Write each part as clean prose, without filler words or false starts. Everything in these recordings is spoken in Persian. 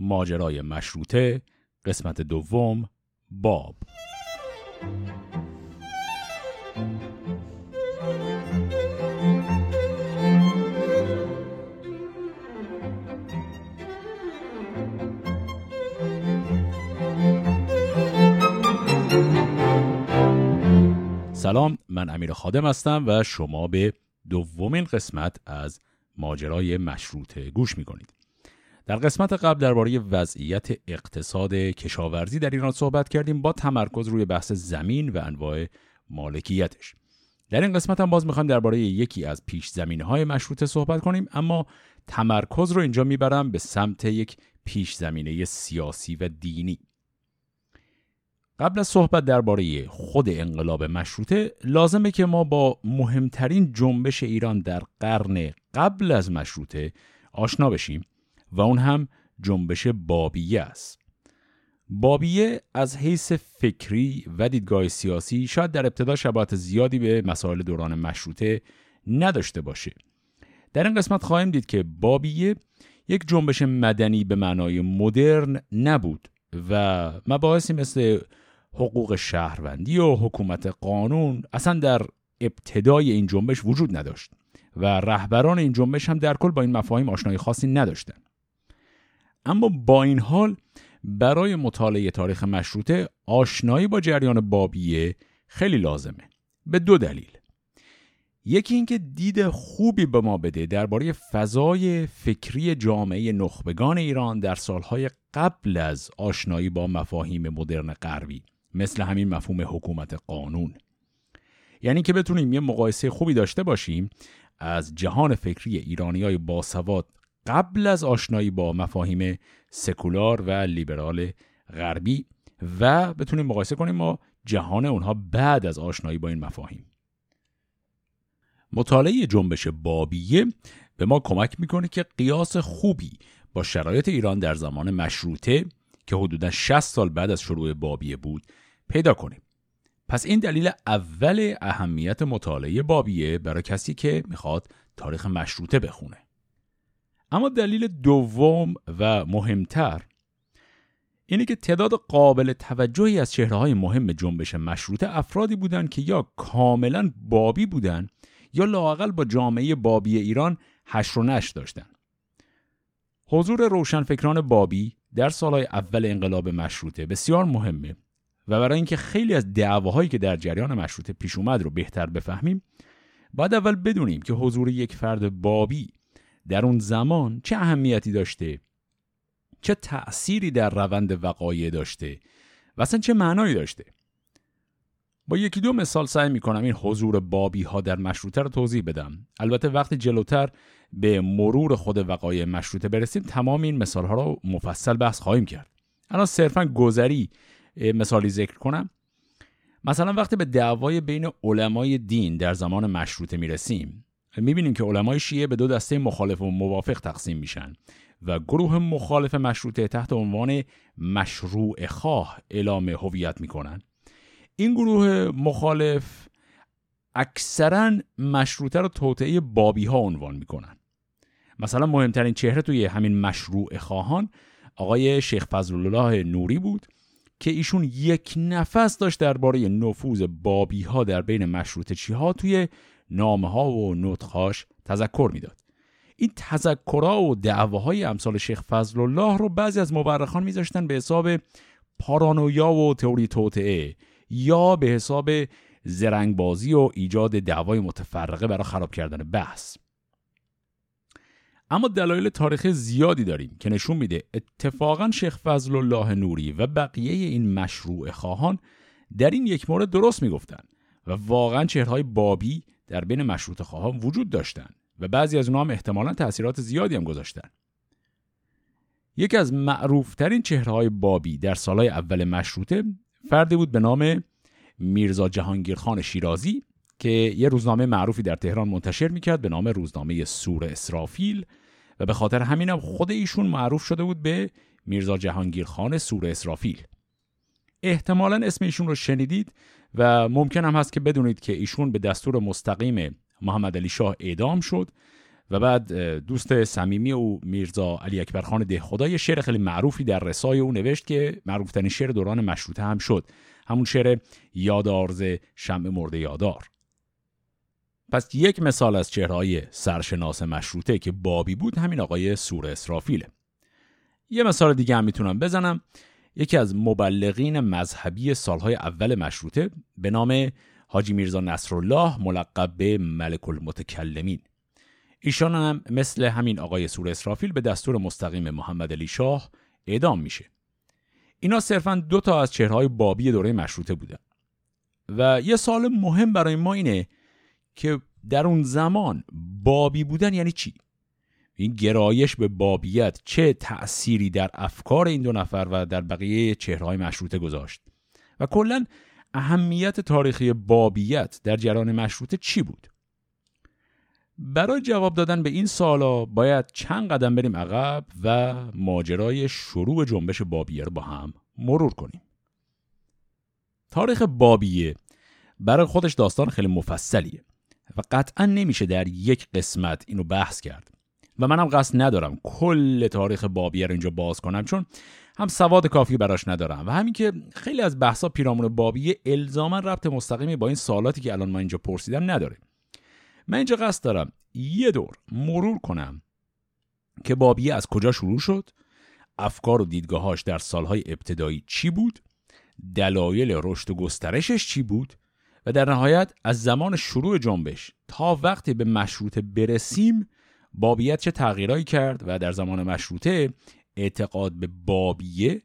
ماجرای مشروطه قسمت دوم باب. سلام، من امیر خادم هستم و شما به دومین قسمت از ماجرای مشروطه گوش می‌کنید. در قسمت قبل درباره وضعیت اقتصاد کشاورزی در ایران صحبت کردیم با تمرکز روی بحث زمین و انواع مالکیتش. در این قسمت هم باز می‌خوایم درباره یکی از پیش زمینه‌های مشروطه صحبت کنیم، اما تمرکز رو اینجا میبرم به سمت یک پیش زمینه سیاسی و دینی. قبل از صحبت درباره خود انقلاب مشروطه لازمه که ما با مهمترین جنبش ایران در قرن قبل از مشروطه آشنا بشیم و اون هم جنبش بابیه است. بابیه از حیث فکری و دیدگاه سیاسی شاید در ابتدا شباهت زیادی به مسائل دوران مشروطه نداشته باشه. در این قسمت خواهیم دید که بابیه یک جنبش مدنی به معنای مدرن نبود و مباحثی مثل حقوق شهروندی و حکومت قانون اصلا در ابتدای این جنبش وجود نداشت و رهبران این جنبش هم در کل با این مفاهیم آشنایی خاصی نداشتند. اما با این حال برای مطالعه تاریخ مشروطه آشنایی با جریان بابیه خیلی لازمه، به دو دلیل. یکی اینکه دید خوبی به ما بده درباره فضای فکری جامعه نخبگان ایران در سالهای قبل از آشنایی با مفاهیم مدرن غربی، مثل همین مفهوم حکومت قانون. یعنی که بتونیم یه مقایسه خوبی داشته باشیم از جهان فکری ایرانیای باسواد قبل از آشنایی با مفاهیم سکولار و لیبرال غربی و بتونیم مقایسه کنیم با جهان اونها بعد از آشنایی با این مفاهیم. مطالعه جنبش بابیه به ما کمک میکنه که قیاس خوبی با شرایط ایران در زمان مشروطه که حدوداً 60 سال بعد از شروع بابیه بود پیدا کنیم. پس این دلیل اول اهمیت مطالعه بابیه برای کسی که میخواد تاریخ مشروطه بخونه. اما دلیل دوم و مهمتر اینه که تعداد قابل توجهی از چهره‌های مهم جنبش مشروطه افرادی بودند که یا کاملاً بابی بودند یا لااقل با جامعه بابی ایران حشر و نشر داشتن. حضور روشنفکران بابی در سالهای اول انقلاب مشروطه بسیار مهمه و برای اینکه خیلی از دعواهایی که در جریان مشروطه پیش اومد رو بهتر بفهمیم، باید اول بدونیم که حضور یک فرد بابی در اون زمان چه اهمیتی داشته، چه تأثیری در روند وقایع داشته و اصلا چه معنایی داشته. با یکی دو مثال سعی میکنم این حضور بابی ها در مشروطه رو توضیح بدم. البته وقتی جلوتر به مرور خود وقایع مشروطه برسیم تمام این مثال ها رو مفصل بحث خواهیم کرد. الان صرفا گذری مثالی ذکر کنم. مثلا وقتی به دعوای بین علمای دین در زمان مشروطه میرسیم، میبینیم که علمای شیعه به دو دسته مخالف و موافق تقسیم میشن و گروه مخالف مشروطه تحت عنوان مشروع خواه اعلام هویت میکنن. این گروه مخالف اکثراً مشروطه رو توطئه بابی ها عنوان می کنن. مثلا مهمترین چهره توی همین مشروع خواهان آقای شیخ فضلالله نوری بود که ایشون یک نفس داشت درباره نفوذ بابی ها در بین مشروطه چی ها توی نامه ها و نطق‌هاش تذکر میداد. این تذکرها و دعواهای امثال شیخ فضلالله رو بعضی از مورخان میذاشتن به حساب پارانویا و تئوری توطئه یا به حساب زرنگبازی و ایجاد دعوای متفرقه برای خراب کردن بحث. اما دلایل تاریخی زیادی داریم که نشون میده اتفاقاً شیخ فضلالله نوری و بقیه این مشروع خواهان در این یک مورد درست میگفتن و واقعاً چهرهای بابی در بین مشروط خواهان وجود داشتن و بعضی از اونها هم احتمالاً تأثیرات زیادی هم گذاشتن. یکی از معروفترین چهرهای بابی در سالهای اول مشروطه فردی بود به نام میرزا جهانگیرخان شیرازی که یه روزنامه معروفی در تهران منتشر میکرد به نام روزنامه سور اسرافیل و به خاطر همینم خود ایشون معروف شده بود به میرزا جهانگیرخان سور اسرافیل. احتمالاً اسم ایشون رو شنیدید و ممکن هم هست که بدونید که ایشون به دستور مستقیم محمد علی شاه اعدام شد و بعد دوست صمیمی او میرزا علی اکبر خان دهخدا یه شعر خیلی معروفی در رسای او نوشت که معروف ترین شعر دوران مشروطه هم شد، همون شعر یادآرز شمع مرده یادار. پس یک مثال از چهره‌های سرشناس مشروطه که بابی بود همین آقای سور اسرافیله. یه مثال دیگه هم میتونم بزنم. یکی از مبلغین مذهبی سالهای اول مشروطه به نام حاجی میرزا نصرالله ملقب به ملک المتکلمین، ایشان هم مثل همین آقای سور اسرافیل به دستور مستقیم محمد علی شاه اعدام میشه. اینا صرفاً دو تا از چهره‌های بابی دوره مشروطه بودن. و یه سوال مهم برای ما اینه که در اون زمان بابی بودن یعنی چی؟ این گرایش به بابیت چه تأثیری در افکار این دو نفر و در بقیه چهره‌های مشروطه گذاشت؟ و کلاً اهمیت تاریخی بابیت در جریان مشروطه چی بود؟ برای جواب دادن به این سوالا باید چند قدم بریم عقب و ماجرای شروع جنبش بابیه رو با هم مرور کنیم. تاریخ بابیه برای خودش داستان خیلی مفصلیه و قطعا نمیشه در یک قسمت اینو بحث کرد و منم قصد ندارم کل تاریخ بابیه رو اینجا باز کنم، چون هم سواد کافی براش ندارم و همین که خیلی از بحثا پیرامون بابیه الزاما ربط مستقیمی با این سوالاتی که الان ما اینجا پرسیدم نداره. من اینجا قصد دارم یه دور مرور کنم که بابیه از کجا شروع شد، افکار و دیدگاهاش در سالهای ابتدایی چی بود، دلایل رشد و گسترشش چی بود و در نهایت از زمان شروع جنبش تا وقتی به مشروطه برسیم بابیت چه تغییرایی کرد و در زمان مشروطه اعتقاد به بابیه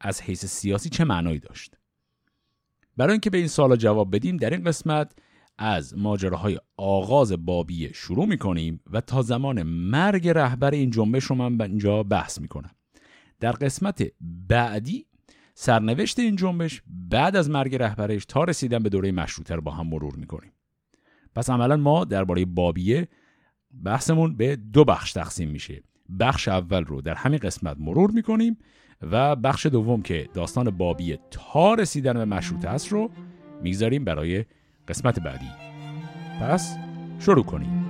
از حیث سیاسی چه معنایی داشت. برای اینکه به این سوالا جواب بدیم در این قسمت از ماجراهای آغاز بابیه شروع می‌کنیم و تا زمان مرگ رهبر این جنبش رو من اینجا بحث می‌کنم. در قسمت بعدی سرنوشت این جنبش بعد از مرگ رهبرش تا رسیدن به دوره مشروطه رو با هم مرور می‌کنیم. پس عملاً ما درباره بابیه بحثمون به دو بخش تقسیم میشه. بخش اول رو در همین قسمت مرور می‌کنیم و بخش دوم که داستان بابیه تا رسیدن به مشروطه است رو می‌گذاریم برای قسمت بعدی. پس شروع کنیم.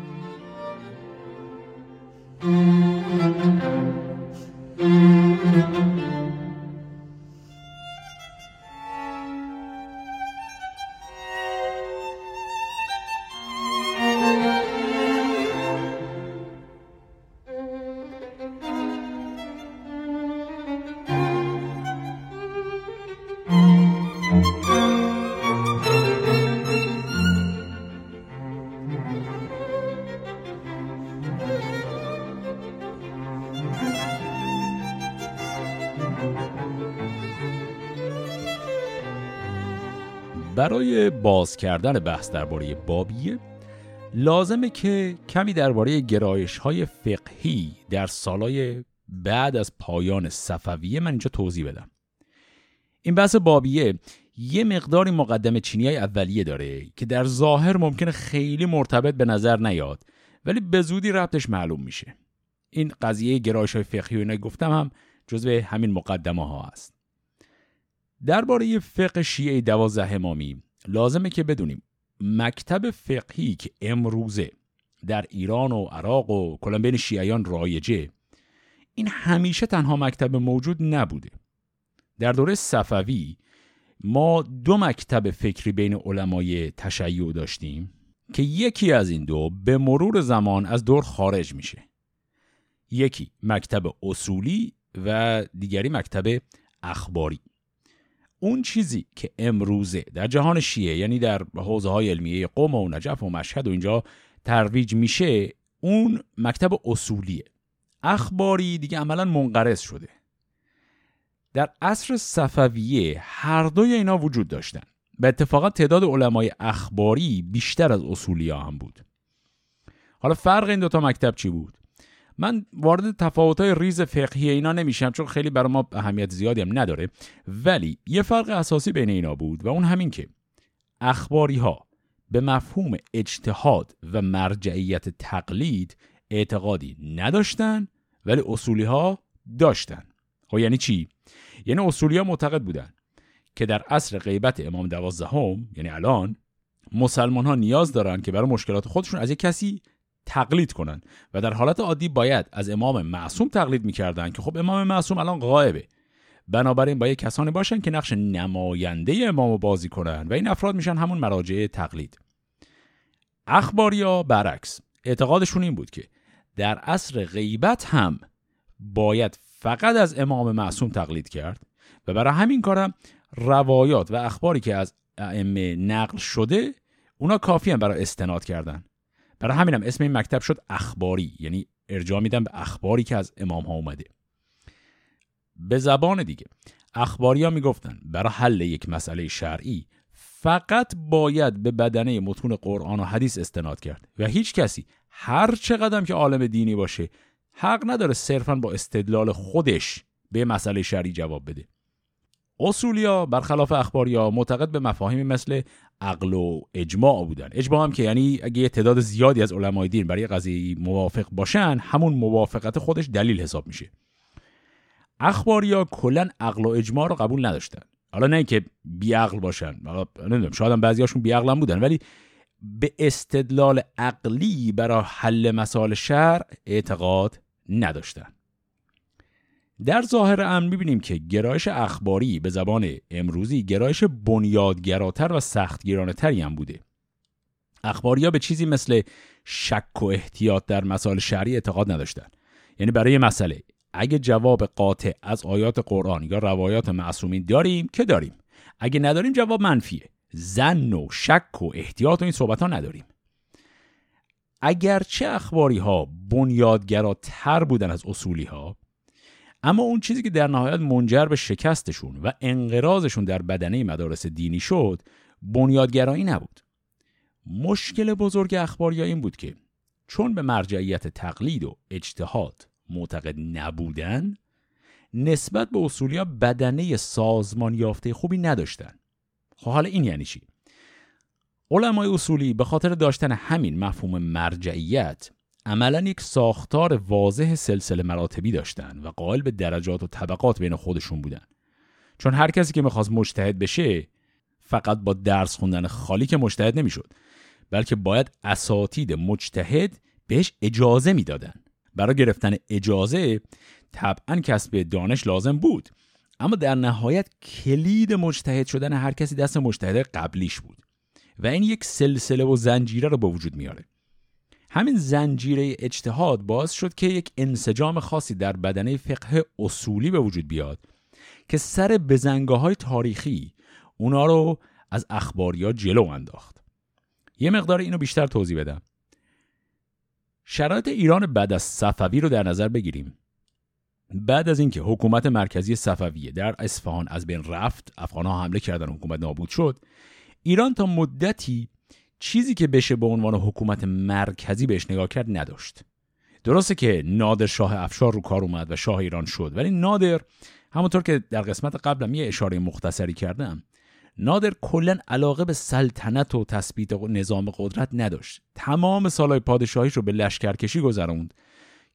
برای باز کردن بحث درباره بابیه لازمه که کمی درباره گرایش‌های فقهی در سالهای بعد از پایان صفویه من اینجا توضیح بدم. این بحث بابیه یه مقداری مقدمه چینی‌های اولیه داره که در ظاهر ممکنه خیلی مرتبط به نظر نیاد ولی به زودی ربطش معلوم میشه. این قضیه گرایش‌های فقهی و اینا گفتم هم جزو همین مقدمه ها هست. درباره فقه شیعه 12 امامی لازمه که بدونیم مکتب فقهی که امروزه در ایران و عراق و کلا بین شیعیان رایجه، این همیشه تنها مکتب موجود نبوده. در دوره صفوی ما دو مکتب فکری بین علمای تشیع داشتیم که یکی از این دو به مرور زمان از دور خارج میشه. یکی مکتب اصولی و دیگری مکتب اخباری. اون چیزی که امروزه در جهان شیعه یعنی در حوزه‌های علمیه قم و نجف و مشهد و اینجا ترویج میشه اون مکتب اصولیه. اخباری دیگه عملاً منقرض شده. در عصر صفویه هر دوی اینا وجود داشتن. به اتفاق تعداد علمای اخباری بیشتر از اصولیا هم بود. حالا فرق این دوتا مکتب چی بود؟ من وارد تفاوت‌های ریز فقهی اینا نمیشم چون خیلی برای ما اهمیت زیادی هم نداره، ولی یه فرق اساسی بین اینا بود و اون همین که اخباری‌ها به مفهوم اجتهاد و مرجعیت تقلید اعتقادی نداشتن ولی اصولی‌ها داشتن. خب یعنی چی؟ یعنی اصولی‌ها معتقد بودن که در عصر غیبت امام 12م یعنی الان مسلمان‌ها نیاز دارن که برای مشکلات خودشون از یک کسی تقلید کنن و در حالت عادی باید از امام معصوم تقلید میکردن که خب امام معصوم الان غایبه، بنابراین باید کسانی باشن که نقش نماینده امامو بازی کنن و این افراد میشن همون مراجع تقلید. اخباریا برعکس اعتقادشون این بود که در عصر غیبت هم باید فقط از امام معصوم تقلید کرد و برای همین کارم روایات و اخباری که از ائمه نقل شده اونا کافی هم برای استناد کردن. برای همینم اسم این مکتب شد اخباری، یعنی ارجاع میدن به اخباری که از امام ها اومده. به زبان دیگه اخباری ها میگفتن برای حل یک مسئله شرعی فقط باید به بدنه متون قرآن و حدیث استناد کرد و هیچ کسی هر چقدرم که عالم دینی باشه حق نداره صرفاً با استدلال خودش به مسئله شرعی جواب بده. اصولیا برخلاف اخباریا معتقد به مفاهیم مثل عقل و اجماع بودن. اجماع هم که یعنی اگه تعداد زیادی از علمای دین برای قضیه موافق باشن همون موافقت خودش دلیل حساب میشه. اخباریا کلا عقل و اجماع رو قبول نداشتن. حالا نه اینکه بی عقل باشن، حالا نمیدونم شاید هم بعضیاشون بی عقل هم بودن، ولی به استدلال عقلی برای حل مسائل شرع اعتقاد نداشتن. در ظاهر امر می‌بینیم که گرایش اخباری به زبان امروزی گرایش بنیادگراتر و سختگیرانه‌تری هم بوده. اخباری‌ها به چیزی مثل شک و احتیاط در مسائل شرعی اعتقاد نداشتن. یعنی برای مسئله اگه جواب قاطع از آیات قرآن یا روایات معصومین داریم که داریم، اگه نداریم جواب منفیه، ظن و شک و احتیاط و این صحبت‌ها نداریم. اگرچه اخباری‌ها بنیادگراتر بودن از اصولی‌ها، اما اون چیزی که در نهایت منجر به شکستشون و انقراضشون در بدنه مدارس دینی شد بنیادگرایی نبود. مشکل بزرگ اخباریا این بود که چون به مرجعیت تقلید و اجتهاد معتقد نبودن، نسبت به اصولیا بدنه سازمان یافته خوبی نداشتن. خب حالا این یعنی چی؟ علمای اصولی به خاطر داشتن همین مفهوم مرجعیت عملاً یک ساختار واضح سلسله مراتبی داشتن و قائل به درجات و طبقات بین خودشون بودن. چون هر کسی که می‌خواست مجتهد بشه فقط با درس خوندن خالی که مجتهد نمی‌شد، بلکه باید اساتید مجتهد بهش اجازه می‌دادن. برای گرفتن اجازه طبعاً کسب دانش لازم بود، اما در نهایت کلید مجتهد شدن هر کسی دست مجتهد قبلیش بود و این یک سلسله و زنجیره رو به وجود میاره. همین زنجیره اجتهاد باعث شد که یک انسجام خاصی در بدنه فقه اصولی به وجود بیاد که سر بزنگاه‌های تاریخی اونا رو از اخباریا جلو انداخت. یه مقدار اینو بیشتر توضیح بدم. شرایط ایران بعد از صفوی رو در نظر بگیریم. بعد از اینکه حکومت مرکزی صفویه در اصفهان از بین رفت، افغان‌ها حمله کردن و حکومت نابود شد، ایران تا مدتی چیزی که بشه به عنوان حکومت مرکزی بهش نگاه کرد نداشت. درسته که نادر شاه افشار رو کار اومد و شاه ایران شد، ولی نادر، همونطور که در قسمت قبلم یه اشاره مختصری کردم، نادر کلاً علاقه به سلطنت و تثبیت نظام قدرت نداشت. تمام سالهای پادشاهیش رو به لشکرکشی گذروند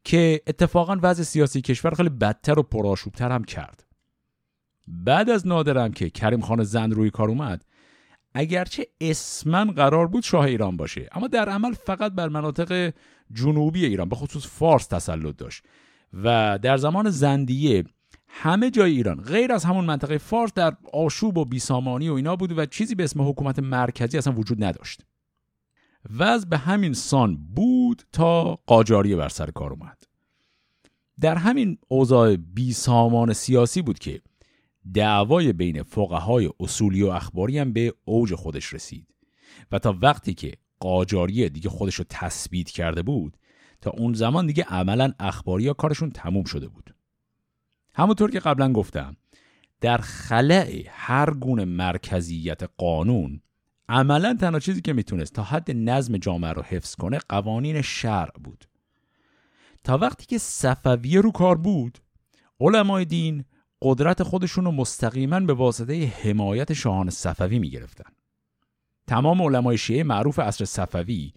که اتفاقاً وضع سیاسی کشور خیلی بدتر و پرآشوب‌تر هم کرد. بعد از نادرم که کریم خان زند روی کار اومد، اگرچه اسماً قرار بود شاه ایران باشه، اما در عمل فقط بر مناطق جنوبی ایران به خصوص فارس تسلط داشت و در زمان زندیه همه جای ایران غیر از همون منطقه فارس در آشوب و بیسامانی و اینا بود و چیزی به اسم حکومت مرکزی اصلا وجود نداشت. وضع به همین سان بود تا قاجاریه بر سر کار اومد. در همین اوضاع بیسامان سیاسی بود که دعوای بین فقهای اصولی و اخباری هم به اوج خودش رسید و تا وقتی که قاجاریه دیگه خودش رو تثبیت کرده بود، تا اون زمان دیگه عملا اخباری ها کارشون تموم شده بود. همونطور که قبلا گفتم، در خلأ هر گونه مرکزیت قانون عملا تنها چیزی که میتونست تا حد نظم جامعه رو حفظ کنه قوانین شرع بود. تا وقتی که صفویه رو کار بود، علمای دین قدرت خودشون رو مستقیما به واسطه حمایت شاهان صفوی می‌گرفتن. تمام علمای شیعه معروف عصر صفوی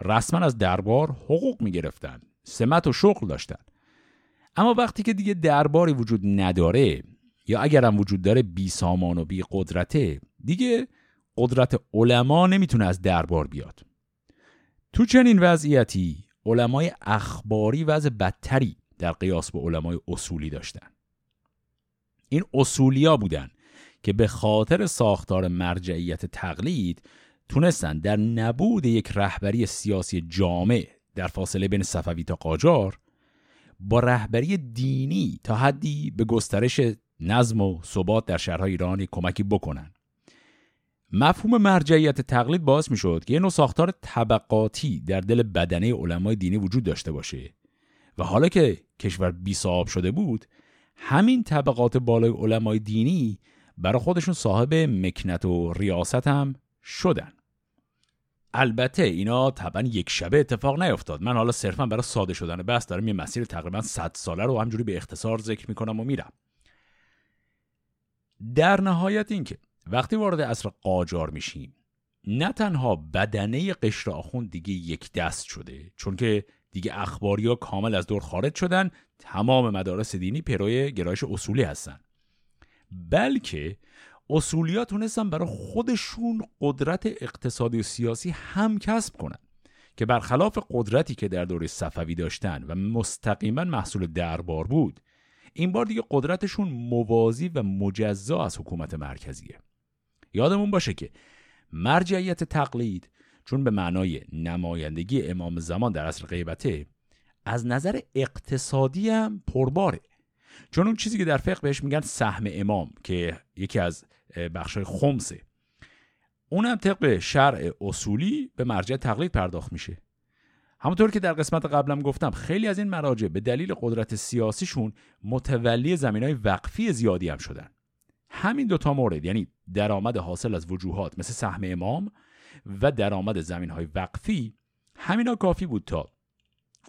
رسما از دربار حقوق می‌گرفتن، سمت و شغل داشتن. اما وقتی که دیگه درباری وجود نداره یا اگرم وجود داره بی سامان و بی قدرته، دیگه قدرت علما نمیتونه از دربار بیاد. تو چنین وضعیتی علمای اخباری وضع بدتری در قیاس با علمای اصولی داشتن. این اصولیا بودن که به خاطر ساختار مرجعیت تقلید تونستن در نبود یک رهبری سیاسی جامع در فاصله بین صفوی تا قاجار با رهبری دینی تا حدی به گسترش نظم و ثبات در شهرهای ایرانی کمکی بکنن. مفهوم مرجعیت تقلید باعث می شد که یه نوع ساختار طبقاتی در دل بدنه علمای دینی وجود داشته باشه و حالا که کشور بی صاحب شده بود، همین طبقات بالای علمای دینی برای خودشون صاحب مکنت و ریاست هم شدن. البته اینا طبعا یک شبه اتفاق نیفتاد. من حالا صرفا برای ساده شدن بحث دارم یه مسیر تقریبا 100 ساله رو همجوری به اختصار ذکر میکنم و میرم. در نهایت اینکه وقتی وارد عصر قاجار میشیم، نه تنها بدنه قشر آخوند دیگه یک دست شده، چون که دیگه اخباریا کامل از دور خارج شدن، تمام مدارس دینی پیروی گرایش اصولی هستن، بلکه اصولیات تونستن برای خودشون قدرت اقتصادی و سیاسی هم کسب کنن که برخلاف قدرتی که در دوره صفوی داشتن و مستقیما محصول دربار بود، این بار دیگه قدرتشون موازی و مجزا از حکومت مرکزیه. یادمون باشه که مرجعیت تقلید چون به معنای نمایندگی امام زمان در عصر غیبته، از نظر اقتصادی هم پرباره، چون اون چیزی که در فقه بهش میگن سهم امام که یکی از بخشای خمسه، اونم طبق شرع اصولی به مرجع تقلید پرداخت میشه. همونطور که در قسمت قبلم گفتم، خیلی از این مراجع به دلیل قدرت سیاسیشون متولی زمینای وقفی زیادی هم شدن. همین دوتا مورد، یعنی درآمد حاصل از وجوهات مثل سهم امام و درآمد زمینهای وقفی، همینا کافی بود تا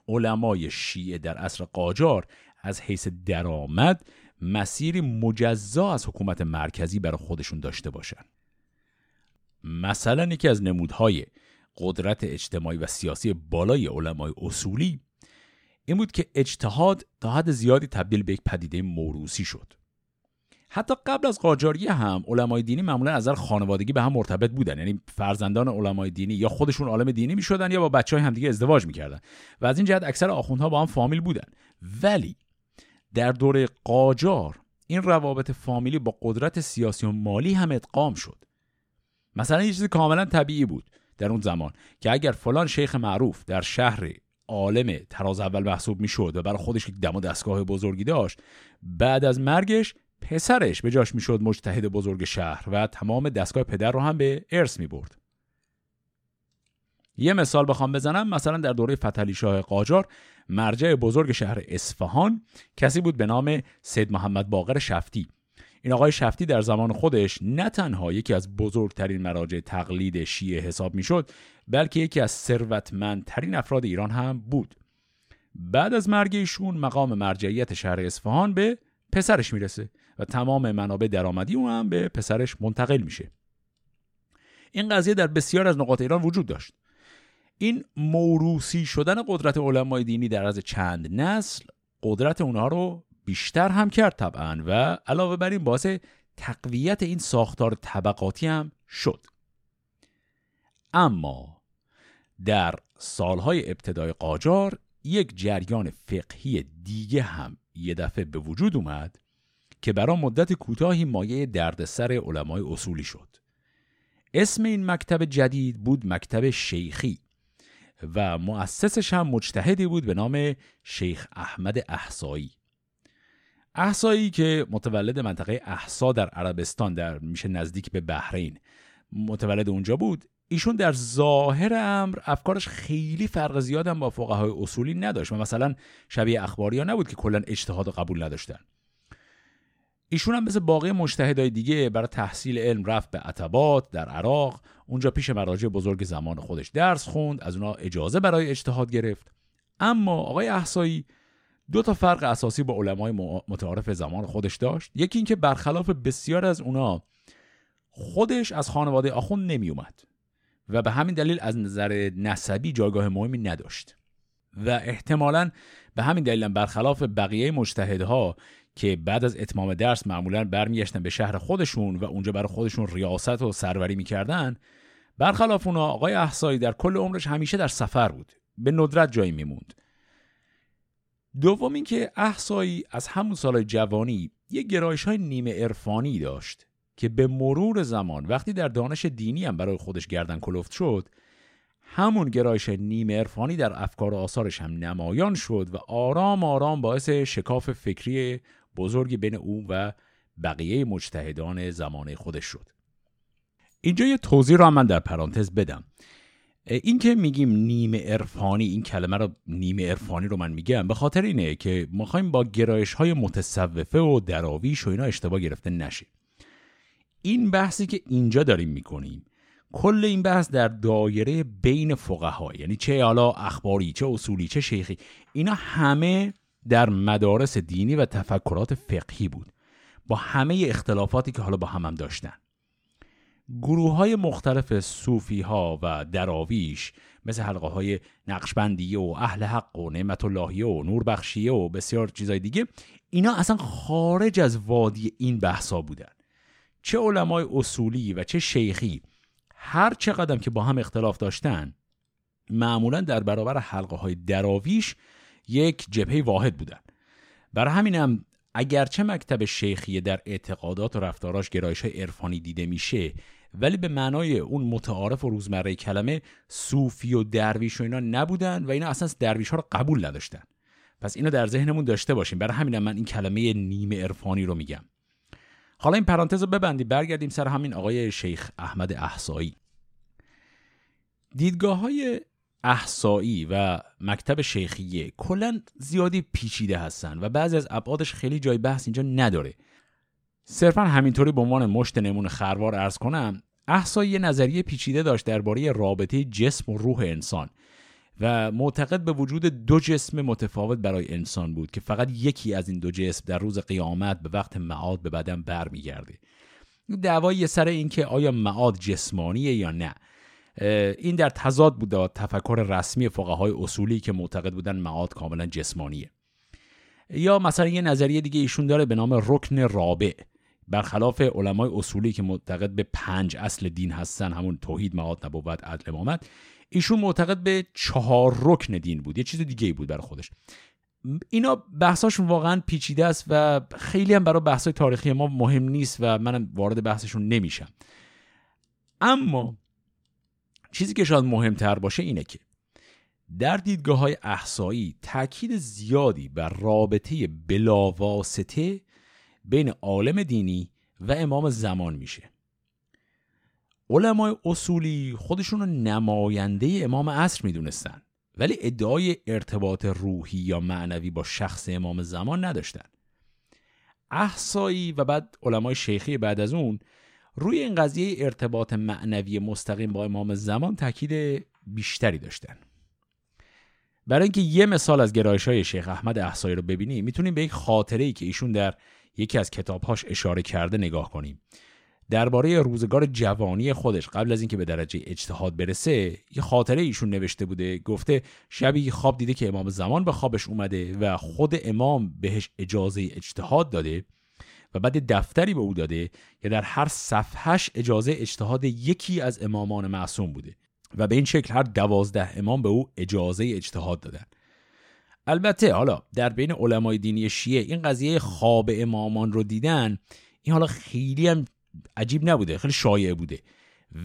علمای شیعه در عصر قاجار از حیث درآمد مسیری مجزا از حکومت مرکزی برای خودشون داشته باشن. مثلا یکی از نمودهای قدرت اجتماعی و سیاسی بالای علمای اصولی این بود که اجتهاد تا حد زیادی تبدیل به یک پدیده موروثی شد. حتی قبل از قاجاریه هم علمای دینی معمولا از نظر خانوادگی به هم مرتبط بودن، یعنی فرزندان علمای دینی یا خودشون عالم دینی میشدن یا با بچهای همدیگه ازدواج میکردن و از این جهت اکثر آخوندها با هم فامیل بودن. ولی در دوره قاجار این روابط فامیلی با قدرت سیاسی و مالی هم ادغام شد. مثلا یه چیز کاملا طبیعی بود در اون زمان که اگر فلان شیخ معروف در شهر عالم تراز اول محسوب میشد و برای خودش یک دم و دستگاه بزرگی داشت، بعد از مرگش پسرش به جاش میشد مجتهد بزرگ شهر و تمام دستگاه پدر رو هم به ارث میبرد. یه مثال بخوام بزنم، مثلا در دوره فتحعلی شاه قاجار مرجع بزرگ شهر اصفهان کسی بود به نام سید محمد باقر شفتی. این آقای شفتی در زمان خودش نه تنها یکی از بزرگترین مراجع تقلید شیعه حساب میشد، بلکه یکی از ثروتمندترین افراد ایران هم بود. بعد از مرگ ایشون مقام مرجعیت شهر اصفهان به پسرش میرسه و تمام منابع درآمدی اون هم به پسرش منتقل میشه. این قضیه در بسیار از نقاط ایران وجود داشت. این موروثی شدن قدرت علمای دینی در از چند نسل قدرت اونها رو بیشتر هم کرد طبعا و علاوه بر این باعث تقویت این ساختار طبقاتی هم شد. اما در سالهای ابتدای قاجار یک جریان فقهی دیگه هم یه دفعه به وجود اومد که برای مدت کوتاهی مایه دردسر علمای اصولی شد. اسم این مکتب جدید بود مکتب شیخی و مؤسسش هم مجتهدی بود به نام شیخ احمد احسایی. احسایی که متولد منطقه احسا در عربستان در میشه نزدیک به بحرین، متولد اونجا بود. ایشون در ظاهر امر افکارش خیلی فرق زیاد هم با فقهای اصولی نداشت و مثلا شبیه اخباریا نبود که کلا اجتهاد و قبول نداشتن. ایشون هم مثل باقی مجتهدای دیگه برای تحصیل علم رفت به عتبات در عراق، اونجا پیش مراجع بزرگ زمان خودش درس خوند، از اونا اجازه برای اجتهاد گرفت. اما آقای احسایی دو تا فرق اساسی با علمای متعارف زمان خودش داشت. یکی این که برخلاف بسیار از اونا خودش از خانواده آخوند نمی اومد و به همین دلیل از نظر نسبی جایگاه مهمی نداشت و احتمالاً به همین دلیل برخلاف بقیه مجتهدها که بعد از اتمام درس معمولاً برمیگشتن به شهر خودشون و اونجا برای خودشون ریاست و سروری میکردن، برخلاف اونا آقای احسایی در کل عمرش همیشه در سفر بود. به ندرت جایی میموند. دوم اینکه احسایی از همون سالهای جوانی یک گرایش‌های نیمه عرفانی داشت که به مرور زمان وقتی در دانش دینی هم برای خودش گردن کلفت شد، همون گرایش نیمه عرفانی در افکار و آثارش هم نمایان شد و آرام آرام باعث شکاف فکری بزرگی بین او و بقیه مجتهدان زمان خودش شد. اینجا یه توضیح رو من در پرانتز بدم. این که میگیم نیمه عرفانی، این کلمه رو نیمه عرفانی رو من میگم به خاطر اینه که ما خواهیم با گرایش‌های متصوفه و دراویش و اینا اشتباه گرفته نشه. این بحثی که اینجا داریم میکنیم، کل این بحث در دایره بین فقها، یعنی چه حالا اخباری، چه اصولی، چه شیخی، اینا همه در مدارس دینی و تفکرات فقهی بود، با همه اختلافاتی که حالا با هم داشتن. گروه های مختلف صوفی ها و دراویش مثل حلقه های نقشبندیه و اهل حق و نعمت اللهیه و نوربخشیه و بسیار چیزای دیگه، اینا اصلا خارج از وادی این بحثا بودن. چه علمای اصولی و چه شیخی هر چه قدم که با هم اختلاف داشتن، معمولا در برابر حلقه های دراویش یک جبهه واحد بودن. برای همین هم اگرچه مکتب شیخیه در اعتقادات و رفتاراش گرایش‌های عرفانی دیده میشه، ولی به معنای اون متعارف و روزمره کلمه صوفی و درویش و اینا نبودن و اینا اصلا درویش‌ها رو قبول نداشتن. پس اینو در ذهنمون داشته باشیم. برای همین من این کلمه نیمه عرفانی رو میگم. حالا این پرانتز رو ببندیم، برگردیم سر همین آقای شیخ احمد احسایی. دیدگاه‌های احسایی و مکتب شیخیه کلاً زیادی پیچیده هستن و بعضی از ابعادش خیلی جای بحث اینجا نداره. صرفاً همینطوری به عنوان مشت نمونه خروار عرض کنم، احسایی یه نظریه پیچیده داشت درباره رابطه جسم و روح انسان و معتقد به وجود دو جسم متفاوت برای انسان بود که فقط یکی از این دو جسم در روز قیامت به وقت معاد به بدن برمیگرده. دعوایی سر این که آیا معاد جسمانیه یا نه، این در تضاد بود با تفکر رسمی فقهای اصولی که معتقد بودن معاد کاملا جسمانیه. یا مثلا یه نظریه دیگه ایشون داره به نام رکن رابع، برخلاف علمای اصولی که معتقد به 5 اصل دین هستن، همون توحید، معاد، نبوت، عدل، امامت، ایشون معتقد به 4 رکن دین بود، یه چیز دیگه بود برای خودش. اینا بحثاشون واقعا پیچیده است و خیلی هم برای بحث‌های تاریخی ما مهم نیست و منم وارد بحثشون نمیشم. اما چیزی که شاید مهمتر باشه اینه که در دیدگاه‌های احسایی تأکید زیادی بر رابطه بلاواسطه بین عالم دینی و امام زمان میشه. علمای اصولی خودشون رو نماینده امام عصر میدونستن، ولی ادعای ارتباط روحی یا معنوی با شخص امام زمان نداشتن. احسایی و بعد علمای شیخی بعد از اون روی این قضیه ارتباط معنوی مستقیم با امام زمان تاکید بیشتری داشتن. برای اینکه یه مثال از گرایش‌های شیخ احمد احسایی رو ببینیم، میتونیم به یک خاطره‌ای که ایشون در یکی از کتاب‌هاش اشاره کرده نگاه کنیم. درباره روزگار جوانی خودش قبل از اینکه به درجه اجتهاد برسه، یه خاطره ایشون نوشته بوده. گفته شبیه خواب دیده که امام زمان به خوابش اومده و خود امام بهش اجازه اجتهاد داده و بعد دفتری به او داده که در هر صفحهش اجازه اجتهاد یکی از امامان معصوم بوده و به این شکل هر 12 امام به او اجازه اجتهاد دادن. البته حالا در بین علمای دینی شیعه این قضیه خواب امامان رو دیدن، این حالا خیلی هم عجیب نبوده، خیلی شایع بوده،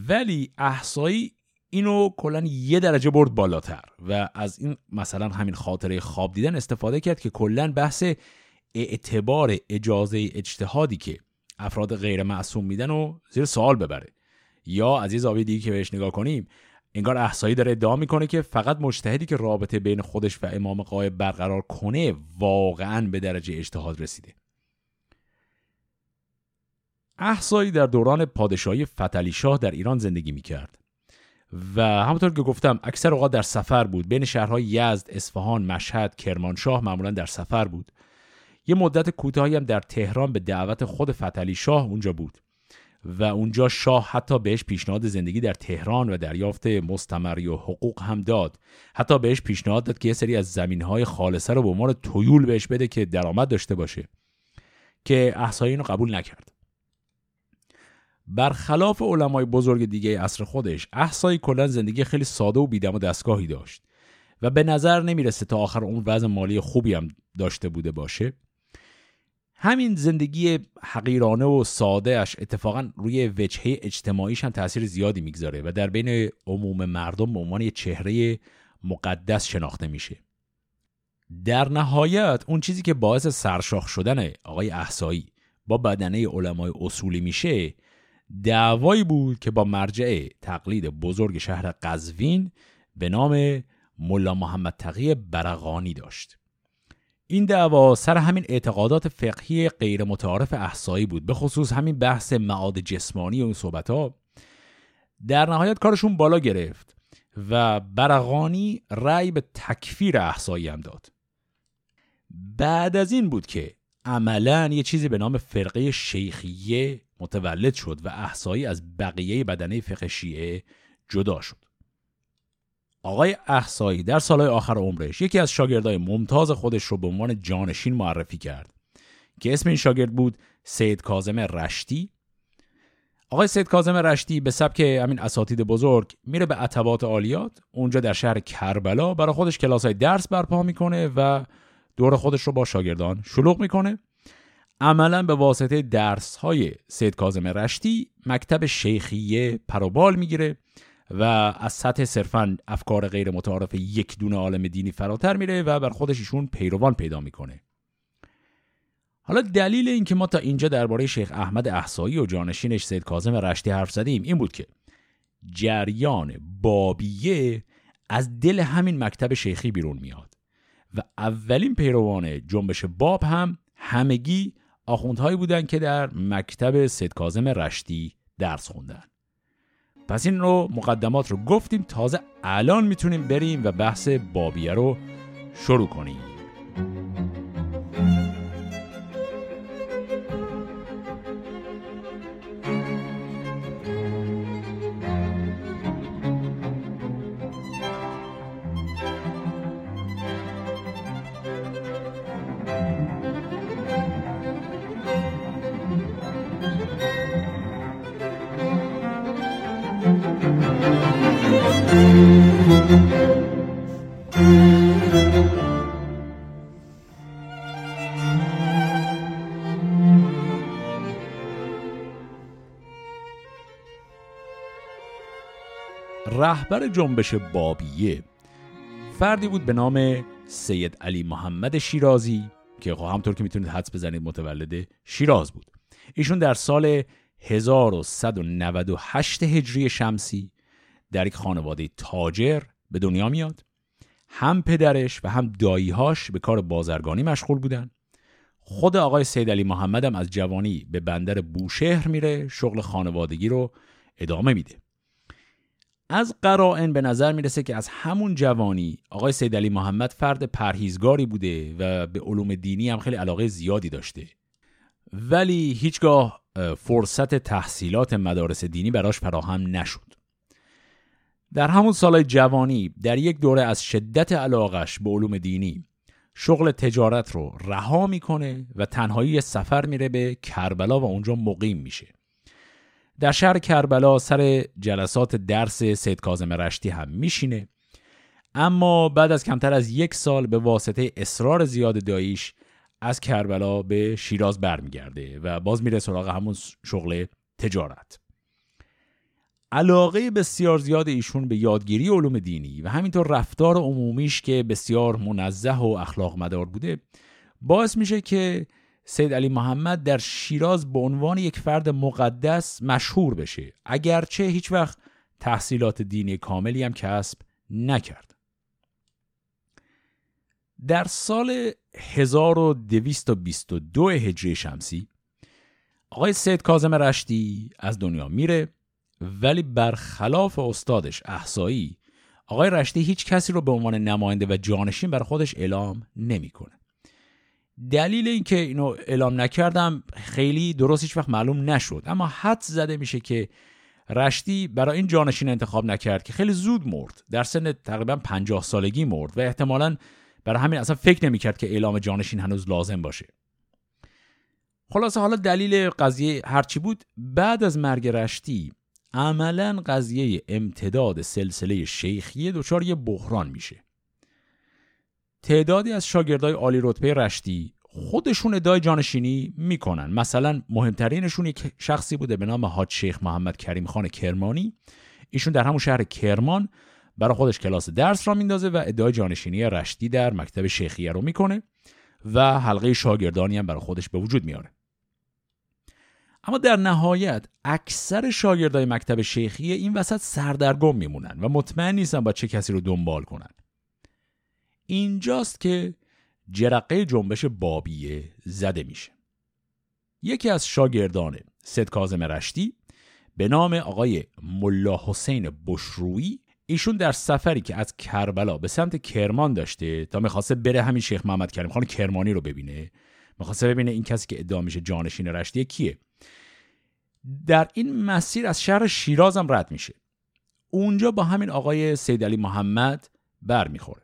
ولی احسایی اینو کلاً یه درجه برد بالاتر و از این مثلا همین خاطره خواب دیدن استفاده کرد که کلاً بحث اعتبار اجازه اجتهادی که افراد غیر معصوم میدن و زیر سوال ببره. یا از یه زاویه دیگه که بهش نگاه کنیم، انگار احسایی داره ادعا میکنه که فقط مجتهدی که رابطه بین خودش و امام غایب برقرار کنه واقعاً به درجه اجتهاد رسیده. احسایی در دوران پادشاهی فتحعلی شاه در ایران زندگی میکرد و همونطور که گفتم اکثر اوقات در سفر بود، بین شهرهای یزد، اصفهان، مشهد، کرمانشاه معمولاً در سفر بود. یه مدت کوتاهی هم در تهران به دعوت خود فتحعلی شاه اونجا بود و اونجا شاه حتی بهش پیشنهاد زندگی در تهران و دریافت مستمری و حقوق هم داد. حتی بهش پیشنهاد داد که یه سری از زمینهای خالصه رو به عنوان تویول بهش بده که درآمد داشته باشه، که احسایی اینو قبول نکرد. برخلاف علمای بزرگ دیگه عصر خودش، احسایی کلا زندگی خیلی ساده و بیدم و دستگاهی داشت و به نظر نمیرسه تا آخر عمر وضع مالی خوبی هم داشته بوده باشه. همین زندگی حقیرانه و ساده اش اتفاقا روی وجهه اجتماعیش هم تأثیر زیادی میگذاره و در بین عموم مردم به عنوان یه چهره مقدس شناخته میشه. در نهایت اون چیزی که باعث سرشاخ شدن آقای احسایی با بدنه علمای اصولی میشه، دعوایی بود که با مرجع تقلید بزرگ شهر قزوین به نام ملا محمد تقی برغانی داشت. این دعوا سر همین اعتقادات فقهی غیر متعارف احسایی بود، به خصوص همین بحث معاد جسمانی و این صحبت‌ها. در نهایت کارشون بالا گرفت و برغانی رأی به تکفیر احسایی هم داد. بعد از این بود که عملاً یه چیزی به نام فرقه شیخیه متولد شد و احسایی از بقیه بدنه فقه شیعه جدا شد. آقای احسایی در سالهای آخر عمرش یکی از شاگردای ممتاز خودش رو به عنوان جانشین معرفی کرد که اسم این شاگرد بود سید کاظم رشتی. آقای سید کاظم رشتی به سبک همین اساتید بزرگ میره به عتبات عالیات، اونجا در شهر کربلا برای خودش کلاسای درس برپا میکنه و دور خودش رو با شاگردان شلوغ میکنه. عملا به واسطه درس‌های سید کاظم رشتی مکتب شیخیه پروبال میگیره و از سطح صرفاً افکار غیر متعارف یک دونه عالم دینی فراتر میره و بر خودش ایشون پیروان پیدا میکنه. حالا دلیل این که ما تا اینجا درباره شیخ احمد احسایی و جانشینش سید کاظم رشتی حرف زدیم این بود که جریان بابیه از دل همین مکتب شیخی بیرون میاد و اولین پیروان جنبش باب هم همگی آخوندهایی بودن که در مکتب سید کاظم رشتی درس خوندن. پس این رو مقدمات رو گفتیم، تازه الان میتونیم بریم و بحث بابیه رو شروع کنیم. رهبر جنبش بابیه فردی بود به نام سید علی محمد شیرازی که همطور که میتونید حدس بزنید متولد شیراز بود. ایشون در سال 1198 هجری شمسی در یک خانواده تاجر به دنیا میاد. هم پدرش و هم دایی‌هاش به کار بازرگانی مشغول بودن. خود آقای سید علی محمد هم از جوانی به بندر بوشهر میره، شغل خانوادگی رو ادامه میده. از قرائن به نظر میرسه که از همون جوانی آقای سید علی محمد فرد پرهیزگاری بوده و به علوم دینی هم خیلی علاقه زیادی داشته، ولی هیچگاه فرصت تحصیلات مدارس دینی براش فراهم نشد. در همون سالهای جوانی در یک دوره از شدت علاقش به علوم دینی شغل تجارت رو رها میکنه و تنهایی سفر میره به کربلا و اونجا مقیم میشه. در شهر کربلا سر جلسات درس سید کاظم رشتی هم میشینه، اما بعد از کمتر از یک سال به واسطه اصرار زیاد داییش از کربلا به شیراز برمیگرده و باز میره سراغ همون شغل تجارت. علاقه بسیار زیاد ایشون به یادگیری علوم دینی و همینطور رفتار عمومیش که بسیار منزه و اخلاق مدار بوده باعث میشه که سید علی محمد در شیراز به عنوان یک فرد مقدس مشهور بشه، اگرچه هیچ وقت تحصیلات دینی کاملی هم کسب نکرد. در سال 1222 هجری شمسی آقای سید کاظم رشتی از دنیا میره، ولی برخلاف استادش احسایی، آقای رشتی هیچ کسی رو به عنوان نماینده و جانشین بر خودش اعلام نمیکنه. دلیل این که اینو اعلام نکردم خیلی درست هیچ وقت معلوم نشد، اما حد زده میشه که رشتی برای این جانشین انتخاب نکرد که خیلی زود مرد، در سن تقریبا 50 سالگی مرد و احتمالاً برای همین اصلا فکر نمیکرد که اعلام جانشین هنوز لازم باشه. خلاصه حالا دلیل قضیه هرچی بود، بعد از مرگ رشتی عملاً قضیه امتداد سلسله شیخیه دچار یه بحران میشه. تعدادی از شاگردای عالی رتبه رشتی خودشون ادعای جانشینی میکنن. مثلا مهمترینشون یک شخصی بوده به نام حاج شیخ محمد کریم خان کرمانی. ایشون در همون شهر کرمان برای خودش کلاس درس را میندازه و ادعای جانشینی رشتی در مکتب شیخیه رو میکنه و حلقه شاگردانی هم برای خودش به وجود میاره. اما در نهایت اکثر شاگردای مکتب شیخیه این وسط سردرگم میمونن و مطمئن نیستن با چه کسی رو دنبال کنن. اینجاست که جرقه جنبش بابیه زده میشه. یکی از شاگردان سید کاظم رشتی به نام آقای ملا حسین بشروی، ایشون در سفری که از کربلا به سمت کرمان داشته تا میخواسته بره همین شیخ محمد کریم خان کرمانی رو ببینه، میخواسته ببینه این کسی که ادعا میشه جانشین رشتی کیه، در این مسیر از شهر شیراز هم رد میشه. اونجا با همین آقای سید علی محمد بر میخوره.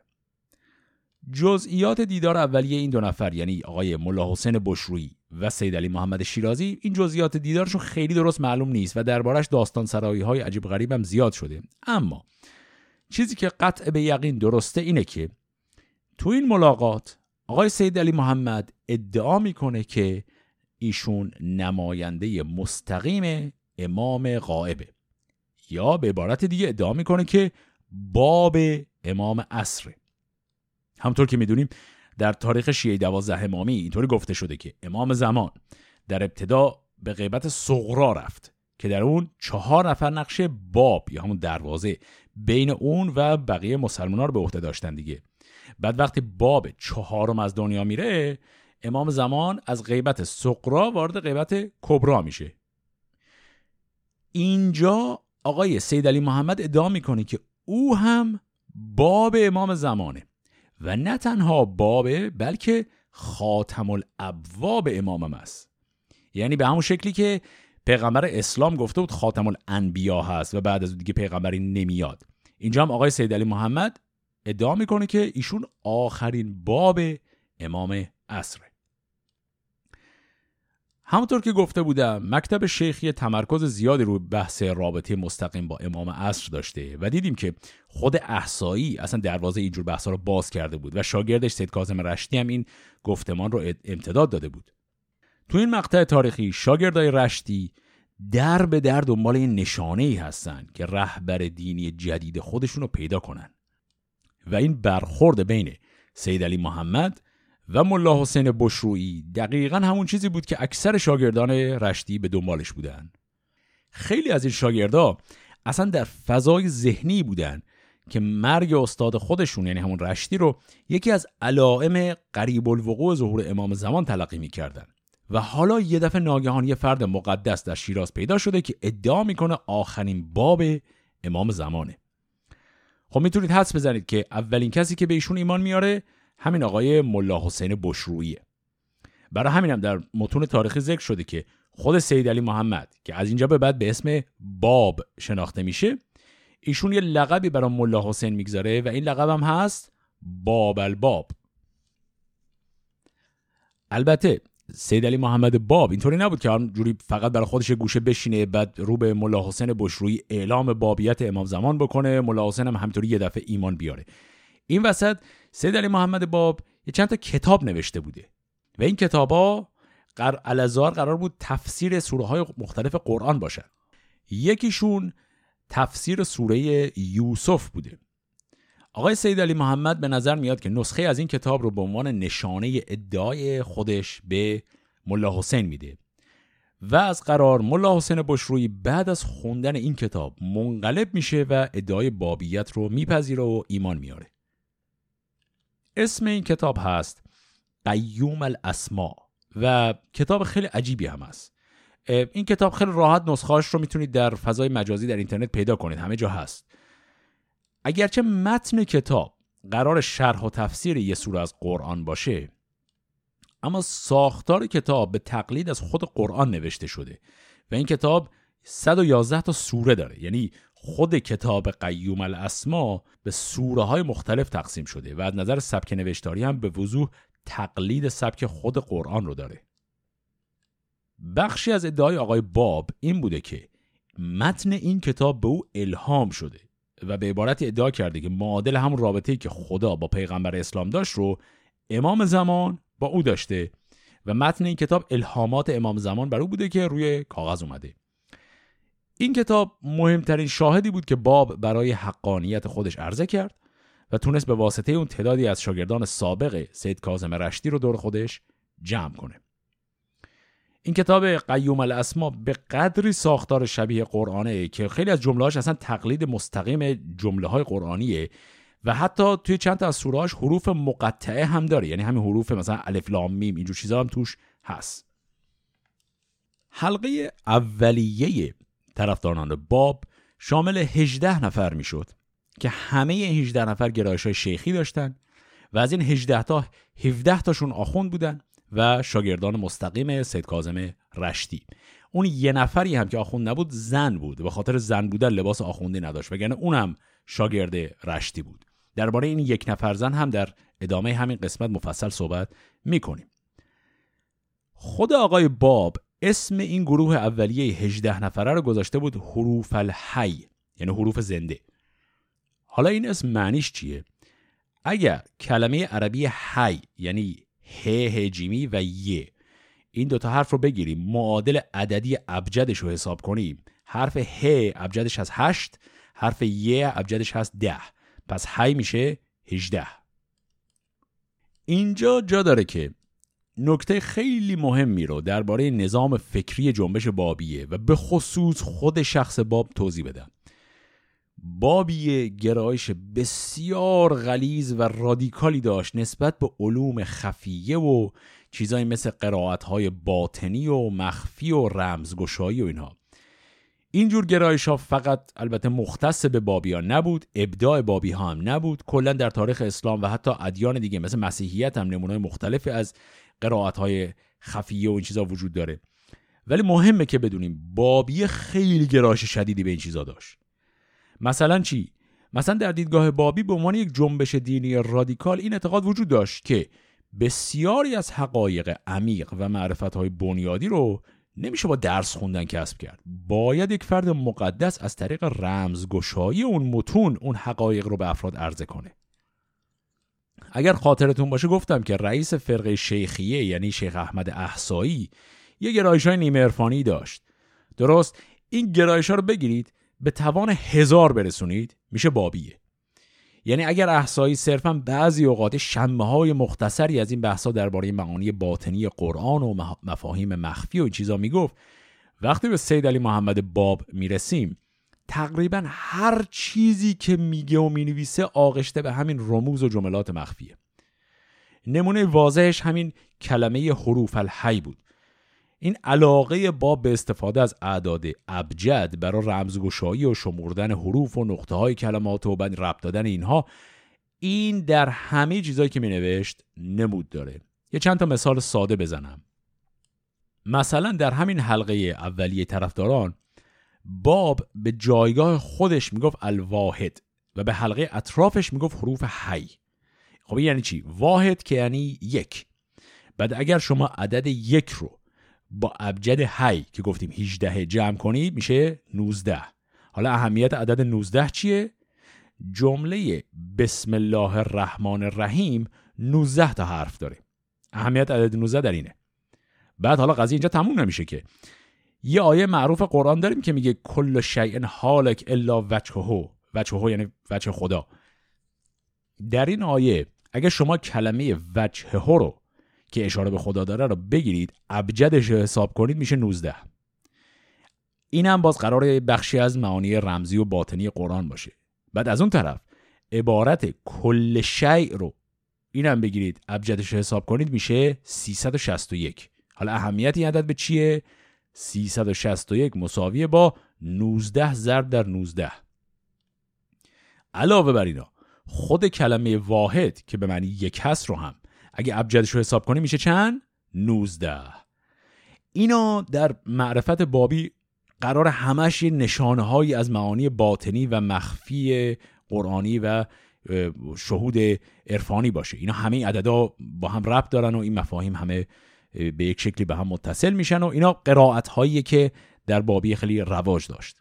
جزئیات دیدار اولیه این دو نفر، یعنی آقای ملا حسین بشرویی و سید علی محمد شیرازی، این جزئیات دیدارشون خیلی درست معلوم نیست و دربارش داستان سرایی های عجیب غریب هم زیاد شده. اما چیزی که قطع به یقین درسته اینه که تو این ملاقات آقای سید علی محمد ادعا میکنه که ایشون نماینده مستقیم امام غائبه، یا به عبارت دیگه ادعا میکنه که باب امام عصره. همطور که میدونیم در تاریخ شیعه 12 امامی اینطوری گفته شده که امام زمان در ابتدا به غیبت صغرا رفت که در اون 4 نفر نقش باب یا همون دروازه بین اون و بقیه مسلمان‌ها رو به عهده داشتن دیگه. بعد وقتی باب 4 از دنیا میره، امام زمان از غیبت صغرا وارد غیبت کبرا میشه. اینجا آقای سید علی محمد ادعا میکنه که او هم باب امام زمانه و نه تنها بابه بلکه خاتم الابواب امامم است. یعنی به همون شکلی که پیغمبر اسلام گفته بود خاتم الانبیا هست و بعد از اون دیگه پیغمبری نمیاد، اینجا هم آقای سید علی محمد ادعا میکنه که ایشون آخرین باب امام عصره. همونطور که گفته بودم مکتب شیخیه تمرکز زیادی روی بحث رابطه مستقیم با امام عصر داشته و دیدیم که خود احسایی اصلا دروازه اینجور بحثا رو باز کرده بود و شاگردش سید کاظم رشتی هم این گفتمان رو امتداد داده بود. تو این مقطع تاریخی شاگردای رشتی در به در دنبال این نشانه‌ای هستن که رهبر دینی جدید خودشون رو پیدا کنن و این برخورد بین سید علی محمد و ملا حسین بشرویی دقیقاً همون چیزی بود که اکثر شاگردان رشتی به دنبالش بودن. خیلی از این شاگردا اصلا در فضای ذهنی بودن که مرگ استاد خودشون یعنی همون رشتی رو یکی از علائم قریب الوقوع ظهور امام زمان تلقی می‌کردن و حالا یه دفعه ناگهان یه فرد مقدس در شیراز پیدا شده که ادعا میکنه آخرین باب امام زمانه. خب میتونید حدس بزنید که اولین کسی که به ایشون ایمان میاره همین آقای ملا حسین بشروییه. برای همینم در متون تاریخی ذکر شده که خود سید علی محمد که از اینجا به بعد به اسم باب شناخته میشه، ایشون یه لقبی برای ملا حسین میگذاره و این لقب هم هست باب الباب. البته سید علی محمد باب اینطوری نبود که همجوری فقط برای خودش گوشه بشینه بعد رو به ملا حسین بشرویی اعلام بابیت امام زمان بکنه، ملا حسین هم همینطوری یه دفعه ایمان بیاره. این وسط سید علی محمد باب یه چند تا کتاب نوشته بوده و این کتابا قرار بود تفسیر سوره های مختلف قرآن باشه. یکیشون تفسیر سوره یوسف بوده. آقای سید علی محمد به نظر میاد که نسخه از این کتاب رو به عنوان نشانه ادعای خودش به ملا حسین میده و از قرار ملا حسین بشرویی بعد از خوندن این کتاب منقلب میشه و ادعای بابیت رو میپذیره و ایمان میاره. اسم این کتاب هست قیوم الاسما و کتاب خیلی عجیبی هم هست. این کتاب خیلی راحت نسخه‌اش رو میتونید در فضای مجازی در اینترنت پیدا کنید، همه جا هست. اگرچه متن کتاب قرار شرح و تفسیر یه سوره از قرآن باشه، اما ساختار کتاب به تقلید از خود قرآن نوشته شده و این کتاب 111 تا سوره داره. یعنی خود کتاب قیوم الاسما به سوره های مختلف تقسیم شده و از نظر سبک نوشتاری هم به وضوح تقلید سبک خود قرآن رو داره. بخشی از ادعای آقای باب این بوده که متن این کتاب به او الهام شده و به عبارتی ادعا کرده که معادل همون رابطه‌ای که خدا با پیغمبر اسلام داشت رو امام زمان با او داشته و متن این کتاب الهامات امام زمان بر او بوده که روی کاغذ اومده. این کتاب مهمترین شاهدی بود که باب برای حقانیت خودش عرضه کرد و تونست به واسطه اون تعدادی از شاگردان سابق سید کاظم رشتی رو دور خودش جمع کنه. این کتاب قیوم الاسما به قدری ساختار شبیه قرآنه که خیلی از جمله‌هاش اصلا تقلید مستقیم جمله‌های قرآنیه و حتی توی چند تا از سوره‌هاش حروف مقطعه هم داره، یعنی همین حروف مثلا الف لام میم اینجور چیزا هم توش هست. حلقه اولیه طرفداران باب شامل 18 نفر میشد که همه 18 نفر گرایش‌های شیخی داشتن و از این 18 تا 17 تاشون آخوند بودن و شاگردان مستقیم سید کاظم رشتی. اون یه نفری هم که آخوند نبود زن بود، به خاطر زن بودن لباس آخوندی نداشت، وگرنه اونم شاگرد رشتی بود. درباره این یک نفر زن هم در ادامه همین قسمت مفصل صحبت می‌کنیم. خود آقای باب اسم این گروه اولیه 18 نفره رو گذاشته بود حروف الحی، یعنی حروف زنده. حالا این اسم معنیش چیه؟ اگر کلمه عربی حی یعنی ه هجیمی و ی، این دوتا حرف رو بگیریم معادل عددی ابجدش رو حساب کنیم، حرف ه ابجدش از 8، حرف ی ابجدش از 10، پس حی میشه 18. اینجا جا داره که نکته خیلی مهمی رو درباره نظام فکری جنبش بابیه و به خصوص خود شخص باب توضیح بدم. بابیه گرایش بسیار غلیظ و رادیکالی داشت نسبت به علوم خفیه و چیزایی مثل قرائت‌های باطنی و مخفی و رمزگشایی و اینها. اینجور گرایش‌ها فقط البته مختص به بابیان نبود، ابداع بابی‌ها هم نبود، کلا در تاریخ اسلام و حتی ادیان دیگه مثل مسیحیت هم نمونه‌های مختلفی از قرائت‌های خفیه و این چیزا وجود داره. ولی مهمه که بدونیم بابیه خیلی گرایش شدیدی به این چیزا داشت. مثلا چی؟ مثلا در دیدگاه بابی به عنوان یک جنبش دینی رادیکال این اعتقاد وجود داشت که بسیاری از حقایق عمیق و معرفت‌های بنیادی رو نمیشه با درس خوندن کسب کرد. باید یک فرد مقدس از طریق رمزگشایی اون متون اون حقایق رو به افراد عرضه کنه. اگر خاطرتون باشه گفتم که رئیس فرقه شیخیه یعنی شیخ احمد احسایی یه گرایش‌های نیمه عرفانی داشت. درست این گرایش‌ها رو بگیرید به توان 1000 برسونید میشه بابیه. یعنی اگر احسایی صرفاً بعضی اوقات شمه‌های مختصری از این بحث‌ها درباره معانی باطنی قرآن و مفاهیم مخفی و این چیزا میگفت، وقتی به سید علی محمد باب میرسیم تقریباً هر چیزی که میگه و مینویسه آغشته به همین رموز و جملات مخفیه. نمونه واضحش همین کلمه حروف الحی بود. این علاقه باب به استفاده از اعداد ابجد برای رمزگشایی و شمردن حروف و نقطه های کلمات و بعد ربط دادن اینها، این در همه چیزایی که می نوشت نمود داره. یه چند تا مثال ساده بزنم. مثلا در همین حلقه اولیه طرفداران باب به جایگاه خودش میگفت الواحد و به حلقه اطرافش میگفت حروف حی. خب یعنی چی؟ واحد که یعنی یک. بعد اگر شما عدد یک رو با ابجد حی که گفتیم 18 جمع کنید میشه 19. حالا اهمیت عدد 19 چیه؟ جمله بسم الله الرحمن الرحیم 19 تا حرف داره. اهمیت عدد 19 در اینه. بعد حالا قضیه اینجا تموم نمیشه که یه آیه معروف قرآن داریم که میگه کل شیء هالک الا وجهه. وجهه یعنی وجه خدا. در این آیه اگه شما کلمه وجهه رو که اشاره به خدا داره رو بگیرید ابجدش رو حساب کنید میشه 19. این هم باز قراره بخشی از معانی رمزی و باطنی قرآن باشه. بعد از اون طرف عبارت کل شیء رو این هم بگیرید ابجدش رو حساب کنید میشه 361. حالا اهمیت این عدد به چیه؟ 361 مساویه با 19 ضرب در 19. علاوه بر اینا خود کلمه واحد که به معنی یک هست رو هم اگه ابجدش رو حساب کنی میشه چند؟ 19. اینا در معرفت بابی قرار همش یه نشانه‌هایی از معانی باطنی و مخفی قرآنی و شهود عرفانی باشه. اینا همه عددا با هم ربط دارن و این مفاهیم همه به یک شکلی به هم متصل میشن و اینا قرائت‌هایی که در بابی خیلی رواج داشت.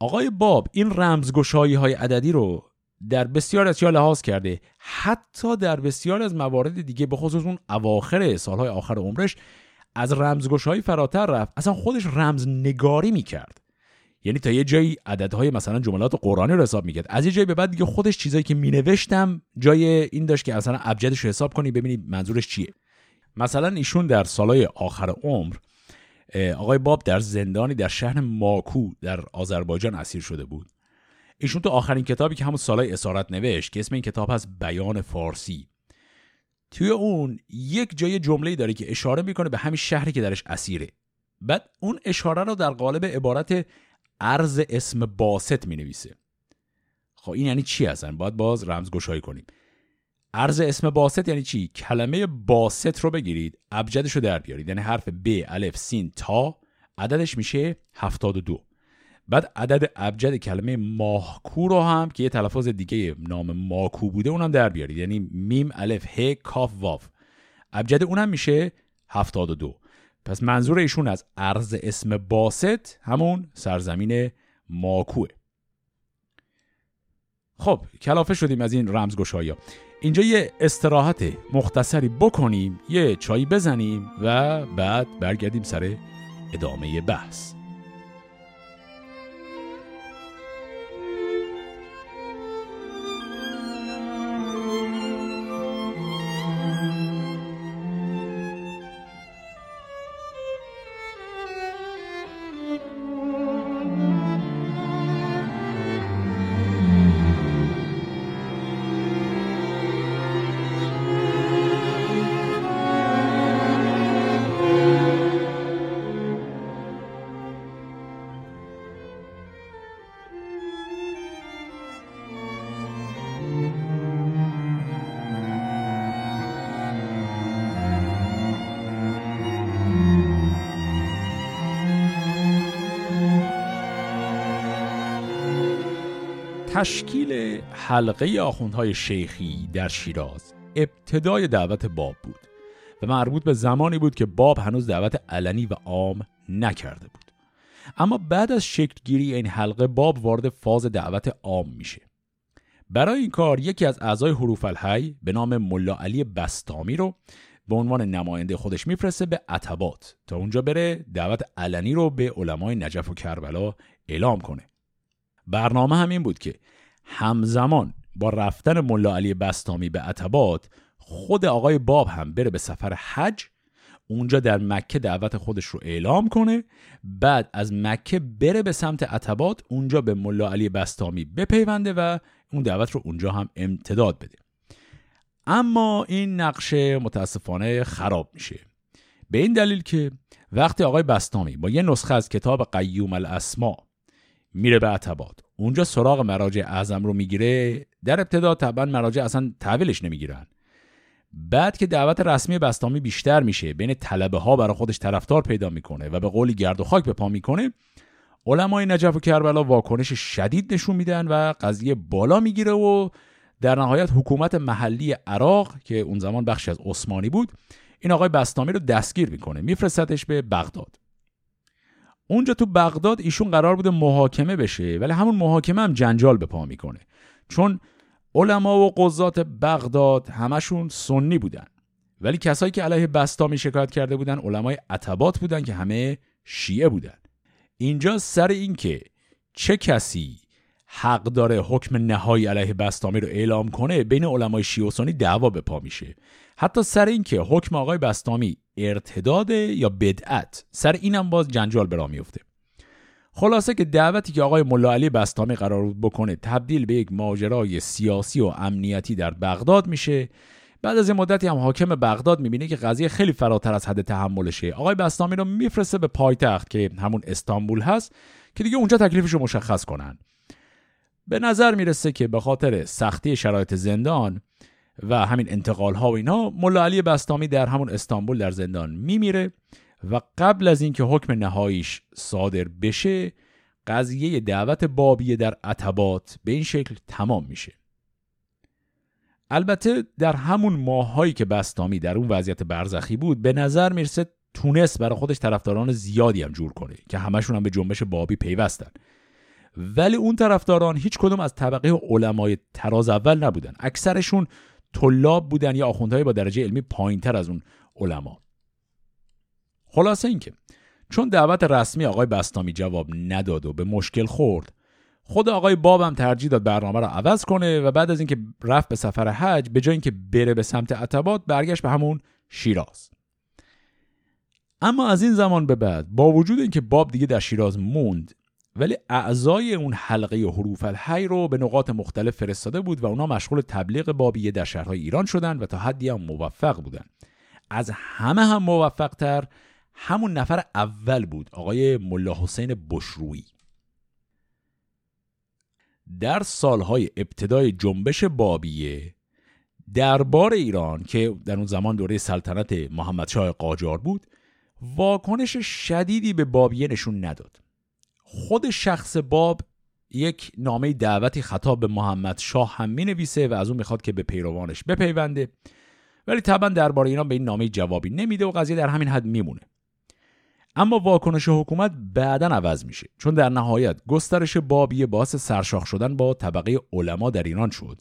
آقای باب این رمزگشایی های عددی رو در بسیار از چیزها لحاظ کرده، حتی در بسیار از موارد دیگه به خصوص اون اواخر سالهای آخر عمرش از رمزگشایی فراتر رفت، اصلا خودش رمز نگاری میکرد. یعنی تا یه جایی عددهای مثلا جملات قرآنی رو حساب میکرد، از یه جایی به بعد دیگه خودش چیزایی که مینوشتم جای این داشت که مثلا ابجدش رو حساب کنی ببینی منظورش چیه. مثلا ایشون در سالهای آخر عمر آقای باب در زندانی در شهر ماکو در آذربایجان اسیر شده بود. ایشون تو آخرین کتابی که همون سالهای اسارت نوشت که اسم این کتاب هست بیان فارسی، توی اون یک جای جمله‌ای داره که اشاره میکنه به همین شهری که درش اسیره. بعد اون اشاره رو در قالب عبارت عرض اسم باسط مینویسه. خب این یعنی چی هستن؟ باید باز رمزگشایی کنیم. عرض اسم باسط یعنی چی؟ کلمه باسط رو بگیرید، ابجدش رو در بیارید، یعنی حرف ب، الف، سین، تا، عددش میشه 72. بعد عدد ابجد کلمه ماهکو رو هم که یه تلفظ دیگه نام ماکو بوده اونم در بیارید، یعنی میم، الف، ه، کاف، واو، ابجد اونم میشه 72. پس منظور ایشون از عرض اسم باسط همون سرزمین ماکوه. خب کلافه شدیم از این رمزگشایی‌ها. اینجا یه استراحت مختصری بکنیم، یه چایی بزنیم و بعد برگردیم سر ادامه بحث. تشکیل حلقه آخوندهای شیخی در شیراز ابتدای دعوت باب بود و مربوط به زمانی بود که باب هنوز دعوت علنی و عام نکرده بود. اما بعد از شکلگیری این حلقه باب وارد فاز دعوت عام میشه. برای این کار یکی از اعضای حروف الحی به نام ملا علی بسطامی رو به عنوان نماینده خودش میفرسته به عتبات تا اونجا بره دعوت علنی رو به علمای نجف و کربلا اعلام کنه. برنامه همین بود که همزمان با رفتن ملا علی بسطامی به عتبات خود آقای باب هم بره به سفر حج، اونجا در مکه دعوت خودش رو اعلام کنه، بعد از مکه بره به سمت عتبات، اونجا به ملا علی بسطامی بپیونده و اون دعوت رو اونجا هم امتداد بده. اما این نقشه متاسفانه خراب میشه، به این دلیل که وقتی آقای بسطامی با یه نسخه از کتاب قیوم الاسما میره به عتبات، اونجا سراغ مراجع اعظم رو میگیره، در ابتدا طبعا مراجع اصلا تحویلش نمیگیرن. بعد که دعوت رسمی بسطامی بیشتر میشه، بین طلبه ها برای خودش طرفدار پیدا میکنه و به قولی گرد و خاک به پا میکنه، علمای نجف و کربلا واکنش شدید نشون میدن و قضیه بالا میگیره و در نهایت حکومت محلی عراق که اون زمان بخشی از عثمانی بود، این آقای بسطامی رو دستگیر میکنه، میفرستش به بغداد. اونجا تو بغداد ایشون قرار بوده محاکمه بشه، ولی همون محاکمه هم جنجال به پا میکنه، چون علما و قضات بغداد همشون سنی بودن، ولی کسایی که علیه بسطامی شکایت کرده بودن علمای عتبات بودن که همه شیعه بودن. اینجا سر این که چه کسی حق داره حکم نهایی علیه بسطامی رو اعلام کنه بین علمای شیعه و سنی دعوا به پا میشه، حتی سر این که حکم آقای بسطامی ارتداد یا بدعت، سر اینم باز جنجال برام میفته. خلاصه که دعوتی که آقای ملا علی بسطامی قرار بود بکنه تبدیل به یک ماجرای سیاسی و امنیتی در بغداد میشه. بعد از این مدتی هم حاکم بغداد میبینه که قضیه خیلی فراتر از حد تحملشه، آقای بسطامی رو میفرسته به پایتخت که همون استانبول هست که دیگه اونجا تکلیفش رو مشخص کنن. به نظر میرسه که به خاطر سختی شرایط زندان و همین انتقال ها و اینا، ملا علی بسطامی در همون استانبول در زندان میمیره و قبل از اینکه حکم نهاییش صادر بشه، قضیه دعوت بابیه در عتبات به این شکل تمام میشه. البته در همون ماهایی که بسطامی در اون وضعیت برزخی بود، به نظر میرسه تونست برای خودش طرفداران زیادی هم جور کنه که همشون هم به جنبش بابی پیوستن ولی اون طرفداران هیچ کدوم از طبقه علمای تراز اول نبودن. اکثرشون طلاب بودن یا آخوندهای با درجه علمی پایین‌تر از اون علما. خلاصه اینکه چون دعوت رسمی آقای بسطامی جواب نداد و به مشکل خورد، خود آقای باب هم ترجیح داد برنامه رو عوض کنه و بعد از اینکه رفت به سفر حج، به جای اینکه بره به سمت عتبات، برگشت به همون شیراز. اما از این زمان به بعد، با وجود اینکه باب دیگه در شیراز موند، ولی اعضای اون حلقه حروف الحی رو به نقاط مختلف فرستاده بود و اونا مشغول تبلیغ بابیه در شهرهای ایران شدن و تا حدی هم موفق بودن. از همه هم موفق‌تر همون نفر اول بود، آقای ملا حسین بشروی. در سالهای ابتدای جنبش بابیه، دربار ایران که در اون زمان دوره سلطنت محمد شاه قاجار بود، واکنش شدیدی به بابیه نشون نداد. خود شخص باب یک نامه دعوتی خطاب به محمد شاه هم می‌نویسه و از اون میخواد که به پیروانش بپیونده، ولی طبعا درباره ایران به این نامه جوابی نمیده و قضیه در همین حد میمونه. اما واکنش حکومت بعداً عوض میشه، چون در نهایت گسترش بابیه باعث سرشاخ شدن با طبقه علما در ایران شد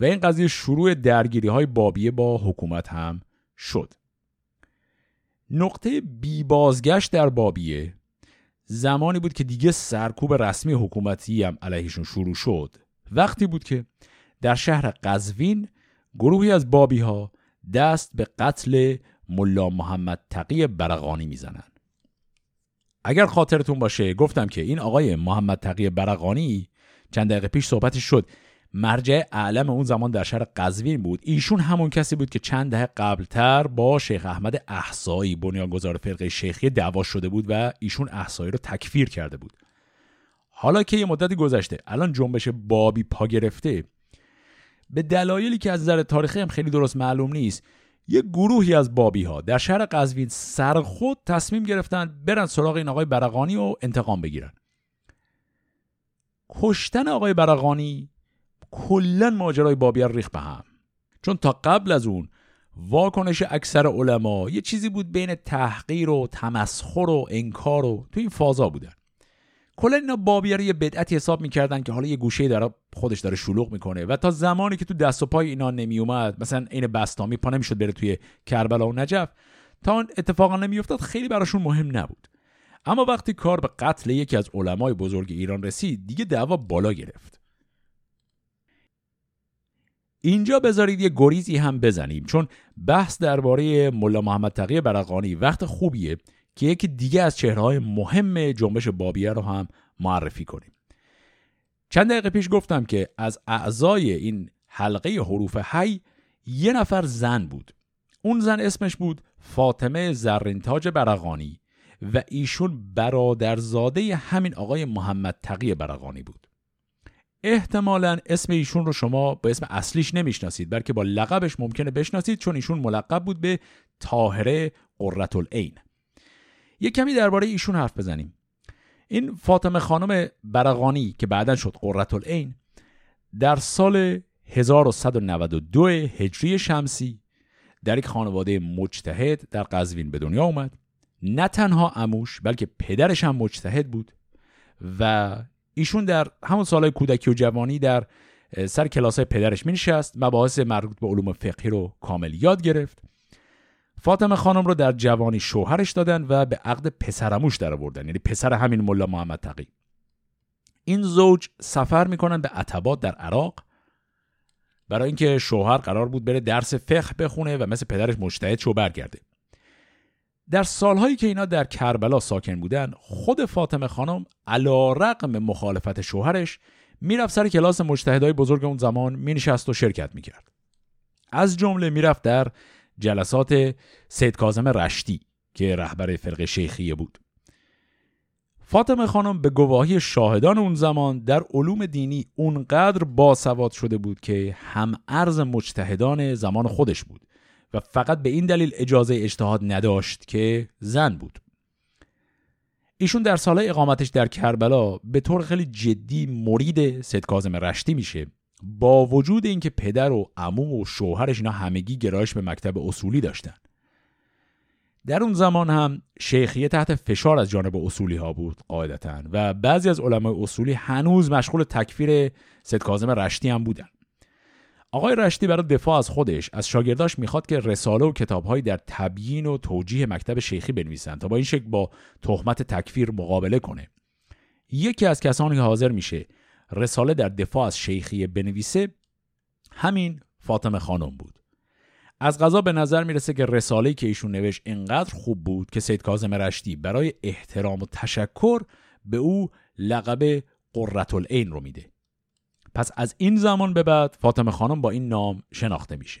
و این قضیه شروع درگیری‌های بابیه با حکومت هم شد. نقطه بی بازگشت در بابیه زمانی بود که دیگه سرکوب رسمی حکومتی هم علیهشون شروع شد، وقتی بود که در شهر قزوین گروهی از بابی‌ها دست به قتل ملا محمد تقی برغانی میزنن. اگر خاطرتون باشه گفتم که این آقای محمد تقی برغانی چند دقیقه پیش صحبتش شد، مرجع اعلام اون زمان در شهر قزوین بود. ایشون همون کسی بود که چند دهه قبلتر با شیخ احمد احسایی بنیانگذار فرقه شیخیه دعوا شده بود و ایشون احسایی رو تکفیر کرده بود. حالا که یه مدتی گذشته، الان جنبش بابی پا گرفته، به دلایلی که از نظر تاریخی هم خیلی درست معلوم نیست، یه گروهی از بابی‌ها در شهر قزوین سرخود تصمیم گرفتن برن سراغ این آقای برغانی و انتقام بگیرن. کشتن آقای برغانی کلاً ماجرای بابیه ریخ به هم، چون تا قبل از اون واکنش اکثر علما یه چیزی بود بین تحقیر و تمسخر و انکار و تو این فازا بودن. کلاً اینا بابیه رو یه بدعتی حساب می‌کردن که حالا یه گوشه در خودش داره شلوغ میکنه و تا زمانی که تو دست و پای اینا نمیومد، مثلا این بسطامی پا نمیشد بره توی کربلا و نجف، تا اون اتفاقا نمیافتاد، خیلی براشون مهم نبود. اما وقتی کار به قتل یکی از علمای بزرگ ایران رسید، دیگه دعوا بالا گرفت. اینجا بذارید یه گریزی هم بزنیم، چون بحث درباره ملا محمد تقی برغانی وقت خوبیه که یکی دیگه از چهره‌های مهم جنبش بابیه رو هم معرفی کنیم. چند دقیقه پیش گفتم که از اعضای این حلقه حروف حی یه نفر زن بود. اون زن اسمش بود فاطمه زرین تاج برغانی و ایشون برادرزاده همین آقای محمد تقی برغانی بود. احتمالاً اسم ایشون رو شما با اسم اصلیش نمیشناسید، بلکه با لقبش ممکنه بشناسید، چون ایشون ملقب بود به طاهره قرةالعین. یه کمی درباره ایشون حرف بزنیم. این فاطمه خانم برغانی که بعداً شد قرةالعین، در سال 1192 هجری شمسی در یک خانواده مجتهد در قزوین به دنیا اومد. نه تنها عموش بلکه پدرش هم مجتهد بود و ایشون در همون سالهای کودکی و جوانی در سر کلاسای پدرش مینشست، مباحث مربوط به علوم فقهی رو کامل یاد گرفت. فاطمه خانم رو در جوانی شوهرش دادن و به عقد پسرعموش درآوردن، یعنی پسر همین ملا محمد تقی. این زوج سفر میکنن به عتبات در عراق، برای اینکه شوهر قرار بود بره درس فقه بخونه و مثل پدرش مجتهد شو برگرده. در سالهایی که اینا در کربلا ساکن بودن، خود فاطمه خانم علی رغم مخالفت شوهرش میرفت سر کلاس مجتهدای بزرگ اون زمان، مینشست و شرکت میکرد. از جمله میرفت در جلسات سید کاظم رشتی که رهبر فرقه شیخیه بود. فاطمه خانم به گواهی شاهدان اون زمان در علوم دینی اونقدر باسواد شده بود که هم عرض مجتهدان زمان خودش بود و فقط به این دلیل اجازه اجتهاد نداشت که زن بود. ایشون در سالهای اقامتش در کربلا به طور خیلی جدی مرید سید کاظم رشتی میشه، با وجود اینکه پدر و عمو و شوهرش اینا همگی گرایش به مکتب اصولی داشتن. در اون زمان هم شیخیه تحت فشار از جانب اصولی ها بود قاعدتاً و بعضی از علمای اصولی هنوز مشغول تکفیر سید کاظم رشتی هم بودن. آقای رشتی برای دفاع از خودش از شاگرداش میخواد که رساله و کتاب‌هایی در تبیین و توجیه مکتب شیخی بنویسن تا با این شکل با تهمت تکفیر مقابله کنه. یکی از کسانی که حاضر میشه رساله در دفاع از شیخیه بنویسه همین فاطمه خانم بود. از قضا به نظر میرسه که رساله‌ای که ایشون نوشت انقدر خوب بود که سید کاظم رشتی برای احترام و تشکر به او لقب قرةالعین رو میده. پس از این زمان به بعد فاطمه خانم با این نام شناخته میشه.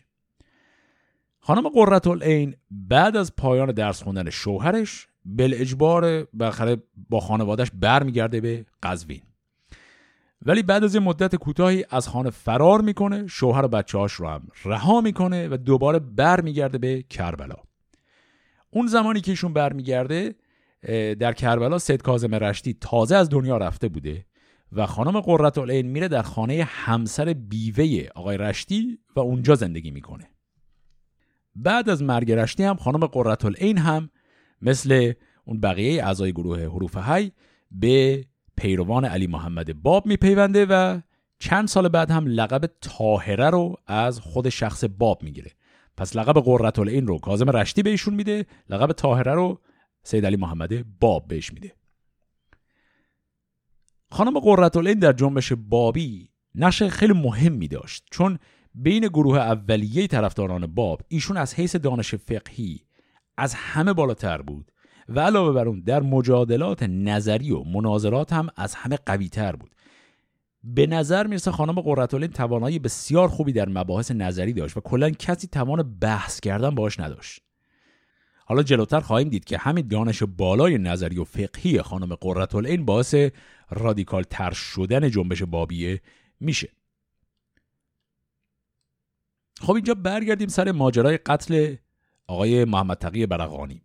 خانم قرةالعین بعد از پایان درس خوندن شوهرش بالاجبار بالاخره با خانواده‌اش برمیگرده به قزوین. ولی بعد از یه مدت کوتاهی از خانه فرار میکنه، شوهر و بچه‌هاش رو هم رها میکنه و دوباره برمیگرده به کربلا. اون زمانی که ایشون برمیگرده در کربلا سید کاظم رشتی تازه از دنیا رفته بوده و خانم قرةالعین میره در خانه همسر بیوه آقای رشتی و اونجا زندگی میکنه. بعد از مرگ رشتی هم خانم قرةالعین هم مثل اون بقیه اعضای گروه حروف الحی به پیروان علی محمد باب میپیونده و چند سال بعد هم لقب طاهره رو از خود شخص باب میگیره. پس لقب قرةالعین رو کاظم رشتی بهشون میده، لقب طاهره رو سید علی محمد باب بهش میده. خانم قرةالعین در جنبش بابی نقش خیلی مهمی داشت، چون بین گروه اولیه طرفداران باب ایشون از حیث دانش فقهی از همه بالاتر بود و علاوه بر اون در مجادلات نظری و مناظرات هم از همه قوی تر بود. به نظر میرسه خانم قرةالعین توانایی بسیار خوبی در مباحث نظری داشت و کلا کسی توان بحث کردن باهاش نداشت. حالا جلوتر خواهیم دید که همین دانش بالای نظری و فقهی خانم قرةالعین باعث رادیکال تر شدن جنبش بابیه میشه. خب اینجا برگردیم سر ماجرای قتل آقای محمد تقی برغانی.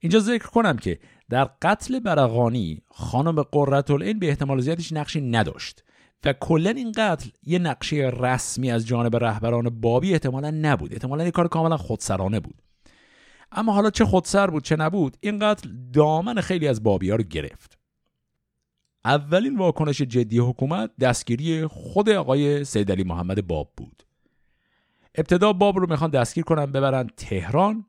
اینجا ذکر کنم که در قتل برغانی خانم قرةالعین به احتمال زیادش نقشی نداشت و کلا این قتل یه نقشه رسمی از جانب رهبران بابی احتمالا نبود. احتمالا یه کار کاملا خودسرانه بود. اما حالا چه خودسر بود چه نبود، این قتل دامن خیلی از بابی‌ها رو گرفت. اولین واکنش جدی حکومت دستگیری خود آقای سید علی محمد باب بود. ابتدا باب رو میخوان دستگیر کنن ببرن تهران،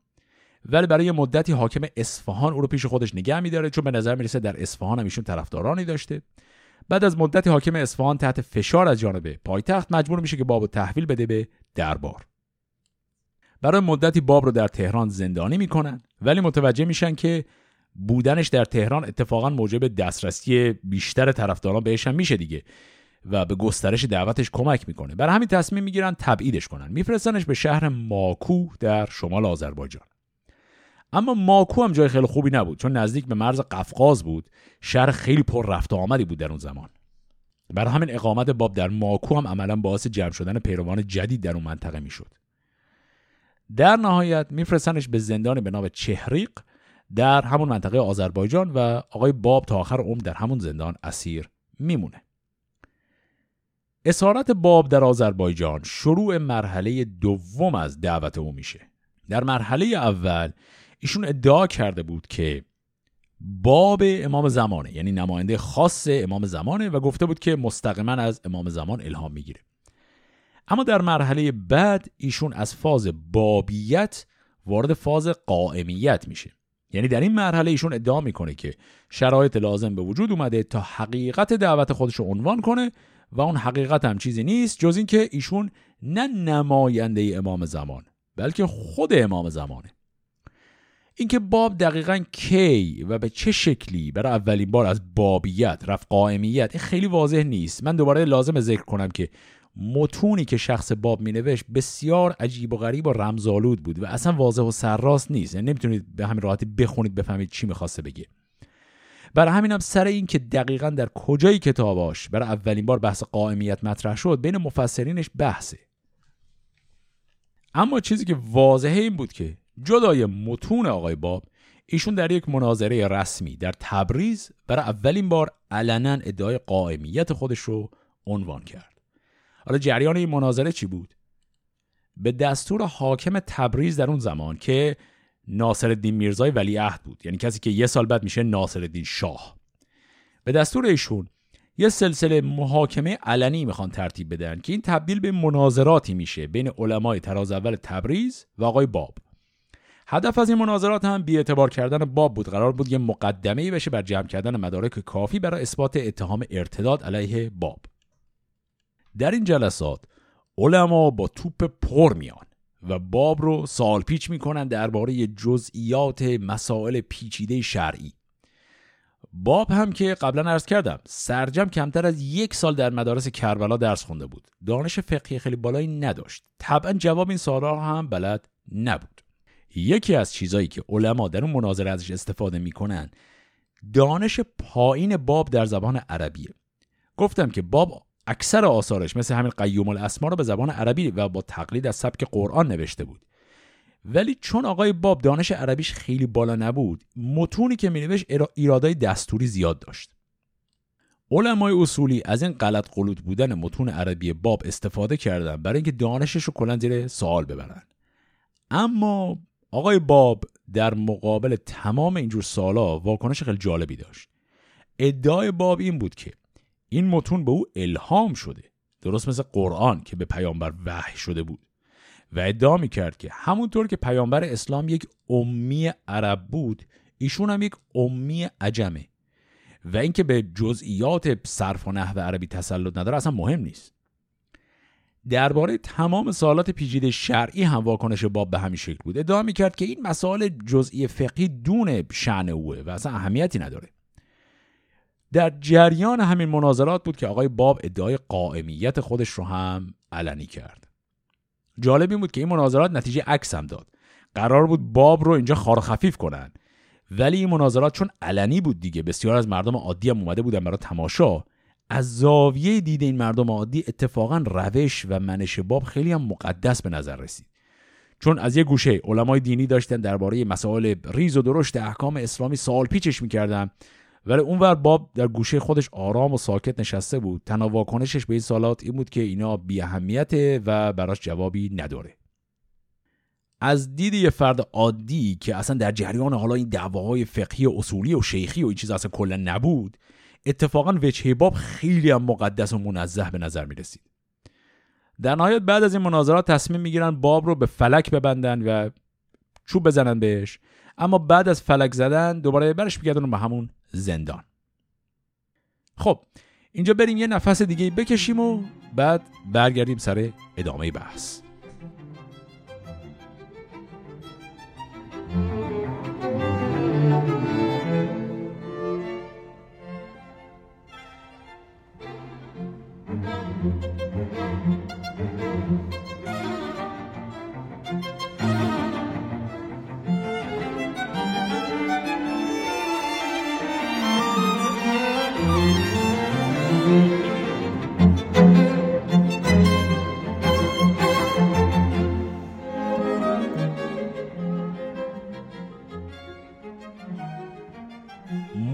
ولی برای مدتی حاکم اصفهان او رو پیش خودش نگه میداره، چون به نظر میرسه در اصفهان هم ایشون طرفدارانی داشته. بعد از مدتی حاکم اصفهان تحت فشار از جانب پایتخت مجبور میشه که باب رو تحویل بده به دربار. برای مدتی باب رو در تهران زندانی میکنن، ولی متوجه میشن که بودنش در تهران اتفاقا موجب دسترسی بیشتر طرفداران بهش هم میشه دیگه و به گسترش دعوتش کمک میکنه. برای همین تصمیم میگیرن تبعیدش کنن، میفرستنش به شهر ماکو در شمال آذربایجان. اما ماکو هم جای خیلی خوبی نبود، چون نزدیک به مرز قفقاز بود. شهر خیلی پر رفت و آمدی بود در اون زمان. برای همین اقامت باب در ماکو هم عملا باعث جمع شدن پیروان جدید در اون منطقه میشد. در نهایت میفرستنش به زندانی به نام چهریق در همون منطقه آذربایجان و آقای باب تا آخر عمر در همون زندان اسیر میمونه. اسارت باب در آذربایجان شروع مرحله دوم از دعوت او میشه. در مرحله اول ایشون ادعا کرده بود که باب امام زمانه، یعنی نماینده خاص امام زمانه، و گفته بود که مستقیما از امام زمان الهام میگیره. اما در مرحله بعد ایشون از فاز بابیت وارد فاز قائمیت میشه. یعنی در این مرحله ایشون ادعا میکنه که شرایط لازم به وجود اومده تا حقیقت دعوت خودش رو عنوان کنه و اون حقیقت هم چیزی نیست جز این که ایشون نه نماینده امام زمان بلکه خود امام زمانه. اینکه باب دقیقاً کی و به چه شکلی برای اولین بار از بابیت رفت قائمیت خیلی واضح نیست. من دوباره لازم ذکر کنم که متونی که شخص باب مینوشت بسیار عجیب و غریب و رمزآلود بود و اصلا واضح و سرراست نیست، یعنی نمیتونید به همین راحتی بخونید بفهمید چی میخواسته بگه. برای همینم سر این که دقیقاً در کجای کتاباش برای اولین بار بحث قائمیت مطرح شد بین مفسرینش بحثه. اما چیزی که واضحه این بود که جدای متون آقای باب، ایشون در یک مناظره رسمی در تبریز برای اولین بار علنا ادعای قائمیت خودش رو عنوان کرد. حالا جریان این مناظره چی بود؟ به دستور حاکم تبریز در اون زمان که ناصرالدین میرزای ولیعهد بود، یعنی کسی که یه سال بعد میشه ناصرالدین شاه. به دستور ایشون یه سلسله محاکمه علنی میخوان ترتیب بدن که این تبدیل به مناظراتی میشه بین علمای طراز اول تبریز و آقای باب. هدف از این مناظرات هم بی‌اعتبار کردن باب بود. قرار بود یه مقدمه‌ای بشه بر جمع کردن مدارک کافی برای اثبات اتهام ارتداد علیه باب. در این جلسات علما با توپ پر میان و باب رو سوال پیچ میکنن درباره جزئیات مسائل پیچیده شرعی. باب هم که قبلا عرض کردم سرجم کمتر از یک سال در مدارس کربلا درس خونده بود، دانش فقهی خیلی بالایی نداشت، طبعا جواب این سوالا هم بلد نبود. یکی از چیزایی که علما در اون مناظره ازش استفاده میکنن دانش پایین باب در زبان عربیه. گفتم که باب اکثر آثارش مثل همین قیوم الاسما رو به زبان عربی و با تقلید از سبک قرآن نوشته بود، ولی چون آقای باب دانش عربیش خیلی بالا نبود، متونی که می‌نوشت ایرادای دستوری زیاد داشت. علمای اصولی از این غلط قلوت بودن متون عربی باب استفاده کردن برای اینکه دانشش رو کلاً زیر سوال ببرن. اما آقای باب در مقابل تمام اینجور سوالا واکنش خیلی جالبی داشت. ادعای باب این بود که این متون به او الهام شده، درست مثل قرآن که به پیامبر وحی شده بود، و ادعا می‌کرد که همونطور که پیامبر اسلام یک امی عرب بود، ایشون هم یک امی عجمه و اینکه به جزئیات صرف و نحو عربی تسلط نداره اصلا مهم نیست. درباره تمام سوالات پیچیده شرعی هم واکنش باب به همین شکل بود. ادعا می‌کرد که این مسائل جزئی فقهی دون شأن اوه و اصلا اهمیتی نداره. در جریان همین مناظرات بود که آقای باب ادعای قائمیت خودش رو هم علنی کرد. جالب این بود که این مناظرات نتیجه عکس هم داد. قرار بود باب رو اینجا خار خفیف کنن، ولی این مناظرات چون علنی بود دیگه، بسیار از مردم عادی هم اومده بودن برای تماشا. از زاویه دید این مردم عادی اتفاقا روش و منش باب خیلی هم مقدس به نظر رسید، چون از یه گوشه علمای دینی داشتن درباره مسائل ریز و درشت احکام اسلامی سوال پیچش می‌کردن، ولی اونور باب در گوشه خودش آرام و ساکت نشسته بود. تنها واکنشش به این سوالات این بود که اینا بی اهمیته و براش جوابی نداره. از دید یه فرد عادی که اصلا در جریان حالا این دعواهای فقهی و اصولی و شیخی و این چیز اصلا کلا نبود، اتفاقا وجه باب خیلی هم مقدس و منزه به نظر می رسید. در نهایت بعد از این مناظرات تصمیم می گیرن باب رو به فلک ببندن و چوب بزنن بهش، اما بعد از فلک زدن دوباره برش میگردن به همون زندان. خب اینجا بریم یه نفس دیگه بکشیم و بعد برگردیم سر ادامه بحث.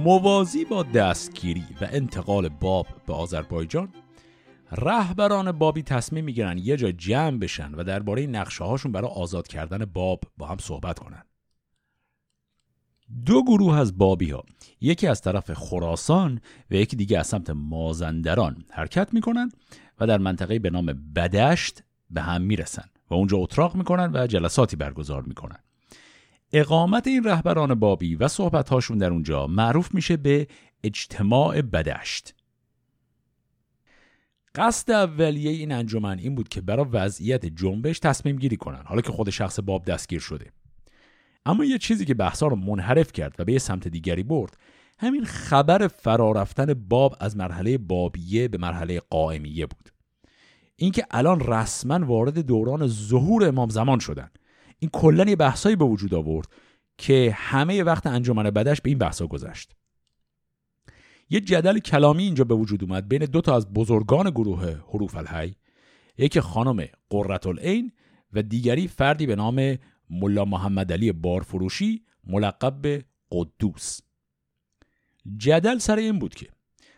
موازی با دستگیری و انتقال باب به آذربایجان، رهبران بابی تصمیم میگیرن یه جا جمع بشن و درباره نقشه هاشون برای آزاد کردن باب با هم صحبت کنن. دو گروه از بابی ها، یکی از طرف خراسان و یکی دیگه از سمت مازندران حرکت میکنن و در منطقه به نام بدشت به هم میرسن و اونجا اتراق میکنن و جلساتی برگزار میکنن. اقامت این رهبران بابی و صحبت‌هاشون در اونجا معروف میشه به اجتماع بدشت. قصد اولیه این انجمن این بود که برای وضعیت جنبش تصمیم گیری کنن، حالا که خود شخص باب دستگیر شده. اما یه چیزی که بحثا رو منحرف کرد و به یه سمت دیگری برد، همین خبر فرارفتن باب از مرحله بابیه به مرحله قائمیه بود. اینکه الان رسما وارد دوران ظهور امام زمان شدن، این کلاً یه بحثایی به وجود آورد که همه وقت انجمن بدشت به این بحثا گذشت. یه جدل کلامی اینجا به وجود اومد بین دو تا از بزرگان گروه حروف الحی، یکی خانم قرةالعین و دیگری فردی به نام ملا محمد علی بارفروشی ملقب به قدوس. جدل سر این بود که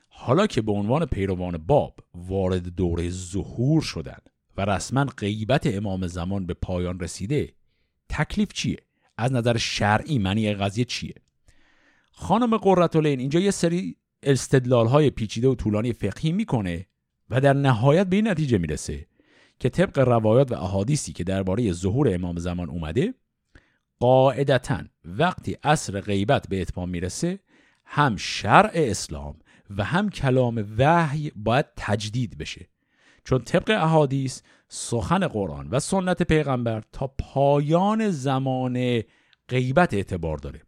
حالا که به عنوان پیروان باب وارد دوره ظهور شدن و رسما غیبت امام زمان به پایان رسیده، تکلیف چیه؟ از نظر شرعی معنی قضیه چیه. خانم قرةالعین اینجا یه سری استدلال‌های پیچیده و طولانی فقهی میکنه و در نهایت به این نتیجه میرسه که طبق روایات و احادیثی که درباره ظهور امام زمان اومده، قاعدتاً وقتی عصر غیبت به اتمام میرسه، هم شرع اسلام و هم کلام وحی باید تجدید بشه، چون طبق احادیث سخن قرآن و سنت پیغمبر تا پایان زمان غیبت اعتبار داره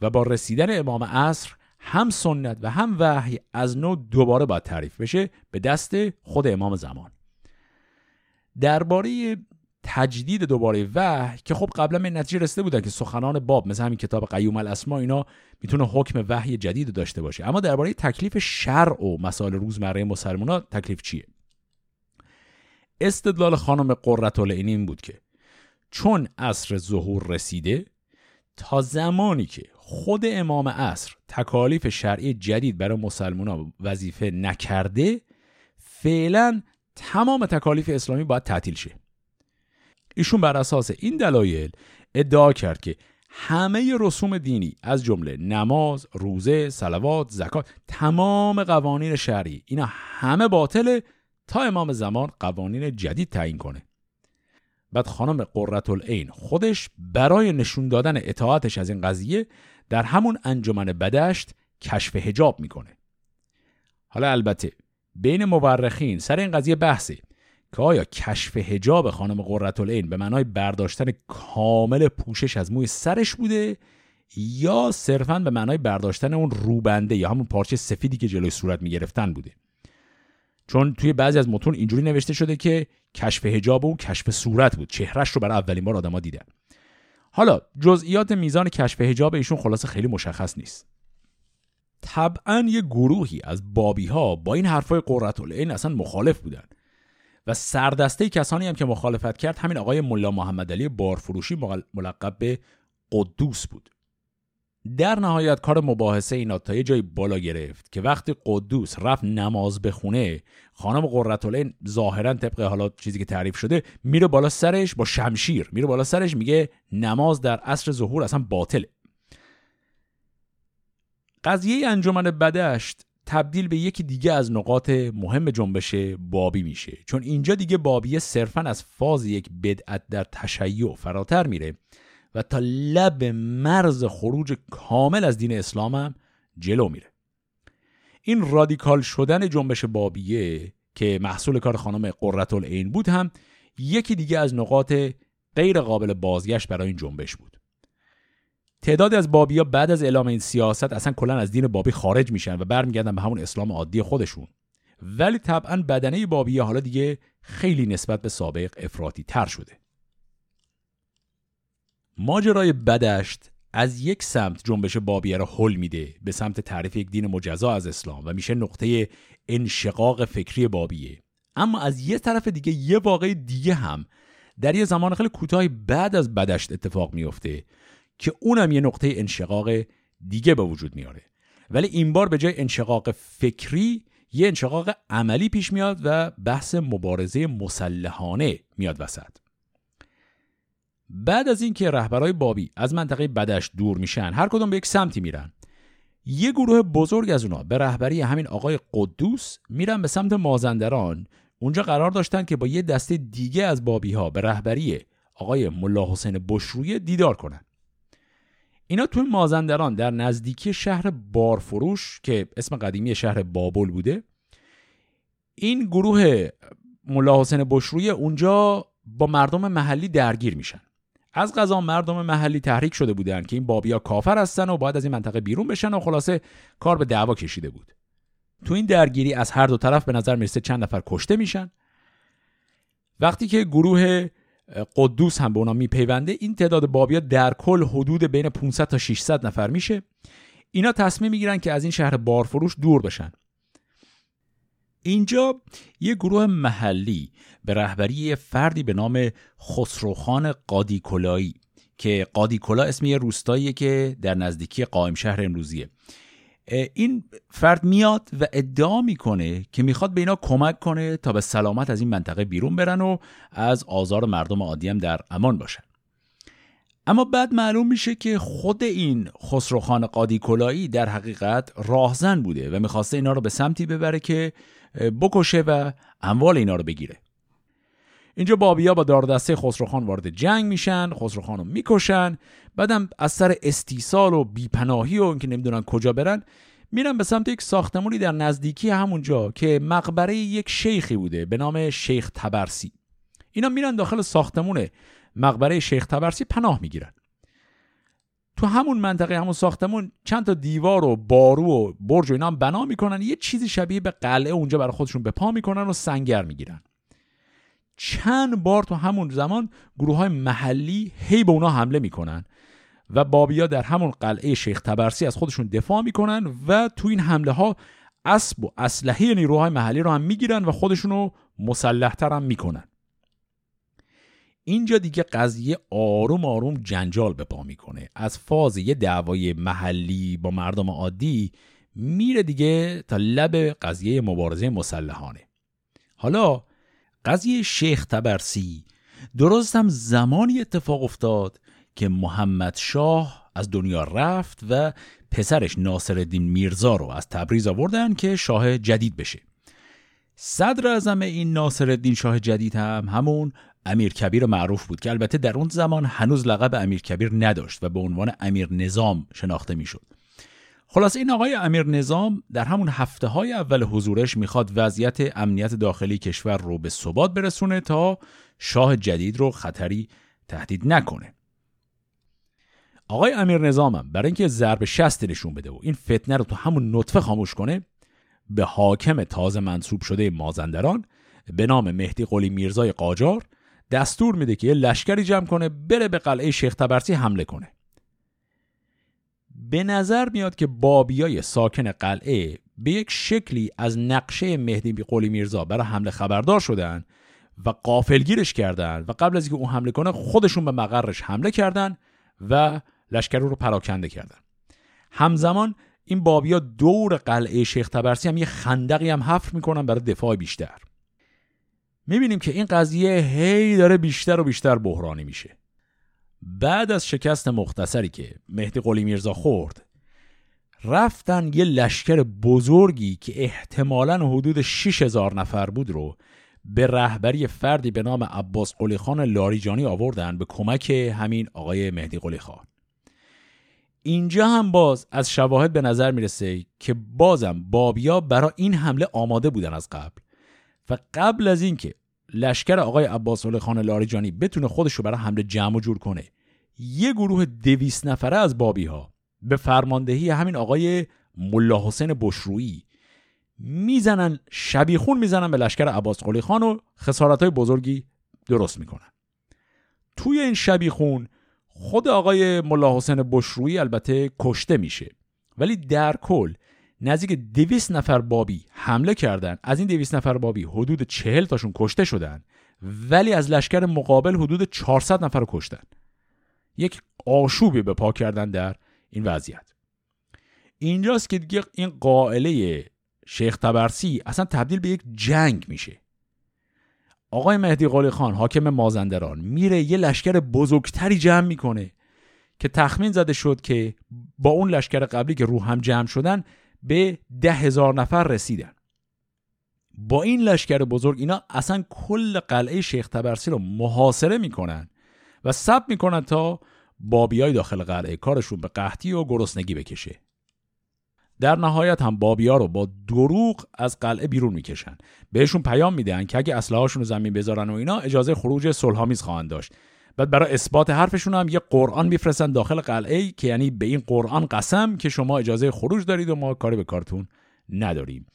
و با رسیدن امام عصر هم سنت و هم وحی از نو دوباره باید تعریف بشه به دست خود امام زمان. درباره تجدید دوباره وحی که خب قبلا به نتیجه رسیده بودن که سخنان باب مثل همین کتاب قیوم الاسما اینا میتونه حکم وحی جدید داشته باشه، اما درباره تکلیف شرع و مسائل روزمره مسلمان‌ها تکلیف چیه؟ استدلال خانم قرةالعین این بود که چون عصر ظهور رسیده، تا زمانی که خود امام عصر تکالیف شرعی جدید برای مسلمان‌ها وظیفه نکرده، فعلا تمام تکالیف اسلامی باید تعطیل شه. ایشون بر اساس این دلایل ادعا کرد که همه رسوم دینی از جمله نماز، روزه، صلوات، زکات، تمام قوانین شرعی اینا همه باطله تا امام زمان قوانین جدید تعیین کنه. بعد خانم قرةالعین خودش برای نشون دادن اطاعتش از این قضیه در همون انجمن بدشت کشف حجاب میکنه. حالا البته بین مورخین سر این قضیه بحثه که آیا کشف حجاب خانم قرةالعین به معنای برداشتن کامل پوشش از موی سرش بوده یا صرفاً به معنای برداشتن اون روبنده یا همون پارچه سفیدی که جلوی صورت میگرفتن بوده، چون توی بعضی از متون اینجوری نوشته شده که کشف حجاب و کشف صورت بود، چهرش رو برای اولین بار آدم‌ها دیدن. حالا جزئیات میزان کشف حجاب ایشون خلاصه خیلی مشخص نیست. طبعاً یه گروهی از بابی‌ها با این حرفای قرةالعین اصلا مخالف بودن و سردسته کسانی هم که مخالفت کرد همین آقای ملا محمد علی بارفروشی ملقب به قدوس بود. در نهایت کار مباحثه اینا تا یه جای بالا گرفت که وقتی قدوس رفت نماز بخونه، خانم قرةالعین ظاهرا طبق حالا چیزی که تعریف شده میره بالا سرش با شمشیر، میره بالا سرش میگه نماز در عصر ظهور اصلا باطله. قضیه انجمن بدشت تبدیل به یکی دیگه از نقاط مهم جنبش بابی میشه، چون اینجا دیگه بابیه صرفاً از فاز یک بدعت در تشیع فراتر میره و تا لب مرز خروج کامل از دین اسلام هم جلو میره. این رادیکال شدن جنبش بابیه که محصول کار خانم قرةالعین بود هم یکی دیگه از نقاط غیر قابل بازگشت برای این جنبش بود. تعدادی از بابی‌ها بعد از اعلام این سیاست اصلا کلا از دین بابی خارج میشن و برمیگردن به همون اسلام عادی خودشون، ولی طبعا بدنه بابی‌ها حالا دیگه خیلی نسبت به سابق افراطی تر شده. ماجرای بدشت از یک سمت جنبش بابیه را هل میده به سمت تعریف یک دین مجزا از اسلام و میشه نقطه انشقاق فکری بابیه، اما از یه طرف دیگه یه واقعه دیگه هم در یه زمان خیلی کوتاه بعد از بدشت اتفاق میفته که اونم یه نقطه انشقاق دیگه به وجود میاره، ولی این بار به جای انشقاق فکری یه انشقاق عملی پیش میاد و بحث مبارزه مسلحانه میاد وسط. بعد از اینکه رهبرای بابی از منطقه بدشت دور میشن، هر کدوم به یک سمتی میرن. یه گروه بزرگ از اونا به رهبری همین آقای قدوس میرن به سمت مازندران. اونجا قرار داشتن که با یه دسته دیگه از بابی‌ها به رهبری آقای ملا حسین بشروی دیدار کنن. اینا توی مازندران در نزدیکی شهر بارفروش که اسم قدیمی شهر بابل بوده، این گروه ملا حسین بشروی اونجا با مردم محلی درگیر میشن. از قضا مردم محلی تحریک شده بودن که این بابیا کافر هستن و باید از این منطقه بیرون بشن و خلاصه کار به دعوا کشیده بود. تو این درگیری از هر دو طرف به نظر میرسه چند نفر کشته میشن. وقتی که گروه قدوس هم به اونا میپیونده، این تعداد بابیا در کل حدود بین 500 تا 600 نفر میشه. اینا تصمیم میگیرن که از این شهر بارفروش دور بشن. اینجا یه گروه محلی به رهبری فردی به نام خسروخان قاضیکلایی که قاضیکلا اسم یه روستاییه که در نزدیکی قائم شهر امروزیه، این فرد میاد و ادعا میکنه که میخواد به اینا کمک کنه تا به سلامت از این منطقه بیرون برن و از آزار مردم عادی هم در امان باشن. اما بعد معلوم میشه که خود این خسروخان قاضیکلایی در حقیقت راهزن بوده و میخواسته اینا رو به سمتی ببره که بکشه و اموال اینا رو بگیره. اینجا بابی‌ها با داردسته خسروخان وارد جنگ میشن، خسروخان رو میکشن، بعدم از سر استیصال و بیپناهی و اینکه نمیدونن کجا برن میرن به سمت یک ساختمانی در نزدیکی همونجا که مقبره یک شیخی بوده به نام شیخ طبرسی. اینا میرن داخل ساختمونه مقبره شیخ طبرسی پناه میگیرن. تو همون منطقه همون ساختمون چند تا دیوار و بارو و برج و اینا هم بنا میکنن، یه چیزی شبیه به قلعه اونجا برای خودشون به پا میکنن و سنگر میگیرن. چند بار تو همون زمان گروه‌های محلی هی به اونا حمله میکنن و بابی‌ها در همون قلعه شیخ طبرسی از خودشون دفاع میکنن و تو این حمله ها اسب و اسلحه نیروهای محلی رو هم میگیرن و خودشون رو مسلح‌تر هم میکنن. اینجا دیگه قضیه آروم آروم جنجال به پا میکنه، از فاز یه دعوای محلی با مردم عادی میره دیگه تا لب قضیه مبارزه مسلحانه. حالا قضیه شیخ طبرسی درست هم زمانی اتفاق افتاد که محمد شاه از دنیا رفت و پسرش ناصرالدین میرزا رو از تبریز آوردن که شاه جدید بشه. صدر اعظم این ناصرالدین شاه جدید هم همون امیر کبیر معروف بود که البته در اون زمان هنوز لقب امیر کبیر نداشت و به عنوان امیر نظام شناخته میشد. خلاص این آقای امیر نظام در همون هفته های اول حضورش میخواد وضعیت امنیت داخلی کشور رو به ثبات برسونه تا شاه جدید رو خطری تهدید نکنه. آقای امیر نظامم برای اینکه ضرب شست نشون بده و این فتنه رو تو همون نطفه خاموش کنه به حاکم تازه منصوب شده مازندران به نام مهدی قلی میرزای قاجار دستور میده که یه لشکری جمع کنه بره به قلعه شیخ طبرسی حمله کنه. به نظر میاد که بابیای ساکن قلعه به یک شکلی از نقشه مهدی قلی میرزا برای حمله خبردار شدن و غافلگیرش کردن و قبل از اینکه اون حمله کنه خودشون به مقرش حمله کردن و لشکر رو پراکنده کردن. همزمان این بابیا دور قلعه شیخ طبرسی هم یه خندقی هم حفر میکنن برای دفاع بیشتر. میبینیم که این قضیه هی داره بیشتر و بیشتر بحرانی میشه. بعد از شکست مختصری که مهدی قلی میرزا خورد رفتن یه لشکر بزرگی که احتمالاً حدود 6000 نفر بود رو به رهبری فردی به نام عباس قلیخان لاریجانی آوردن به کمک همین آقای مهدی قلی خان. اینجا هم باز از شواهد به نظر میرسه که بازم بابیا برای این حمله آماده بودن از قبل و قبل از اینکه لشکر آقای عباس قلیخان لاریجانی بتونه خودش رو برای حمله جمع و جور کنه یه گروه 200 نفره از بابی‌ها به فرماندهی همین آقای ملا حسین بشروی میزنن، شبیخون میزنن به لشکر عباس قلیخان و خسارت‌های بزرگی درست میکنن. توی این شبیخون خود آقای ملا حسین بشروی البته کشته میشه ولی در کل نزدیک 200 نفر بابی حمله کردند. از این 200 نفر بابی حدود 40 تاشون کشته شدن ولی از لشکر مقابل حدود 400 نفر رو کشتن. یک آشوبی به پا کردن در این وضعیت. اینجاست که دیگه این قائله شیخ طبرسی اصلا تبدیل به یک جنگ میشه. آقای مهدی قلی خان حاکم مازندران میره یه لشکر بزرگتری جمع میکنه که تخمین زده شد که با اون لشکر قبلی که رو هم جمع شدن به 10,000 نفر رسیدن. با این لشکر بزرگ اینا اصلا کل قلعه شیخ طبرسی رو محاصره میکنن و سب میکنن تا بابیای داخل قلعه کارشون به قحطی و گرسنگی بکشه. در نهایت هم بابیا رو با دروغ از قلعه بیرون میکشن، بهشون پیام میدن که اگه اسلحه‌هاشون رو زمین بذارن و اینا اجازه خروج صلح‌آمیز خواهند داشت. بعد برای اثبات حرفشون هم یه قرآن میفرستن داخل قلعه که یعنی به این قرآن قسم که شما اجازه خروج دارید و ما کاری به کارتون نداریم.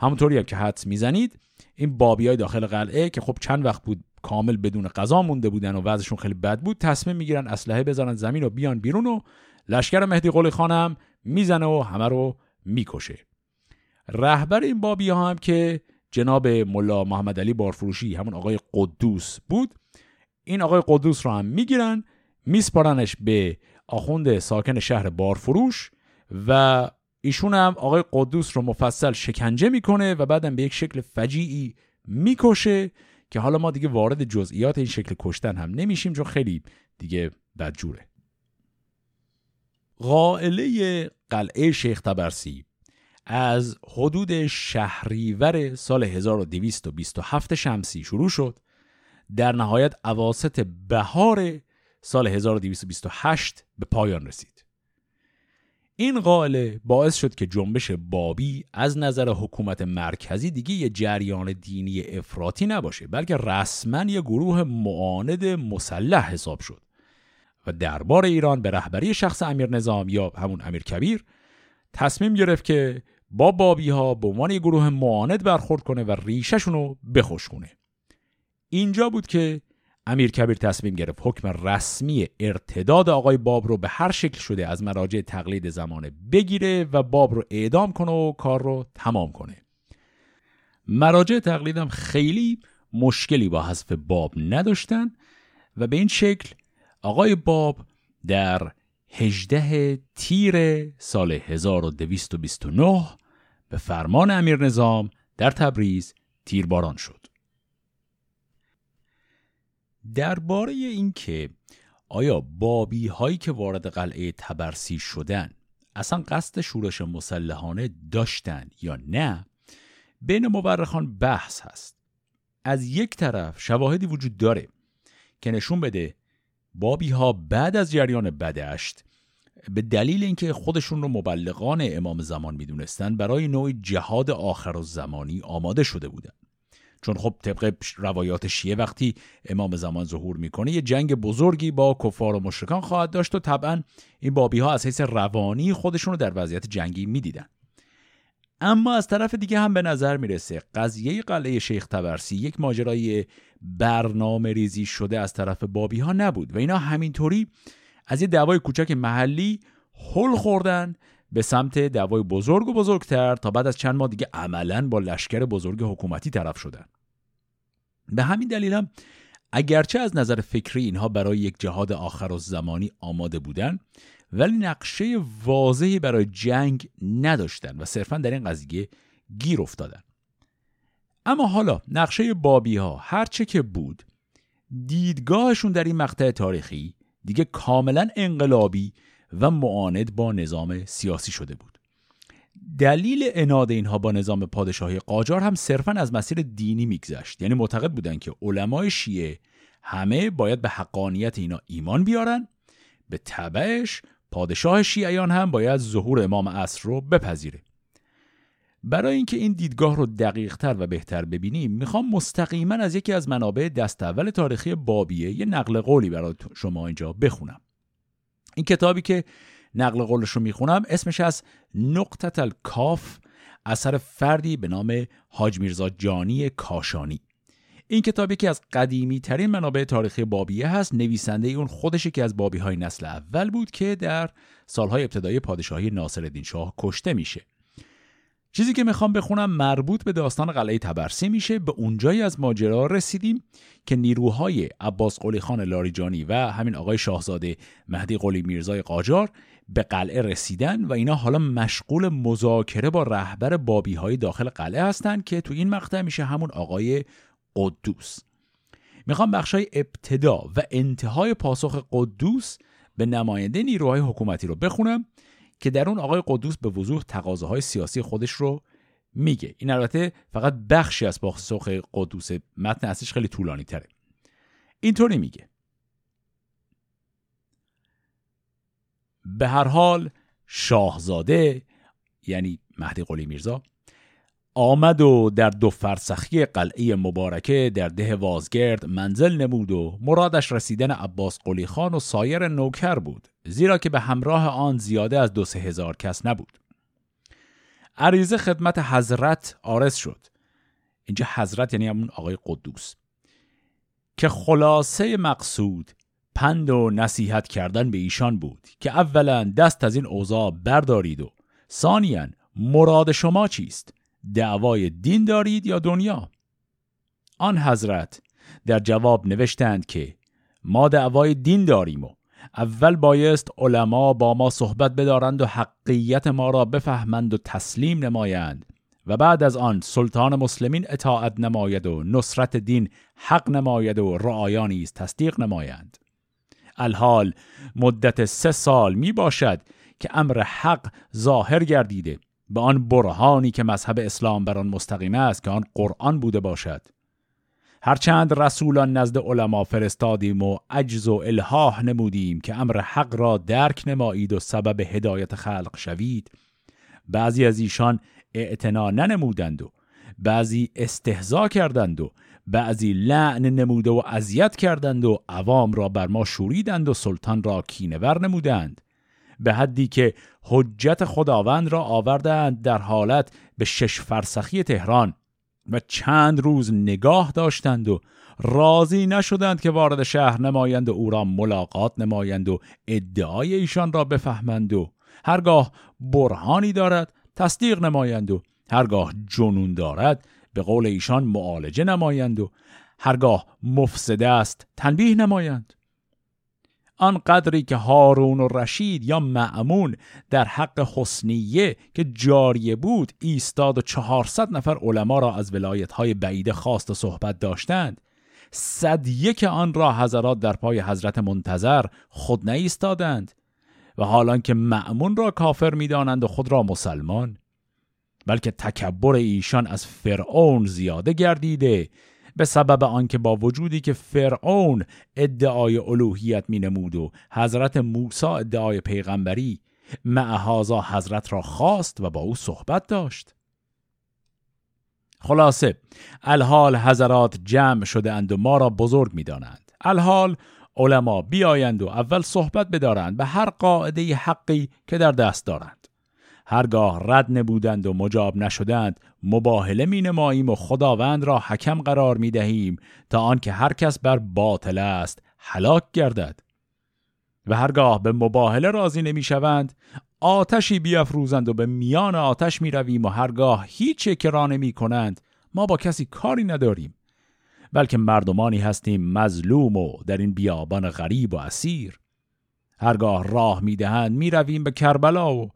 همونطوری هم که حدس میزنید این بابیای داخل قلعه که خب چند وقت بود کامل بدون غذا مونده بودن و وضعشون خیلی بد بود تصمیم میگیرن اسلحه بذارن زمین و بیان بیرون و لشکر مهدی قلی خان هم میزنه و همه رو میکشه. رهبر این بابیا هم که جناب ملا محمد علی بارفروشی همون آقای قدوس بود، این آقای قدوس رو هم میگیرن میسپارنش به آخوند ساکن شهر بارفروش و ایشون هم آقای قدوس رو مفصل شکنجه میکنه و بعدم به یک شکل فجیعی میکشه که حالا ما دیگه وارد جزئیات این شکل کشتن هم نمیشیم چون خیلی دیگه بدجوره. قائله قلعه شیخ طبرسی از حدود شهریور سال 1227 شمسی شروع شد. در نهایت اواسط بهار سال 1228 به پایان رسید. این قائله باعث شد که جنبش بابی از نظر حکومت مرکزی دیگه یه جریان دینی افراطی نباشه، بلکه رسماً یه گروه معاند مسلح حساب شد و دربار ایران به رهبری شخص امیر نظام یا همون امیر کبیر تصمیم گرفت که با بابی ها به عنوان یه گروه معاند برخورد کنه و ریشه‌شون رو بخشک کنه. اینجا بود که امیر کبیر تصمیم گرفت حکم رسمی ارتداد آقای باب رو به هر شکل شده از مراجع تقلید زمانه بگیره و باب رو اعدام کنه و کار رو تمام کنه. مراجع تقلیدم خیلی مشکلی با حذف باب نداشتن و به این شکل آقای باب در 18 تیر سال 1229 به فرمان امیر نظام در تبریز تیرباران شد. درباره این که آیا بابی هایی که وارد قلعه طبرسی شدن اصلا قصد شورش مسلحانه داشتن یا نه، بین مورخان بحث هست. از یک طرف شواهدی وجود داره که نشون بده بابی ها بعد از جریان بدشت به دلیل اینکه خودشون رو مبلغان امام زمان میدونستن برای نوع جهاد آخرالزمانی آماده شده بودن، چون خب طبق روایات شیعه وقتی امام زمان ظهور میکنه یه جنگ بزرگی با کفار و مشرکان خواهد داشت و طبعا این بابی ها از حیث روانی خودشون رو در وضعیت جنگی میدیدن. اما از طرف دیگه هم به نظر میرسه قضیه قلعه شیخ طبرسی یک ماجرای برنامه ریزی شده از طرف بابی ها نبود و اینا همینطوری از یه دعوای کوچک محلی هل خوردن به سمت دعوای بزرگ و بزرگتر تا بعد از چند ماه دیگه عملاً با لشکر بزرگ حکومتی طرف شدن. به همین دلیل هم اگرچه از نظر فکری اینها برای یک جهاد آخرالزمانی آماده بودن، ولی نقشه واضحی برای جنگ نداشتن و صرفاً در این قضیه گیر افتادن. اما حالا نقشه بابی ها هرچه که بود، دیدگاهشون در این مقطع تاریخی دیگه کاملاً انقلابی و معاند با نظام سیاسی شده بود. دلیل عناد اینها با نظام پادشاهی قاجار هم صرفاً از مسیر دینی میگذشت، یعنی معتقد بودند که علمای شیعه همه باید به حقانیت اینا ایمان بیارن، به تبعش پادشاه شیعیان هم باید ظهور امام عصر رو بپذیره. برای اینکه این دیدگاه رو دقیق‌تر و بهتر ببینیم، میخوام مستقیما از یکی از منابع دست اول تاریخی بابیه یه نقل قولی برای شما اینجا بخونم. این کتابی که نقل قولش رو میخونم اسمش از نقطة الکاف اثر فردی به نام حاج میرزا جانی کاشانی. این کتابی که از قدیمی ترین منابع تاریخی بابیه هست، نویسنده اون خودشه که از بابی های نسل اول بود که در سالهای ابتدایی پادشاهی ناصرالدین شاه کشته میشه. چیزی که میخوام بخونم مربوط به داستان قلعه طبرسی میشه. به اونجایی از ماجرا رسیدیم که نیروهای عباس قلیخان لاریجانی و همین آقای شاهزاده مهدی قلی میرزای قاجار به قلعه رسیدن و اینا حالا مشغول مذاکره با رهبر بابی های داخل قلعه هستن که تو این مقطع میشه همون آقای قدوس. میخوام بخشای ابتدا و انتهای پاسخ قدوس به نماینده نیروهای حکومتی رو بخونم که در اون آقای قدوس به وضوح تقاضاهای سیاسی خودش رو میگه. این البته فقط بخشی از پاسخ قدوس، متن اصلیش خیلی طولانی تره. اینطوری میگه: به هر حال شاهزاده، یعنی مهدی قلی میرزا، آمد و در دو فرسخی قلعه مبارکه در ده وازگرد منزل نمود و مرادش رسیدن عباس قلی خان و سایر نوکر بود، زیرا که به همراه آن زیاده از 2-3 هزار کس نبود. عریضه خدمت حضرت عارض شد. اینجا حضرت یعنی همون آقای قدوس، که خلاصه مقصود پند و نصیحت کردن به ایشان بود که اولا دست از این اوضاع بردارید و ثانیاً مراد شما چیست؟ دعوای دین دارید یا دنیا؟ آن حضرت در جواب نوشتند که ما دعوای دین داریم و اول بایست علما با ما صحبت بدارند و حقیقت ما را بفهمند و تسلیم نمایند و بعد از آن سلطان مسلمین اطاعت نماید و نصرت دین حق نماید و رعایا نیز تصدیق نمایند. الحال مدت 3 سال می باشد که امر حق ظاهر گردیده، به آن برهانی که مذهب اسلام بر آن مستقیم است که آن قرآن بوده باشد. هرچند رسولان نزد علما فرستادیم و عجز و الحاح نمودیم که امر حق را درک نمایید و سبب هدایت خلق شوید، بعضی از ایشان اعتنا ننمودند و بعضی استهزا کردند و بعضی لعن نموده و اذیت کردند و عوام را بر ما شوریدند و سلطان را کینه‌ور نمودند، به حدی که حجت خداوند را آوردند در حالت به 6 فرسخی تهران و چند روز نگاه داشتند و راضی نشدند که وارد شهر نمایند و او را ملاقات نمایند و ادعای ایشان را بفهمند و هرگاه برهانی دارد تصدیق نمایند و هرگاه جنون دارد به قول ایشان معالجه نمایند و هرگاه مفسده است تنبیه نمایند. آن قدری که هارون و رشید یا مأمون در حق حسنیه که جاریه بود ایستاد و 400 نفر علما را از ولایت‌های بعید خواست و صحبت داشتند، 101 آن را حضرات در پای حضرت منتظر خود نایستادند و حالان که مأمون را کافر می‌دانند و خود را مسلمان، بلکه تکبر ایشان از فرعون زیاده گردیده به سبب آنکه با وجودی که فرعون ادعای الوهیت می نمود و حضرت موسی ادعای پیغمبری، معهازا حضرت را خواست و با او صحبت داشت. خلاصه الحال حضرات جمع شده اند و ما را بزرگ می دانند. الحال علما بیایند و اول صحبت بدارند به هر قاعده حقی که در دست دارند. هرگاه رد نبودند و مجاب نشدند مباهله می نماییم و خداوند را حکم قرار می دهیم تا آنکه هر کس بر باطل است هلاک گردد. و هرگاه به مباهله راضی نمی شوند آتشی بیافروزند و به میان آتش می رویم و هرگاه هیچ اکراه نمی کنند ما با کسی کاری نداریم، بلکه مردمانی هستیم مظلوم و در این بیابان غریب و اسیر. هرگاه راه می دهند می رویم به کربلا و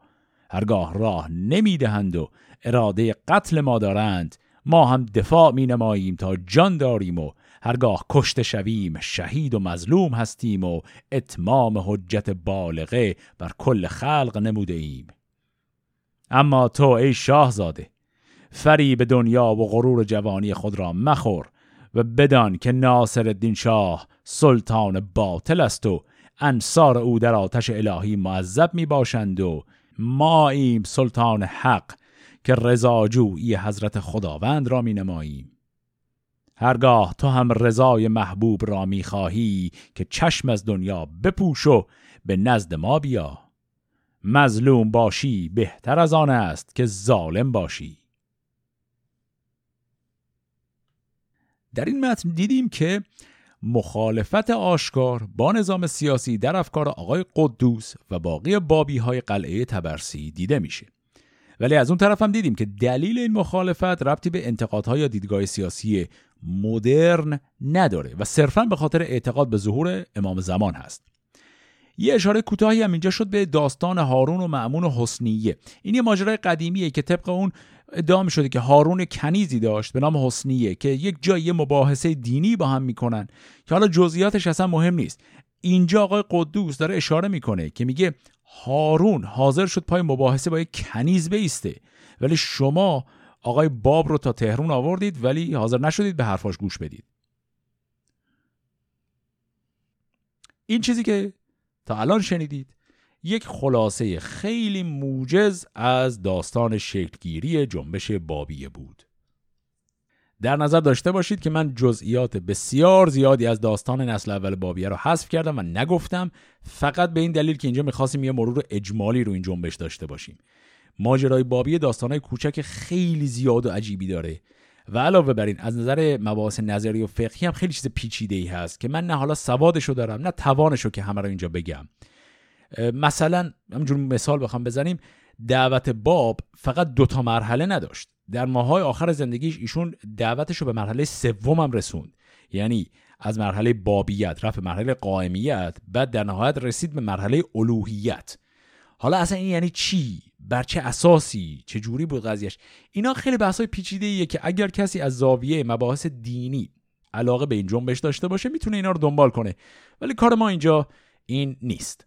هرگاه راه نمیدهند و اراده قتل ما دارند ما هم دفاع می نماییم تا جان داریم و هرگاه کشته شویم شهید و مظلوم هستیم و اتمام حجت بالغه بر کل خلق نموده ایم. اما تو ای شاهزاده فریب دنیا و غرور جوانی خود را مخور و بدان که ناصرالدین شاه سلطان باطل است و انصار او در آتش الهی معذب می باشند و ما ایم سلطان حق که رضاجویی حضرت خداوند را می نماییم. هرگاه تو هم رضای محبوب را می خواهی که چشم از دنیا بپوش و به نزد ما بیا. مظلوم باشی بهتر از آن است که ظالم باشی. در این متن دیدیم که مخالفت آشکار با نظام سیاسی در افکار آقای قدوس و باقی بابی‌های قلعه طبرسی دیده میشه، ولی از اون طرف هم دیدیم که دلیل این مخالفت ربطی به انتقادها یا دیدگاه سیاسی مدرن نداره و صرفاً به خاطر اعتقاد به ظهور امام زمان هست. یه اشاره کوتاهی هم اینجا شد به داستان هارون و مأمون و حسنیه. این یه ماجرای قدیمیه که طبق اون ادعا شده که هارون کنیزی داشت به نام حسنیه که یک جایی مباحثه دینی با هم میکنن که حالا جزئیاتش اصلا مهم نیست. اینجا آقای قدوس داره اشاره میکنه که میگه هارون حاضر شد پای مباحثه با یک کنیز بیسته، ولی شما آقای باب رو تا تهران آوردید ولی حاضر نشدید به حرفاش گوش بدید. این چیزی که تا الان شنیدید یک خلاصه خیلی موجز از داستان شکلگیری جنبش بابیه بود. در نظر داشته باشید که من جزئیات بسیار زیادی از داستان نسل اول بابیه رو حذف کردم و نگفتم، فقط به این دلیل که اینجا می‌خواستیم یه مرور اجمالی رو این جنبش داشته باشیم. ماجرای بابیه داستان‌های کوچک خیلی زیاد و عجیبی داره و علاوه بر این از نظر مباحث نظری و فقهی هم خیلی چیز پیچیده‌ای هست که من نه حالا سوادشو دارم نه توانشو که همه رو اینجا بگم. مثلا همینجور مثال بخوام بزنیم، دعوت باب فقط 2 مرحله نداشت. در ماهای آخر زندگیش ایشون دعوتش رو به مرحله 3 هم رسوند، یعنی از مرحله بابیت رفت به مرحله قائمیت، بعد در نهایت رسید به مرحله الوهیت. حالا اصلا این یعنی چی؟ بر چه اساسی؟ چه جوری بود قضیهش؟ اینا خیلی بحث‌های پیچیده‌ایه که اگر کسی از زاویه مباحث دینی علاقه به این جنبش داشته باشه میتونه اینا رو دنبال کنه، ولی کار ما اینجا این نیست.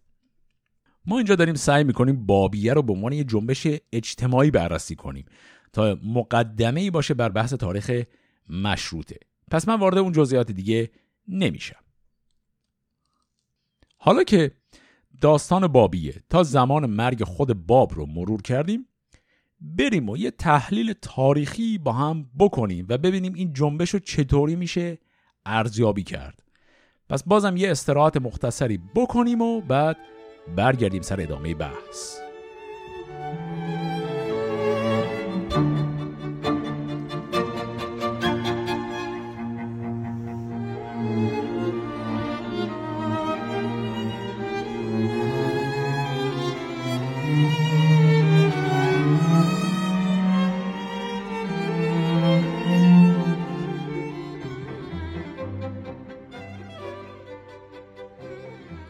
ما اینجا داریم سعی میکنیم بابیه رو به عنوان یه جنبش اجتماعی بررسی کنیم تا مقدمه‌ای باشه بر بحث تاریخ مشروطه. پس من وارد اون جزئیات دیگه نمیشم. حالا که داستان بابیه تا زمان مرگ خود باب رو مرور کردیم، بریم و یه تحلیل تاریخی با هم بکنیم و ببینیم این جنبش رو چطوری میشه ارزیابی کرد. پس بازم یه استراحت مختصری بکنیم و بعد برگردیم سر ادامه بحث.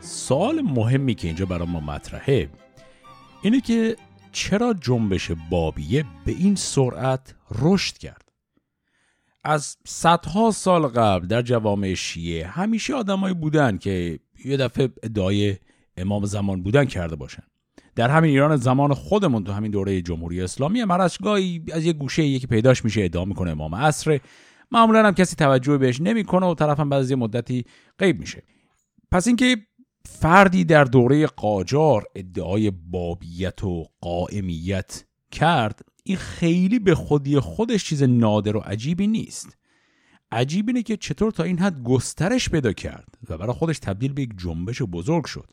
سوال مهمی که اینجا برای ما مطرحه اینه که چرا جنبش بابیه به این سرعت رشد کرد؟ از صدها سال قبل در جوامع شیعه همیشه آدمایی بودن که یه دفعه ادعای امام زمان بودن کرده باشن. در همین ایران زمان خودمون تو همین دوره جمهوری اسلامی مرزگاهی از یه گوشه یکی پیداش میشه ادعا میکنه امام عصره، معمولا هم کسی توجه بهش نمیکنه و طرف هم بعد از یه مدتی غیب میشه. پس اینکه فردی در دوره قاجار ادعای بابیت و قائمیت کرد، این خیلی به خودی خودش چیز نادر و عجیبی نیست. عجیب اینه که چطور تا این حد گسترش پیدا کرد و برای خودش تبدیل به یک جنبش بزرگ شد.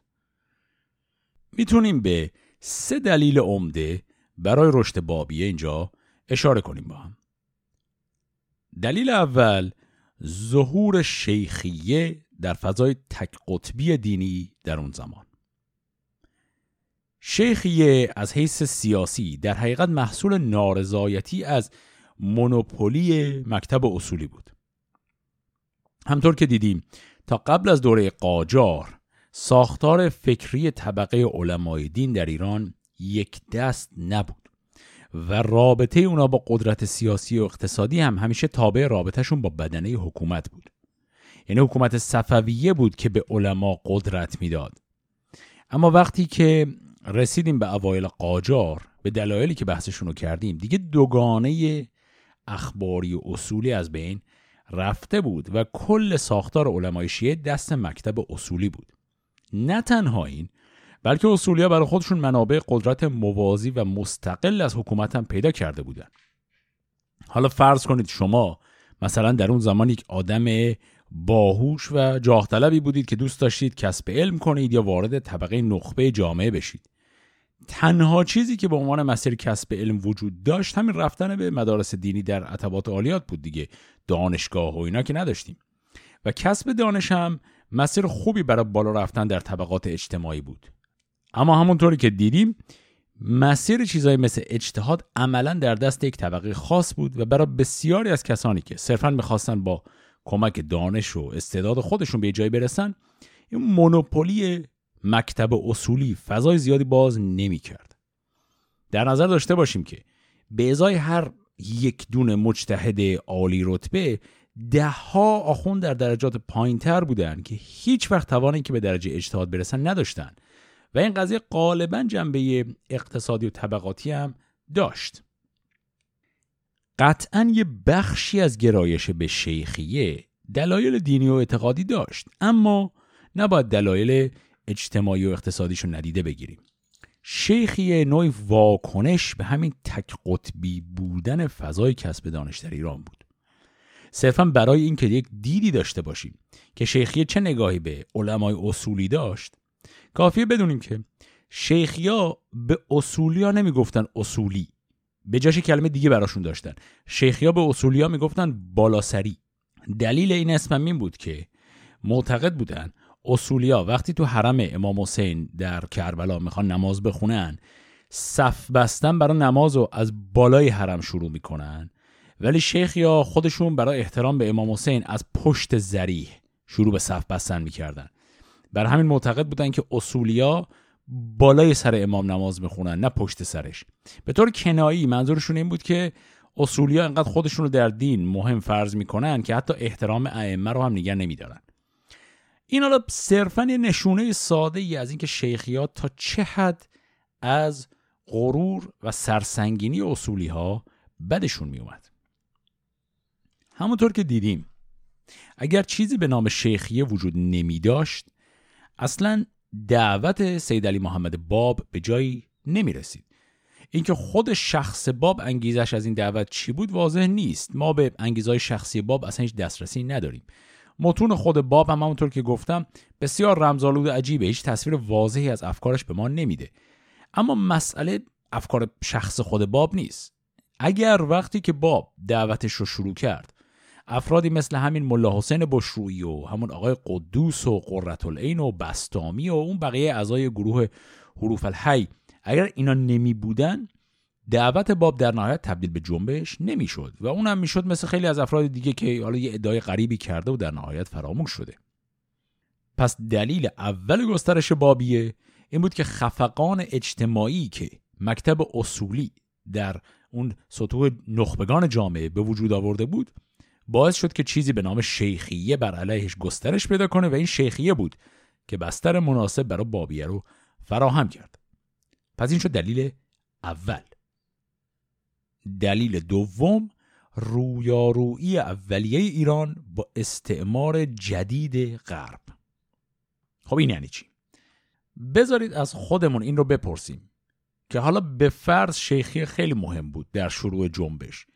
میتونیم به سه دلیل عمده برای رشد بابیه اینجا اشاره کنیم با هم. دلیل اول، ظهور شیخیه در فضای تک قطبی دینی در اون زمان. شیخیه از حیث سیاسی در حقیقت محصول نارضایتی از مونوپولی مکتب اصولی بود. همطور که دیدیم تا قبل از دوره قاجار ساختار فکری طبقه علمای دین در ایران یک دست نبود و رابطه اونا با قدرت سیاسی و اقتصادی هم همیشه تابع رابطهشون با بدنه حکومت بود. یعنی حکومت صفویه بود که به علما قدرت میداد. اما وقتی که رسیدیم به اوایل قاجار به دلایلی که بحثشون رو کردیم، دیگه دوگانه اخباری و اصولی از بین رفته بود و کل ساختار علمای شیعه دست مکتب اصولی بود. نه تنها این، بلکه اصولیا برای خودشون منابع قدرت موازی و مستقل از حکومت هم پیدا کرده بودن. حالا فرض کنید شما مثلا در اون زمان یک آدم باهوش و جاه طلبی بودید که دوست داشتید کسب علم کنید یا وارد طبقه نخبه جامعه بشید. تنها چیزی که به عنوان مسیر کسب علم وجود داشت همین رفتن به مدارس دینی در عتبات عالیات بود دیگه. دانشگاه و اینا که نداشتیم و کسب دانش هم مسیر خوبی برای بالا رفتن در طبقات اجتماعی بود. اما همونطوری که دیدیم مسیر چیزایی مثل اجتهاد عملا در دست یک طبقه خاص بود و برای بسیاری از کسانی که صرفاً می‌خواستن با کمک دانش و استعداد خودشون به جایی برسن، این مونوپولی مکتب اصولی فضای زیادی باز نمی کرد. در نظر داشته باشیم که به ازای هر یک دونه مجتهد عالی رتبه ده ها آخوند در درجات پایین تر بودن که هیچ وقت توانی که به درجه اجتهاد برسن نداشتن و این قضیه غالبا جنبه اقتصادی و طبقاتی هم داشت. قطعاً یه بخشی از گرایش به شیخیه دلایل دینی و اعتقادی داشت، اما نباید دلایل اجتماعی و اقتصادیشو ندیده بگیریم. شیخیه نوعی واکنش به همین تک قطبی بودن فضای کسب دانش در ایران بود. صرفاً برای این که یک دیدی داشته باشیم که شیخیه چه نگاهی به علمای اصولی داشت، کافیه بدونیم که شیخیا به اصولیا نمیگفتن اصولی، به جاش کلمه دیگه براشون داشتن. شیخیا به اصولیا میگفتن بالاسری. دلیل این اسمم این بود که معتقد بودن اصولیا وقتی تو حرم امام حسین در کربلا میخوان نماز بخونن، صف بستن برای نماز رو از بالای حرم شروع میکنن، ولی شیخیا خودشون برای احترام به امام حسین از پشت ذریح شروع به صف بستن میکردن. بر همین معتقد بودن که اصولیا بالای سر امام نماز میخونن نه پشت سرش. به طور کنایی منظورشون این بود که اصولیا انقدر خودشون رو در دین مهم فرض میکنن که حتی احترام ائمه رو هم نگه نمیدارن. این حالا صرفاً یه نشونه ساده ای از اینکه شیخیات تا چه حد از غرور و سرسنگینی اصولی ها بدشون می اومد. همونطور که دیدیم اگر چیزی به نام شیخیه وجود نمی داشت اصلاً دعوت سید علی محمد باب به جایی نمی رسید. اینکه خود شخص باب انگیزش از این دعوت چی بود واضح نیست. ما به انگیزهای شخصی باب اصلا هیچ دسترسی نداریم. متون خود باب هم همونطور که گفتم بسیار رمزآلود عجیبه، هیچ تصویر واضحی از افکارش به ما نمیده. اما مسئله افکار شخص خود باب نیست. اگر وقتی که باب دعوتش رو شروع کرد افرادی مثل همین ملا حسین بشروی و همون آقای قدوس و قرةالعین و بسطامی و اون بقیه اعضای گروه حروف الحی، اگر اینا نمی بودن دعوت باب در نهایت تبدیل به جنبش نمی شد و اونم می شد مثل خیلی از افراد دیگه که حالا یه ادعای غریبی کرده و در نهایت فراموش شده. پس دلیل اول گسترش بابیه این بود که خفقان اجتماعی که مکتب اصولی در اون سطوح نخبگان جامعه به وجود آورده بود باعث شد که چیزی به نام شیخیه بر علیهش گسترش پیدا کنه و این شیخیه بود که بستر مناسب برای بابیه رو فراهم کرد. پس این شد دلیل اول. دلیل دوم رویارویی اولیه ایران با استعمار جدید غرب. خب این یعنی چی؟ بذارید از خودمون این رو بپرسیم که حالا به فرض شیخیه خیلی مهم بود در شروع جنبش،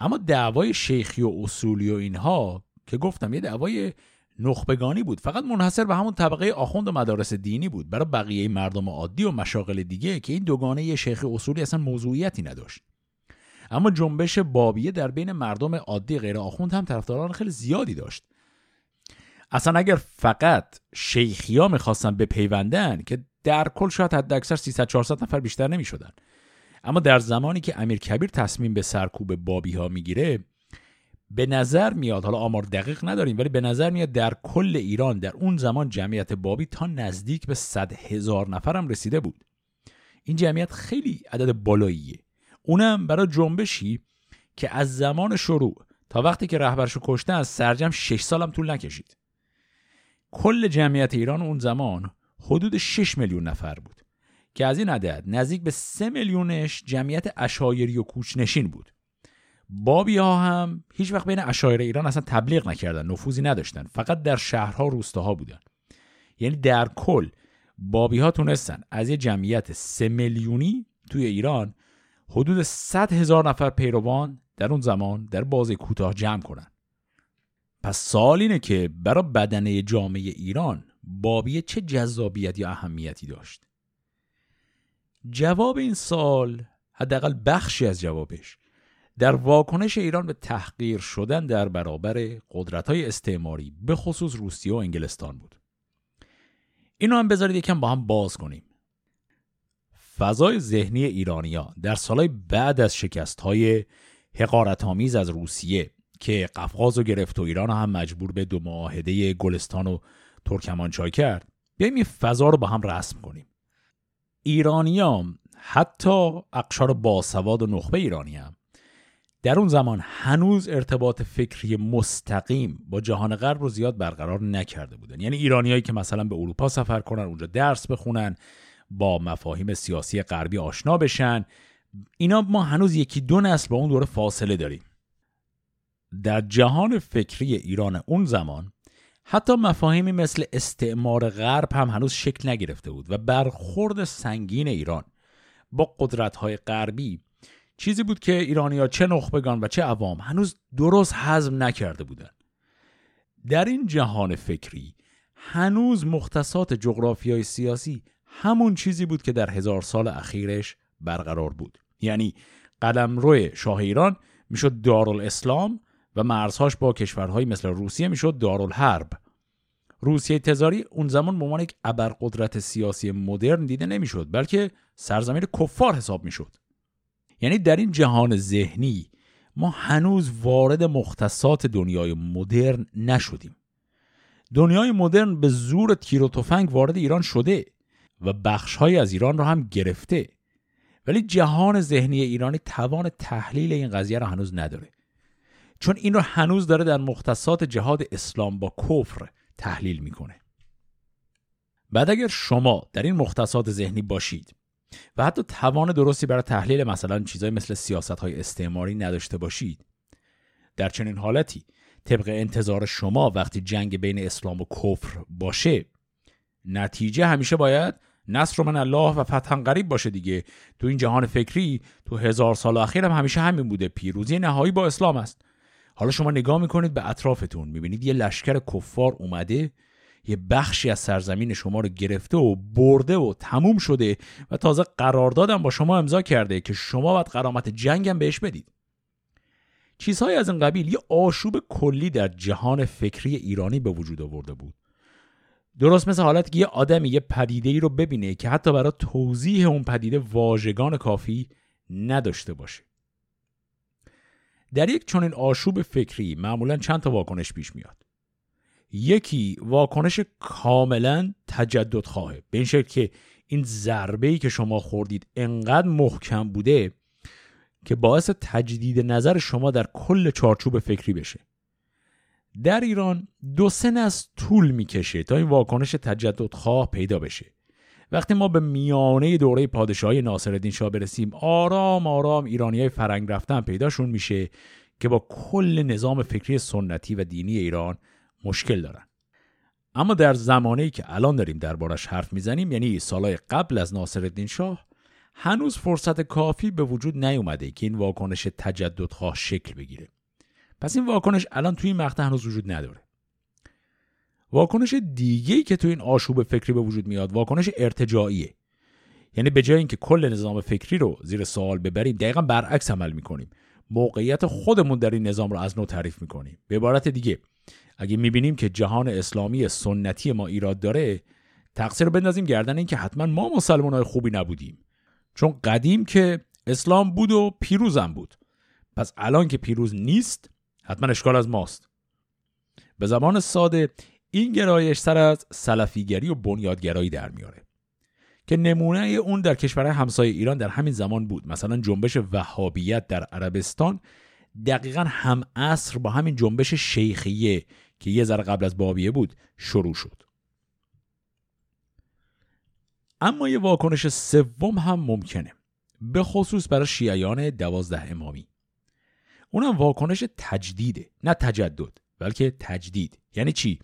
اما دعوای شیخی و اصولی و اینها که گفتم یه دعوای نخبگانی بود، فقط منحصر به همون طبقه آخوند و مدارس دینی بود. برای بقیه مردم عادی و مشاغل دیگه که این دوگانه شیخی اصولی اصلا موضوعیتی نداشت. اما جنبش بابیه در بین مردم عادی غیر آخوند هم طرفداران خیلی زیادی داشت. اصلا اگر فقط شیخیا می‌خواستن بپیوندن که در کل شاید حداکثر 300 400 نفر بیشتر نمی‌شدن، اما در زمانی که امیر کبیر تصمیم به سرکوب بابی‌ها میگیره به نظر میاد، حالا آمار دقیق نداریم ولی به نظر میاد در کل ایران در اون زمان جمعیت بابی تا نزدیک به 100,000 نفر هم رسیده بود. این جمعیت خیلی عدد بالاییه، اونم برای جنبشی که از زمان شروع تا وقتی که رهبرشو کشتن از سرجم 6 سال هم طول نکشید. کل جمعیت ایران اون زمان حدود 6 میلیون نفر بود که از این عدد نزدیک به 3 میلیونش جمعیت عشایری و کوچنشین بود. بابی ها هم هیچ وقت بین عشایر ایران اصلا تبلیغ نکردن، نفوذی نداشتن، فقط در شهرها روستاها بودن. یعنی در کل بابی ها تونستن از یه جمعیت 3 میلیونی توی ایران حدود 100,000 نفر پیروان در اون زمان در بازه کوتاه جمع کنن. پس سوال اینه که برای بدنه جامعه ایران بابیه چه جذابیت یا اهمیتی داشت؟ جواب این سوال، حداقل بخشی از جوابش، در واکنش ایران به تحقیر شدن در برابر قدرت‌های استعماری به خصوص روسیه و انگلستان بود. اینو هم بذارید یکم با هم باز کنیم. فضای ذهنی ایرانی‌ها در سالهای بعد از شکست‌های حقارت‌آمیز از روسیه که قفقاز رو گرفت و ایران هم مجبور به 2 معاهده گلستان و ترکمانچای کرد، بیاییم این فضا رو با هم رسم کنیم. ایرانیام، حتی اقشار باسواد و نخبه ایرانیام، در اون زمان هنوز ارتباط فکری مستقیم با جهان غرب رو زیاد برقرار نکرده بودن. یعنی ایرانیایی که مثلا به اروپا سفر کنن، اونجا درس بخونن، با مفاهیم سیاسی غربی آشنا بشن، اینا ما هنوز 1-2 نسل با اون دوره فاصله داریم. در جهان فکری ایران اون زمان حتی مفاهیمی مثل استعمار غرب هم هنوز شکل نگرفته بود و برخورد سنگین ایران با قدرت‌های غربی چیزی بود که ایرانی‌ها چه نخبگان و چه عوام هنوز درست هضم نکرده بودند. در این جهان فکری هنوز مختصات جغرافیای سیاسی همون چیزی بود که در 1000 سال اخیرش برقرار بود. یعنی قلمرو شاه ایران میشد دارالاسلام و مرزهاش با کشورهای مثل روسیه میشد دارالحرب. روسیه تزاری اون زمان به عنوان یک ابرقدرت سیاسی مدرن دیده نمیشد، بلکه سرزمین کفار حساب میشد. یعنی در این جهان ذهنی ما هنوز وارد مختصات دنیای مدرن نشدیم. دنیای مدرن به زور تیر و تفنگ وارد ایران شده و بخش‌های از ایران رو هم گرفته، ولی جهان ذهنی ایرانی توان تحلیل این قضیه رو هنوز نداره، چون این رو هنوز داره در مختصات جهاد اسلام با کفر تحلیل میکنه. بعد اگر شما در این مختصات ذهنی باشید و حتی توان درستی برای تحلیل مثلا چیزای مثل سیاست‌های استعماری نداشته باشید، در چنین حالتی طبق انتظار شما وقتی جنگ بین اسلام و کفر باشه نتیجه همیشه باید نصر من الله و فتح قریب باشه دیگه. تو این جهان فکری تو 1000 سال اخیر هم همیشه همین بوده، پیروزی نهایی با اسلام است. حالا شما نگاه میکنید به اطرافتون، میبینید یه لشکر کفار اومده یه بخشی از سرزمین شما رو گرفته و برده و تموم شده و تازه قراردادم با شما امضا کرده که شما باید غرامت جنگم بهش بدید. چیزهای از این قبیل یه آشوب کلی در جهان فکری ایرانی به وجود آورده بود. درست مثل حالت که یه آدمی یه پدیده‌ای رو ببینه که حتی برای توضیح اون پدیده واژگان کافی نداشته باشه. در یک چنین آشوب فکری معمولاً چند تا واکنش پیش میاد. یکی واکنش کاملاً تجدد خواهه، به این شکل که این ضربه‌ای که شما خوردید انقدر محکم بوده که باعث تجدید نظر شما در کل چارچوب فکری بشه. در ایران 2-3 از طول میکشه تا این واکنش تجددخواه پیدا بشه. وقتی ما به میانه دوره پادشاهی ناصرالدین شاه برسیم، آرام آرام ایرانیای فرنگ رفتن پیداشون میشه که با کل نظام فکری سنتی و دینی ایران مشکل دارن. اما در زمانه‌ای که الان داریم دربارش حرف میزنیم، یعنی سالهای قبل از ناصرالدین شاه، هنوز فرصت کافی به وجود نیومده که این واکنش تجددخواه شکل بگیره. پس این واکنش الان توی این مقطع هنوز وجود نداره. واکنش دیگه‌ای که توی این آشوب فکری به وجود میاد، واکنش ارتجاعیه. یعنی به جای اینکه کل نظام فکری رو زیر سوال ببریم، دقیقاً برعکس عمل می‌کنیم. موقعیت خودمون در این نظام رو از نو تعریف می‌کنیم. به عبارت دیگه، اگه می‌بینیم که جهان اسلامی سنتی ما ایراد داره، تقصیر رو بندازیم گردن اینکه حتماً ما مسلمان‌های خوبی نبودیم. چون قدیم که اسلام بود و پیروزم بود. پس الان که پیروز نیست، حتما اشکال از ماست. به زبان ساده این گرایش سر از سلفیگری و بنیادگرایی در میاره که نمونه اون در کشورهای همسایه ایران در همین زمان بود. مثلا جنبش وهابیت در عربستان دقیقاً هم عصر با همین جنبش شیخیه که یه ذره قبل از بابیه بود شروع شد. اما یه واکنش سوم هم ممکنه، به خصوص برای شیعیان 12 امامی. اونم واکنش تجدیده، نه تجدد بلکه تجدید. یعنی چی؟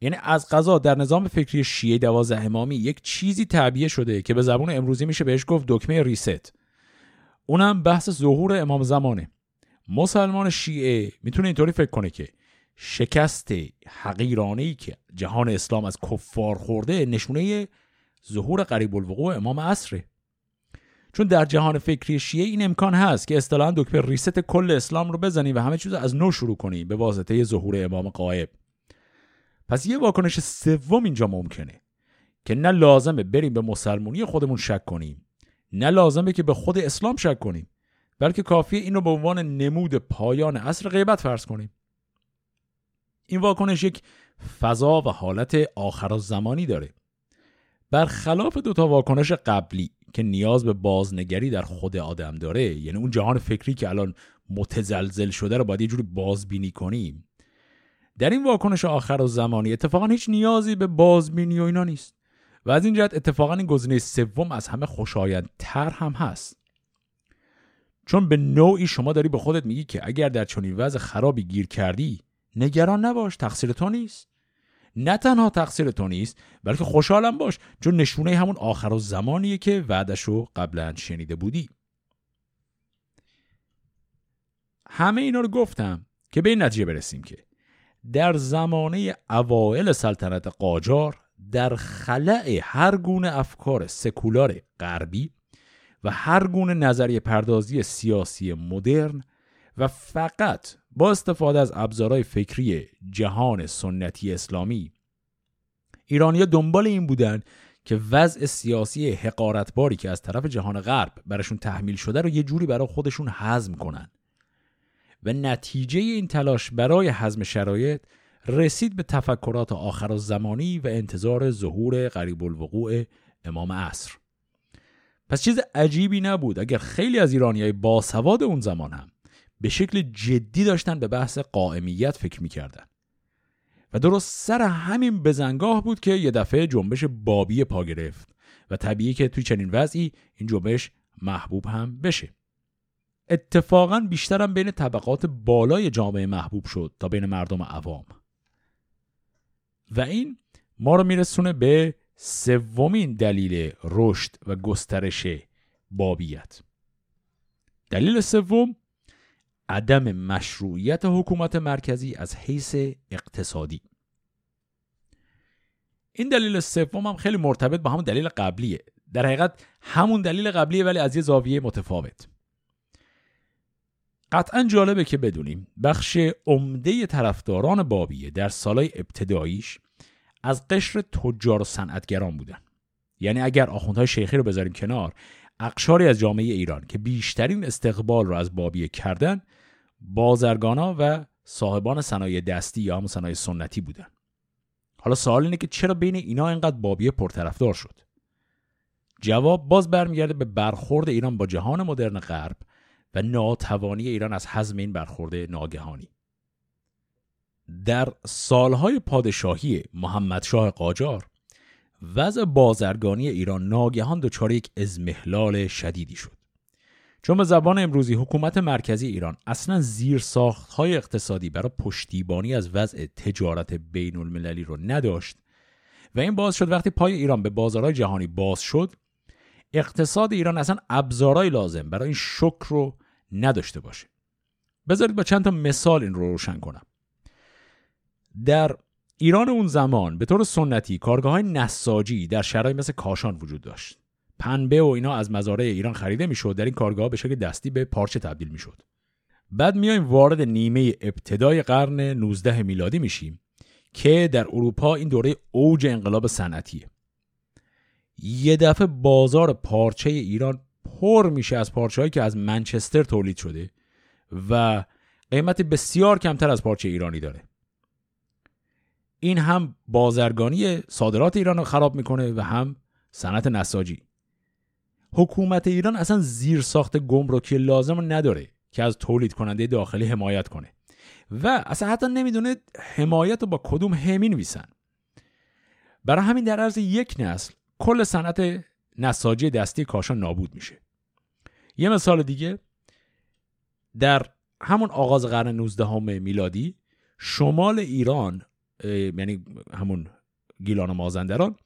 یعنی از قضا در نظام فکری شیعه 12 امامی یک چیزی تعبیه شده که به زبان امروزی میشه بهش گفت دکمه ریست. اونم بحث ظهور امام زمانه. مسلمان شیعه میتونه اینطوری فکر کنه که شکست حقیرانه‌ای که جهان اسلام از کفار خورده نشونه ظهور قریب الوقوع امام عصره. چون در جهان فکری شیعه این امکان هست که اصطلاحاً دکمه ریست کل اسلام رو بزنیم و همه چیز از نو شروع کنیم به واسطه ظهور امام غایب. پس یه واکنش سوم اینجا ممکنه که نه لازمه بریم به مسلمانی خودمون شک کنیم، نه لازمه که به خود اسلام شک کنیم، بلکه کافیه این رو به عنوان نمود پایان عصر غیبت فرض کنیم. این واکنش یک فضا و حالت آخرالزمانی داره، برخلاف 2 تا واکنش قبلی که نیاز به بازنگری در خود آدم داره. یعنی اون جهان فکری که الان متزلزل شده رو باید یه جوری بازبینی کنیم. در این واکنش آخرالزمانی اتفاقا هیچ نیازی به بازبینی و اینا نیست و از این جهت اتفاقا این گزینه سوم از همه خوشایندتر هم هست، چون به نوعی شما داری به خودت میگی که اگر در چنین وضع خرابی گیر کردی نگران نباش، تقصیر تو نیست. نه تنها تقصیر تو نیست بلکه خوشحالم باش، چون نشونه همون آخرالزمانیه که وعدشو قبلا شنیده بودی. همه اینا رو گفتم که به این نتیجه برسیم که در زمانه اوائل سلطنت قاجار در خلأ هر گونه افکار سکولار غربی و هر گونه نظریه پردازی سیاسی مدرن و فقط با استفاده از ابزارهای فکری جهان سنتی اسلامی، ایرانی‌ها دنبال این بودن که وضع سیاسی حقارتباری که از طرف جهان غرب براشون تحمیل شده رو یه جوری برای خودشون هضم کنن و نتیجه این تلاش برای هضم شرایط رسید به تفکرات آخرالزمانی و انتظار ظهور قریب الوقوع امام عصر. پس چیز عجیبی نبود اگر خیلی از ایرانی‌های باسواد اون زمان هم به شکل جدی داشتن به بحث قائمیت فکر می‌کردن و درست سر همین بزنگاه بود که یه دفعه جنبش بابی پا گرفت و طبیعی که توی چنین وضعی این جنبش محبوب هم بشه. اتفاقاً بیشتر هم بین طبقات بالای جامعه محبوب شد تا بین مردم عوام. و این ما رو میرسونه به سومین دلیل رشد و گسترش بابیت. دلیل سوم، عدم مشروعیت حکومت مرکزی از حیث اقتصادی. این دلیل سوم هم خیلی مرتبط با همون دلیل قبلیه، در حقیقت همون دلیل قبلیه ولی از یه زاویه متفاوت. قطعا جالبه که بدونیم بخش عمده طرفداران بابیه در سالهای ابتداییش از قشر تجار و صنعتگران بودن. یعنی اگر آخوندهای شیخی رو بذاریم کنار، اقشاری از جامعه ایران که بیشترین استقبال رو از بابیه کردن، بازرگانا و صاحبان صنایع دستی یا هم صنایع سنتی بودن. حالا سوال اینه که چرا بین اینا اینقدر بابیه پرطرفدار شد؟ جواب باز برمیگرده به برخورد ایران با جهان مدرن غرب و ناتوانی ایران از هضم این برخورد ناگهانی. در سالهای پادشاهی محمد شاه قاجار وضع بازرگانی ایران ناگهان دچار یک اضمحلال شدیدی شد. چون به زبان امروزی حکومت مرکزی ایران اصلا زیرساخت‌های اقتصادی برای پشتیبانی از وضع تجارت بین المللی رو نداشت و این باعث شد وقتی پای ایران به بازارهای جهانی باز شد، اقتصاد ایران اصلا ابزارهای لازم برای این شوک رو نداشته باشه. بذارید با چند تا مثال این رو روشن کنم. در ایران اون زمان به طور سنتی کارگاه‌های نساجی در شهرهای مثل کاشان وجود داشت. پنبه و اینا از مزارع ایران خریده میشد، در این کارگاه‌ها به شکل دستی به پارچه تبدیل میشد. بعد میایم وارد نیمه ابتدای قرن 19 میلادی میشیم که در اروپا این دوره اوج انقلاب صنعتیه. یه دفعه بازار پارچه ایران پر میشه از پارچه‌هایی که از منچستر تولید شده و قیمت بسیار کمتر از پارچه ایرانی داره. این هم بازرگانی صادرات ایران رو خراب میکنه و هم صنعت نساجی. حکومت ایران اصلا زیرساخت گمرکی لازم نداره که از تولید کننده داخلی حمایت کنه و اصلا حتی نمیدونه حمایت رو با کدوم همین ویسن. برای همین در عرض یک نسل کل صنعت نساجی دستی کاشان نابود میشه. یه مثال دیگه، در همون آغاز قرن 19 میلادی شمال ایران، یعنی همون گیلان و مازندران،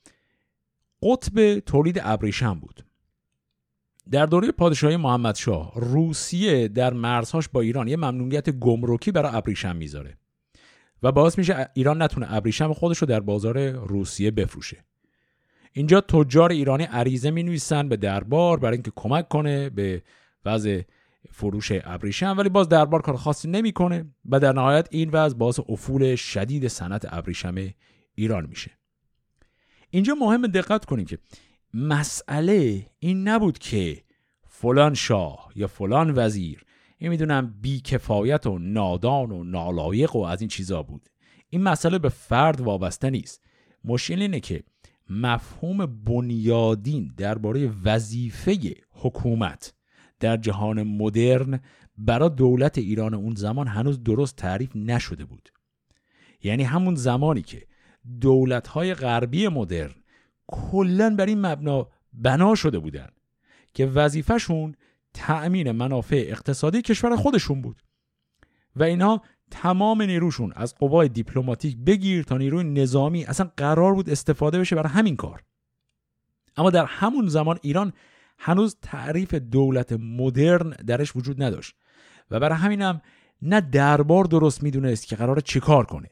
قطب تولید ابریشم بود. در دوره پادشاهی محمد شاه، روسیه در مرزهاش با ایران یه ممنوعیت گمرکی برای ابریشم میذاره و باعث میشه ایران نتونه ابریشم خودش رو در بازار روسیه بفروشه. اینجا تجار ایرانی عریضه مینویسن به دربار برای اینکه کمک کنه به وضع فروش ابریشم، ولی باز دربار کار خاصی نمیکنه و در نهایت این وضع باعث افول شدید صنعت ابریشم ایران میشه. اینجا مهم دقت کنیم که مسئله این نبود که فلان شاه یا فلان وزیر نمیدونم بیکفایت و نادان و نالایق و از این چیزا بود. این مسئله به فرد وابسته نیست. مشکل اینه که مفهوم بنیادین درباره وظیفه حکومت در جهان مدرن برای دولت ایران اون زمان هنوز درست تعریف نشده بود. یعنی همون زمانی که دولت‌های غربی مدرن کلاً بر این مبنا بنا شده بودن که وظیفه‌شون تأمین منافع اقتصادی کشور خودشون بود و اینا تمام نیروشون از قوای دیپلماتیک بگیر تا نیروی نظامی اصلا قرار بود استفاده بشه برای همین کار. اما در همون زمان ایران هنوز تعریف دولت مدرن درش وجود نداشت و برای همینم نه دربار درست میدونست که قراره چیکار کنه،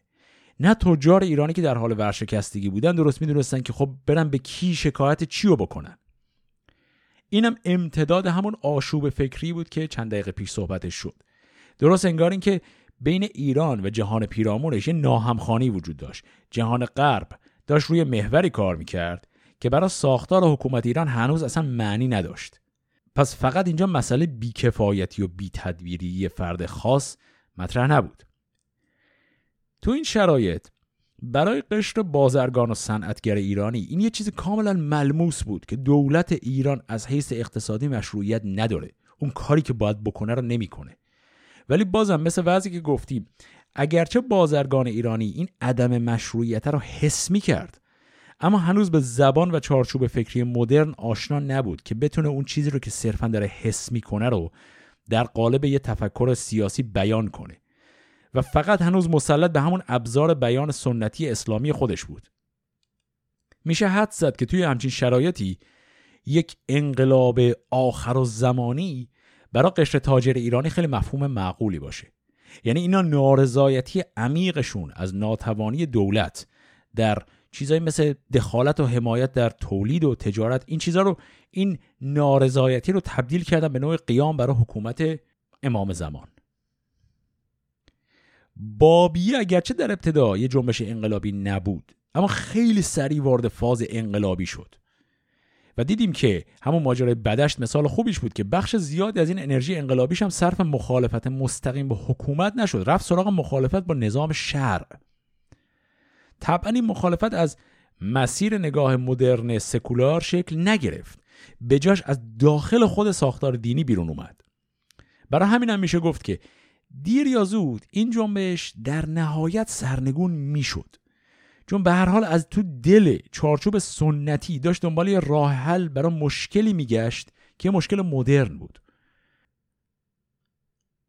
نه تجار ایرانی که در حال ورشکستگی بودن درست میدونستن که خب برن به کی شکایت چیو بکنن. اینم امتداد همون آشوب فکری بود که چند دقیقه پیش صحبتش شد. درست انگار این که بین ایران و جهان پیرامونش یه ناهمخوانی وجود داشت. جهان غرب داشت روی محوری کار میکرد که برای ساختار حکومت ایران هنوز اصلا معنی نداشت. پس فقط اینجا مسئله بیکفایتی و بی‌تدبیری فرد خاص مطرح نبود. تو این شرایط برای قشر بازرگان و صنعتگر ایرانی این یه چیز کاملا ملموس بود که دولت ایران از حیث اقتصادی مشروعیت نداره، اون کاری که باید بکنه رو نمیکنه. ولی بازم مثل وضعی که گفتیم اگرچه بازرگان ایرانی این عدم مشروعیت را حس می‌کرد، اما هنوز به زبان و چارچوب فکری مدرن آشنا نبود که بتونه اون چیزی رو که صرفاً داره حس می‌کنه رو در قالب یه تفکر سیاسی بیان کنه و فقط هنوز مسلط به همون ابزار بیان سنتی اسلامی خودش بود. میشه حد زد که توی همچین شرایطی یک انقلاب آخرالزمانی برای قشر تاجر ایرانی خیلی مفهوم معقولی باشه. یعنی اینا نارضایتی عمیقشون از ناتوانی دولت در چیزایی مثل دخالت و حمایت در تولید و تجارت، این چیزا رو، این نارضایتی رو تبدیل کردن به نوع قیام برای حکومت امام زمان. بابیه اگرچه در ابتدا یه جنبش انقلابی نبود، اما خیلی سریع وارد فاز انقلابی شد و دیدیم که همون ماجرای بدشت مثال خوبیش بود که بخش زیادی از این انرژی انقلابیش هم صرف مخالفت مستقیم با حکومت نشد، رفت سراغ مخالفت با نظام شرع. طبعا این مخالفت از مسیر نگاه مدرن سکولار شکل نگرفت، به جاش از داخل خود ساختار دینی بیرون اومد. برای همین هم میشه گفت که دیر یا زود این جنبش در نهایت سرنگون میشد، چون به هر حال از تو دل چارچوب سنتی داشت دنبال یه راه حل برای مشکلی میگشت که مشکل مدرن بود.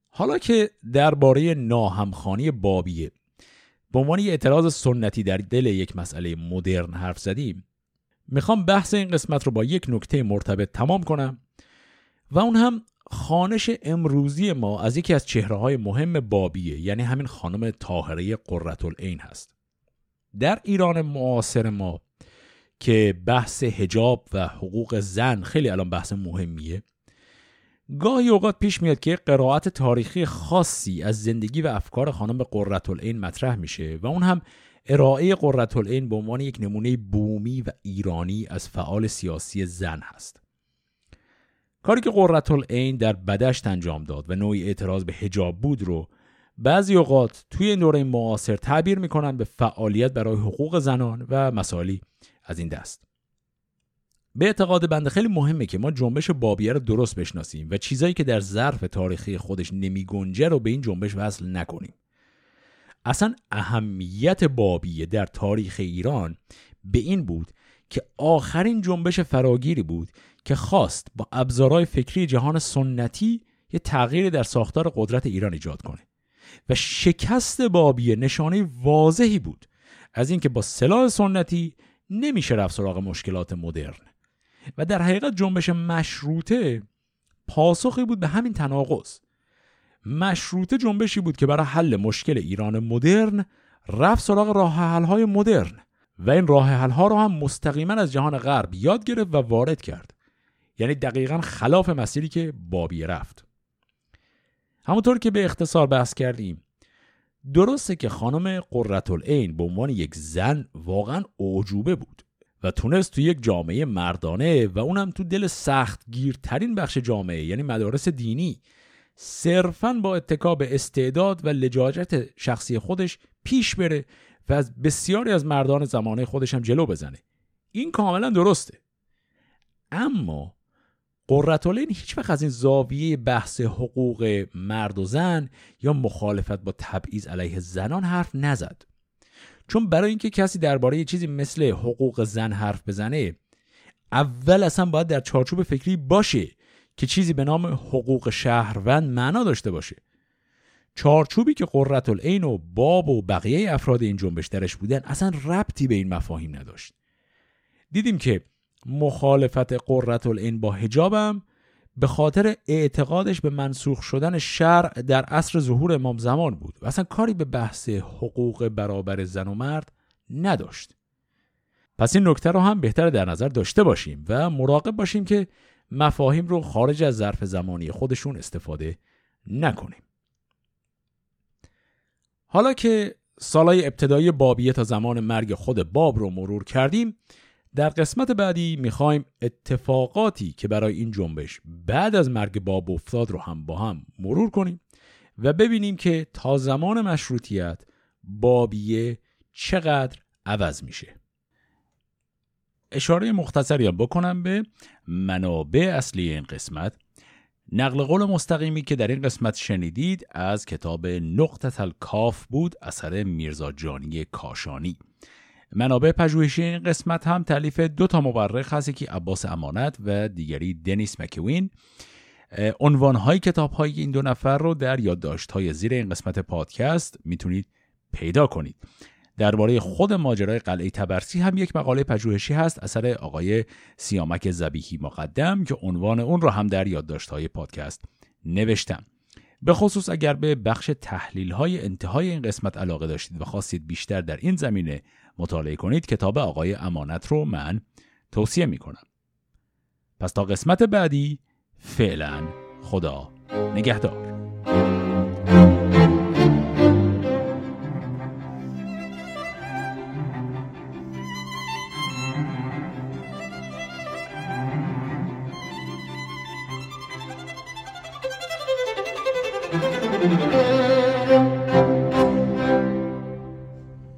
حالا که درباره ناهمخوانی بابیه به عنوان یه اعتراض سنتی در دل یک مسئله مدرن حرف زدیم، میخوام بحث این قسمت رو با یک نکته مرتبط تمام کنم و اون هم خوانش امروزی ما از یکی از چهره‌های مهم بابیه، یعنی همین خانم طاهره قرةالعین هست. در ایران معاصر ما که بحث حجاب و حقوق زن خیلی الان بحث مهمیه، گاهی اوقات پیش میاد که قرائت تاریخی خاصی از زندگی و افکار خانم قرةالعین مطرح میشه و اون هم ارائه قرةالعین به عنوان یک نمونه بومی و ایرانی از فعال سیاسی زن هست. کاری که قرةالعین در بدشت انجام داد و نوعی اعتراض به حجاب بود رو بعضی اوقات توی این دوره معاصر تعبیر میکنن به فعالیت برای حقوق زنان و مسائلی از این دست. به اعتقاد بنده خیلی مهمه که ما جنبش بابیه رو درست بشناسیم و چیزایی که در ظرف تاریخی خودش نمیگنجه رو به این جنبش وصل نکنیم. اصلا اهمیت بابیه در تاریخ ایران به این بود که آخرین جنبش فراگیری بود که خواست با ابزارهای فکری جهان سنتی یه تغییر در ساختار قدرت ایران ایجاد کنه و شکست بابیه نشانه واضحی بود از اینکه با سلاح سنتی نمیشه رفت سراغ مشکلات مدرن و در حقیقت جنبش مشروطه پاسخی بود به همین تناقض. مشروطه جنبشی بود که برای حل مشکل ایران مدرن رفت سراغ راه حل‌های مدرن و این راه حل‌ها رو هم مستقیما از جهان غرب یاد گرفت و وارد کرد، یعنی دقیقاً خلاف مسیری که بابیه رفت. همونطور که به اختصار بحث کردیم، درسته که خانم قرةالعین به عنوان یک زن واقعا اعجوبه بود و تونست تو یک جامعه مردانه و اونم تو دل سختگیرترین بخش جامعه یعنی مدارس دینی صرفاً با اتکا به استعداد و لجاجت شخصی خودش پیش بره و از بسیاری از مردان زمانه خودش هم جلو بزنه. این کاملا درسته، اما قرةالعین هیچ وقت از این زاویه بحث حقوق مرد و زن یا مخالفت با تبعیض علیه زنان حرف نزد، چون برای اینکه کسی درباره یه چیزی مثل حقوق زن حرف بزنه اول اصلا باید در چارچوب فکری باشه که چیزی به نام حقوق شهروند معنا داشته باشه. چارچوبی که قرةالعین و باب و بقیه افراد این جنبش درش بودن اصلا ربطی به این مفاهیم نداشت. دیدیم که مخالفت قرةالعین با حجابم به خاطر اعتقادش به منسوخ شدن شرع در عصر ظهور امام زمان بود و اصلا کاری به بحث حقوق برابر زن و مرد نداشت. پس این نکته رو هم بهتر در نظر داشته باشیم و مراقب باشیم که مفاهیم رو خارج از ظرف زمانی خودشون استفاده نکنیم. حالا که سالهای ابتدایی بابیه تا زمان مرگ خود باب رو مرور کردیم، در قسمت بعدی میخوایم اتفاقاتی که برای این جنبش بعد از مرگ باب افتاد رو هم با هم مرور کنیم و ببینیم که تا زمان مشروطیت بابیه چقدر عوض میشه. اشاره مختصری هم بکنم به منابع اصلی این قسمت. نقل قول مستقیمی که در این قسمت شنیدید از کتاب نقطة الکاف بود، اثر میرزا جانی کاشانی. منابع پژوهشی این قسمت هم تالیف دو تا مورخ هست، یکی عباس امانت و دیگری دنیس مکوین. عنوان‌های کتاب‌های این دو نفر رو در یادداشت‌های زیر این قسمت پادکست میتونید پیدا کنید. درباره خود ماجرای قلعه طبرسی هم یک مقاله پژوهشی هست اثر آقای سیامک ذبیحی مقدم که عنوان اون رو هم در یادداشت‌های پادکست نوشتم. به خصوص اگر به بخش تحلیل‌های انتهای این قسمت علاقه داشتید و خواستید بیشتر در این زمینه مطالعه کنید، کتاب آقای امانت رو من توصیه می‌کنم. پس تا قسمت بعدی، فعلا خدا نگهدار.